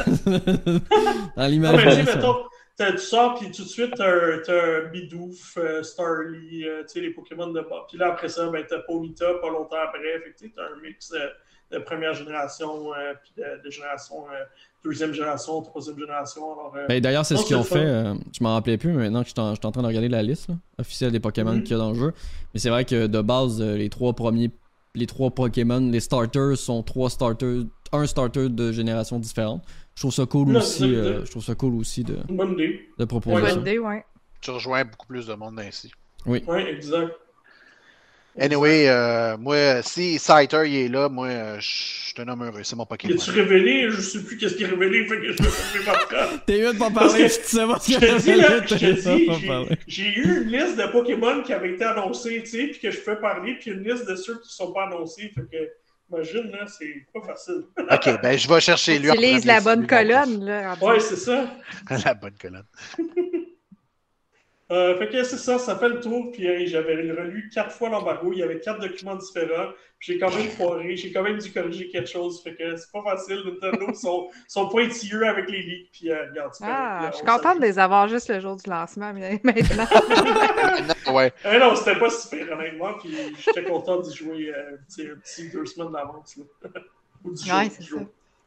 dans l'imagination. Ouais, T'as, tu sors, puis tout de suite, t'as, t'as Bidoof, euh, Starly, euh, tu sais, les Pokémon de bas. Puis là, après ça, ben, t'as Ponyta, pas longtemps après. Fait que tu sais, t'as un mix euh, de première génération, euh, puis de, de génération, euh, deuxième génération, troisième génération. Alors, euh, ben, d'ailleurs, c'est non, ce qu'ils ont fait. Euh, je m'en rappelais plus, mais maintenant que je suis en, je suis en train de regarder la liste là, officielle des Pokémon mm-hmm. qu'il y a dans le jeu. Mais c'est vrai que de base, les trois premiers, les trois Pokémon, les starters sont trois starters, un starter de génération différente. Je trouve ça cool non, aussi. Euh, je trouve ça cool aussi de, de proposer ouais, ça. Idée, ouais. Tu rejoins beaucoup plus de monde ainsi. Oui. Oui, exact. Anyway, euh, moi, si Scyther il est là, moi, je te nomme heureux. C'est mon Pokémon. As-tu révélé? Je sais plus qu'est-ce qui est révélé, fait que je me suis fait pas de T'es mieux de pas parler, je sais pas ce que t'as dit, là, je te dis, j'ai, j'ai eu une liste de Pokémon qui avait été annoncée, tu sais, puis que je fais parler, puis une liste de ceux qui sont pas annoncés, fait que... Imagine, là, c'est pas facile. OK, ben je vais chercher lui. Tu lises la bonne colonne, là. Ouais, c'est ça. La bonne colonne. euh, fait que c'est ça, ça fait le tour. Puis euh, j'avais relu quatre fois l'embargo. Il y avait quatre documents différents. Puis j'ai quand même foiré. J'ai quand même dû corriger quelque chose. Fait que c'est pas facile. Nintendo sont, sont pointilleux avec les leaks. Puis euh, regarde. Ah, là, je suis contente de les avoir juste le jour du lancement, mais maintenant. non, ouais. Euh, non, c'était pas super, honnêtement. Puis j'étais content d'y jouer euh, un petit deux semaines d'avance. Ou du ouais, jour, c'est du ça. Jour.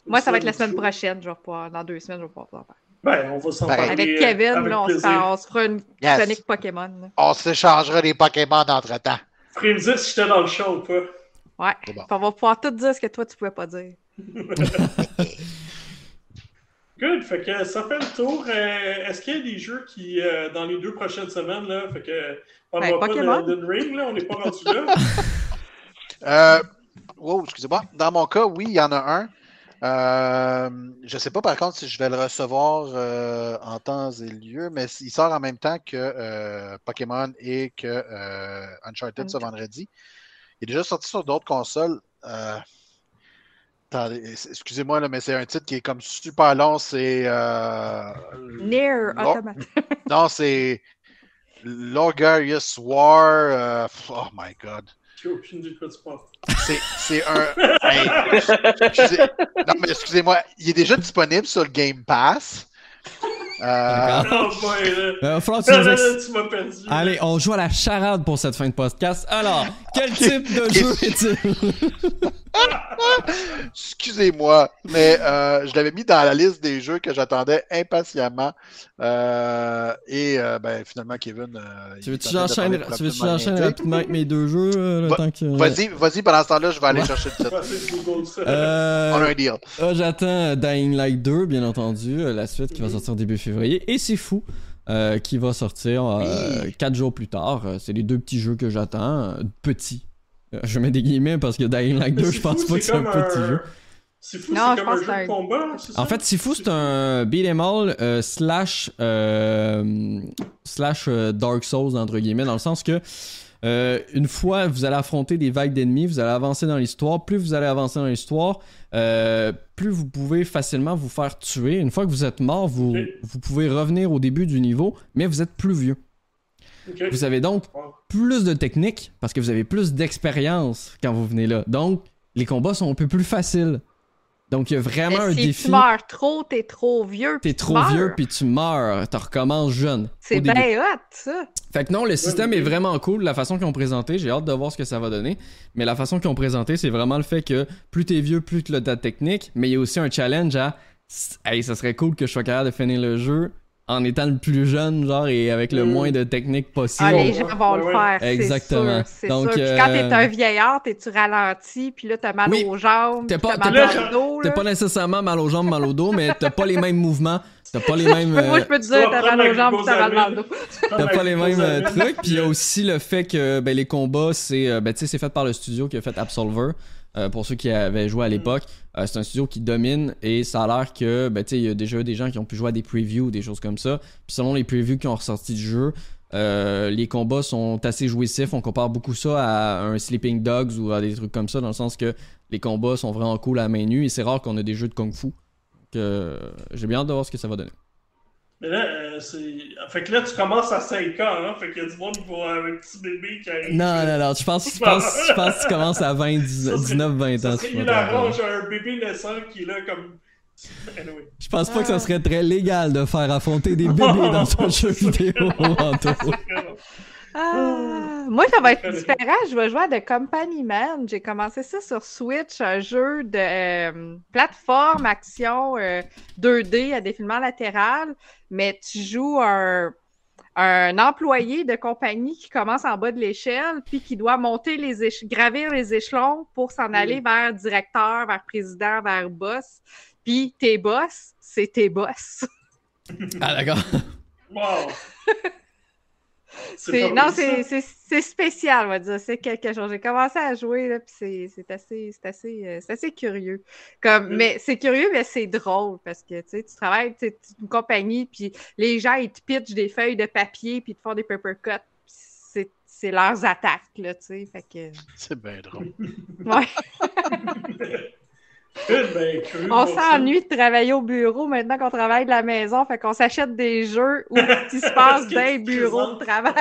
Moi, ça va être la semaine jour. prochaine. Je vais pouvoir, dans deux semaines, je vais pouvoir en faire. Ben, on va s'en ben, parler. Avec Kevin, avec là, on, on se fera une yes. chronique Pokémon. Là. On s'échangera des Pokémon entre-temps. Tu peux me dire si j'étais dans le show ou pas. Ouais, bon. On va pouvoir tout dire ce que toi, tu pouvais pas dire. Good, fait que ça fait le tour. Euh, est-ce qu'il y a des jeux qui, euh, dans les deux prochaines semaines, là, fait que on hey, va pas d'Elden Ring, là, on n'est pas rendu là? euh, wow, excusez-moi. Dans mon cas, oui, il y en a un. Euh, je ne sais pas par contre si je vais le recevoir euh, en temps et lieu, mais il sort en même temps que euh, Pokémon et que euh, Uncharted okay. ce vendredi. Il est déjà sorti sur d'autres consoles. Euh, Attendez, excusez-moi, là, mais c'est un titre qui est comme super long, c'est... Euh... Near non. Automata. non, c'est... Logarious War... Euh... Oh my God. J'ai aucune idée de quoi tu parles. C'est, c'est un... hey, excusez... Non, mais excusez-moi, il est déjà disponible sur le Game Pass. Euh... Oh boy, là. Euh, France, tu, là, ex... tu m'as perdu. Allez, on joue à la charade pour cette fin de podcast. Alors, quel type de jeu est-il? Excusez-moi, mais euh, je l'avais mis dans la liste des jeux que j'attendais impatiemment. Euh, et euh, ben, finalement, Kevin. Euh, tu veux-tu j'enchaîne rapidement avec mes deux jeux? Euh, le Va- temps que... Vas-y, vas-y, pendant ce temps-là, je vais aller chercher le titre. euh, On a un deal. Euh, j'attends Dying Light deux, bien entendu, euh, la suite qui mm-hmm. va sortir début février. Et c'est fou. Euh, qui va sortir euh, oui. quatre jours plus tard. C'est les deux petits jeux que j'attends. Petits. Je mets des guillemets parce que Dying Light deux, je pense fou, pas c'est que c'est un petit un... jeu. C'est fou, non, c'est comme un jeu que... de combat. C'est en ça? fait, c'est fou, c'est un beat'em all euh, slash, euh, slash euh, Dark Souls, entre guillemets, dans le sens que euh, une fois vous allez affronter des vagues d'ennemis, vous allez avancer dans l'histoire. Plus vous allez avancer dans l'histoire, euh, plus vous pouvez facilement vous faire tuer. Une fois que vous êtes mort, vous, okay. vous pouvez revenir au début du niveau, mais vous êtes plus vieux. Okay. Vous avez donc plus de technique parce que vous avez plus d'expérience quand vous venez là. Donc, les combats sont un peu plus faciles. Donc, il y a vraiment Mais un si défi. Si tu meurs trop, t'es trop vieux. T'es trop meurs. vieux, puis tu meurs. Tu recommences jeune. C'est bien hot, ça. Fait que non, le système oui, oui. est vraiment cool. La façon qu'ils ont présenté, j'ai hâte de voir ce que ça va donner. Mais la façon qu'ils ont présenté, c'est vraiment le fait que plus t'es vieux, plus t'as de technique. Mais il y a aussi un challenge à hey, ça serait cool que je sois capable de finir le jeu en étant le plus jeune, genre, et avec le moins de technique possible. Ah, les gens vont le faire, Exactement. c'est sûr. C'est Donc, sûr. Euh... Puis quand t'es un vieillard, t'es-tu ralenti, puis là, t'as mal oui. aux jambes, t'es pas, t'as mal t'es au dos. T'as là. pas nécessairement mal aux jambes, mal au dos, mais t'as pas les mêmes mouvements, t'as pas les mêmes... Moi, je peux te dire, t'as mal aux jambes, pis t'as mal au dos. T'as pas les mêmes trucs, puis il y a aussi le fait que ben, les combats, c'est, ben, tu sais, c'est fait par le studio qui a fait Absolver. Euh, pour ceux qui avaient joué à l'époque, euh, c'est un studio qui domine et ça a l'air que, ben, tu sais, il y a déjà eu des gens qui ont pu jouer à des previews, des choses comme ça. Puis selon les previews qui ont ressorti du jeu, euh, les combats sont assez jouissifs. On compare beaucoup ça à un Sleeping Dogs ou à des trucs comme ça, dans le sens que les combats sont vraiment cool à main nue et c'est rare qu'on a des jeux de kung-fu. Donc, euh, j'ai bien hâte de voir ce que ça va donner. Mais là, euh, c'est... Fait que là, tu commences à cinq ans, hein? Fait qu'il y a du monde pour euh, un petit bébé qui arrive. Non, non, non, je pense, je pense, je pense que tu commences à vingt, dix-neuf, vingt ans. C'est hilarant, j'ai un bébé naissant qui est là comme... Anyway. Je pense ah. pas que ça serait très légal de faire affronter des bébés dans ton jeu vidéo en tout. Ah, moi, ça va être différent. Je vais jouer à The Company Man. J'ai commencé ça sur Switch, un jeu de euh, plateforme, action euh, deux D à défilement latéral. Mais tu joues un, un employé de compagnie qui commence en bas de l'échelle puis qui doit monter les éche- gravir les échelons pour s'en aller vers directeur, vers président, vers boss. Puis tes boss, c'est tes boss. Ah, d'accord. Wow! C'est c'est, non, c'est, c'est, c'est spécial, on va dire. C'est quelque chose. J'ai commencé à jouer, là, puis c'est, c'est, assez, c'est, assez, euh, c'est assez curieux. Comme, oui. Mais c'est curieux, mais c'est drôle parce que tu travailles, tu sais, une compagnie, puis les gens, ils te pitchent des feuilles de papier, puis ils te font des paper cuts. C'est, c'est leurs attaques, là, tu sais. Fait que... C'est bien drôle. Ouais. Ben, on s'ennuie de travailler au bureau maintenant qu'on travaille de la maison, fait qu'on s'achète des jeux où ce qui se passe d'un bureau de travail.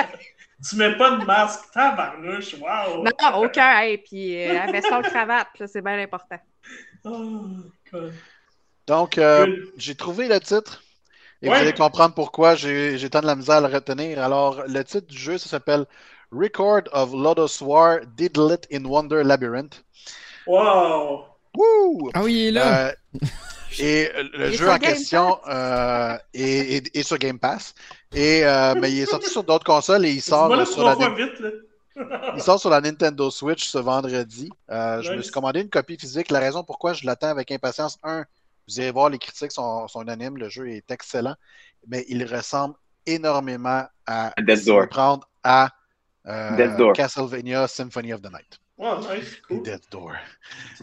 Tu mets pas de masque, tabarnouche, wow! Non, aucun, hey, puis euh, la veston de cravate, là, c'est bien important. Oh, God. Donc, euh, j'ai trouvé le titre, et ouais. vous allez comprendre pourquoi j'ai, j'ai tant de la misère à le retenir. Alors, le titre du jeu, ça s'appelle « Record of Lodoss War Diddle It in Wonder Labyrinth ». Wow! Woo! Ah oui, il est là! Euh, et le jeu en Game question euh, est, est, est sur Game Pass. Et, euh, mais il est sorti sur d'autres consoles et il sort, là, sur, la Ni- vite, là. il sort sur la Nintendo Switch ce vendredi. Euh, nice. Je me suis commandé une copie physique. La raison pourquoi je l'attends avec impatience, un, Vous allez voir, les critiques sont, sont unanimes. Le jeu est excellent, mais il ressemble énormément à prendre à euh, Castlevania Symphony of the Night. Oh, nice. Cool. Death's Door.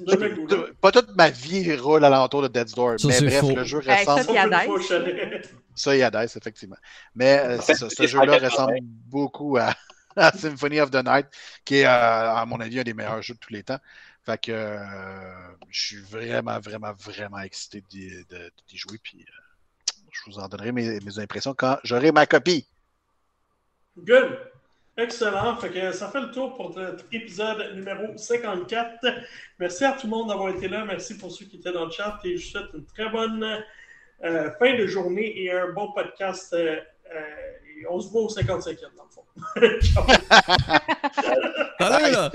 Je, pas toute ma vie roule alentour de Death's Door, ça, mais bref, faux. Le jeu ressemble... Hey, ça, il y a Dice, effectivement. Mais euh, c'est ça, ce jeu-là ressemble beaucoup à, à Symphony of the Night, qui est, euh, à mon avis, un des meilleurs jeux de tous les temps. Fait que euh, je suis vraiment, vraiment, vraiment excité d'y, de, d'y jouer, puis euh, je vous en donnerai mes, mes impressions quand j'aurai ma copie. Good! Excellent. Fait que ça fait le tour pour notre épisode numéro cinquante-quatre. Merci à tout le monde d'avoir été là. Merci pour ceux qui étaient dans le chat. Et je vous souhaite une très bonne euh, fin de journée et un bon podcast. Euh, euh, et on se voit au cinquante-cinquième, dans le fond. Ciao. Allez, là.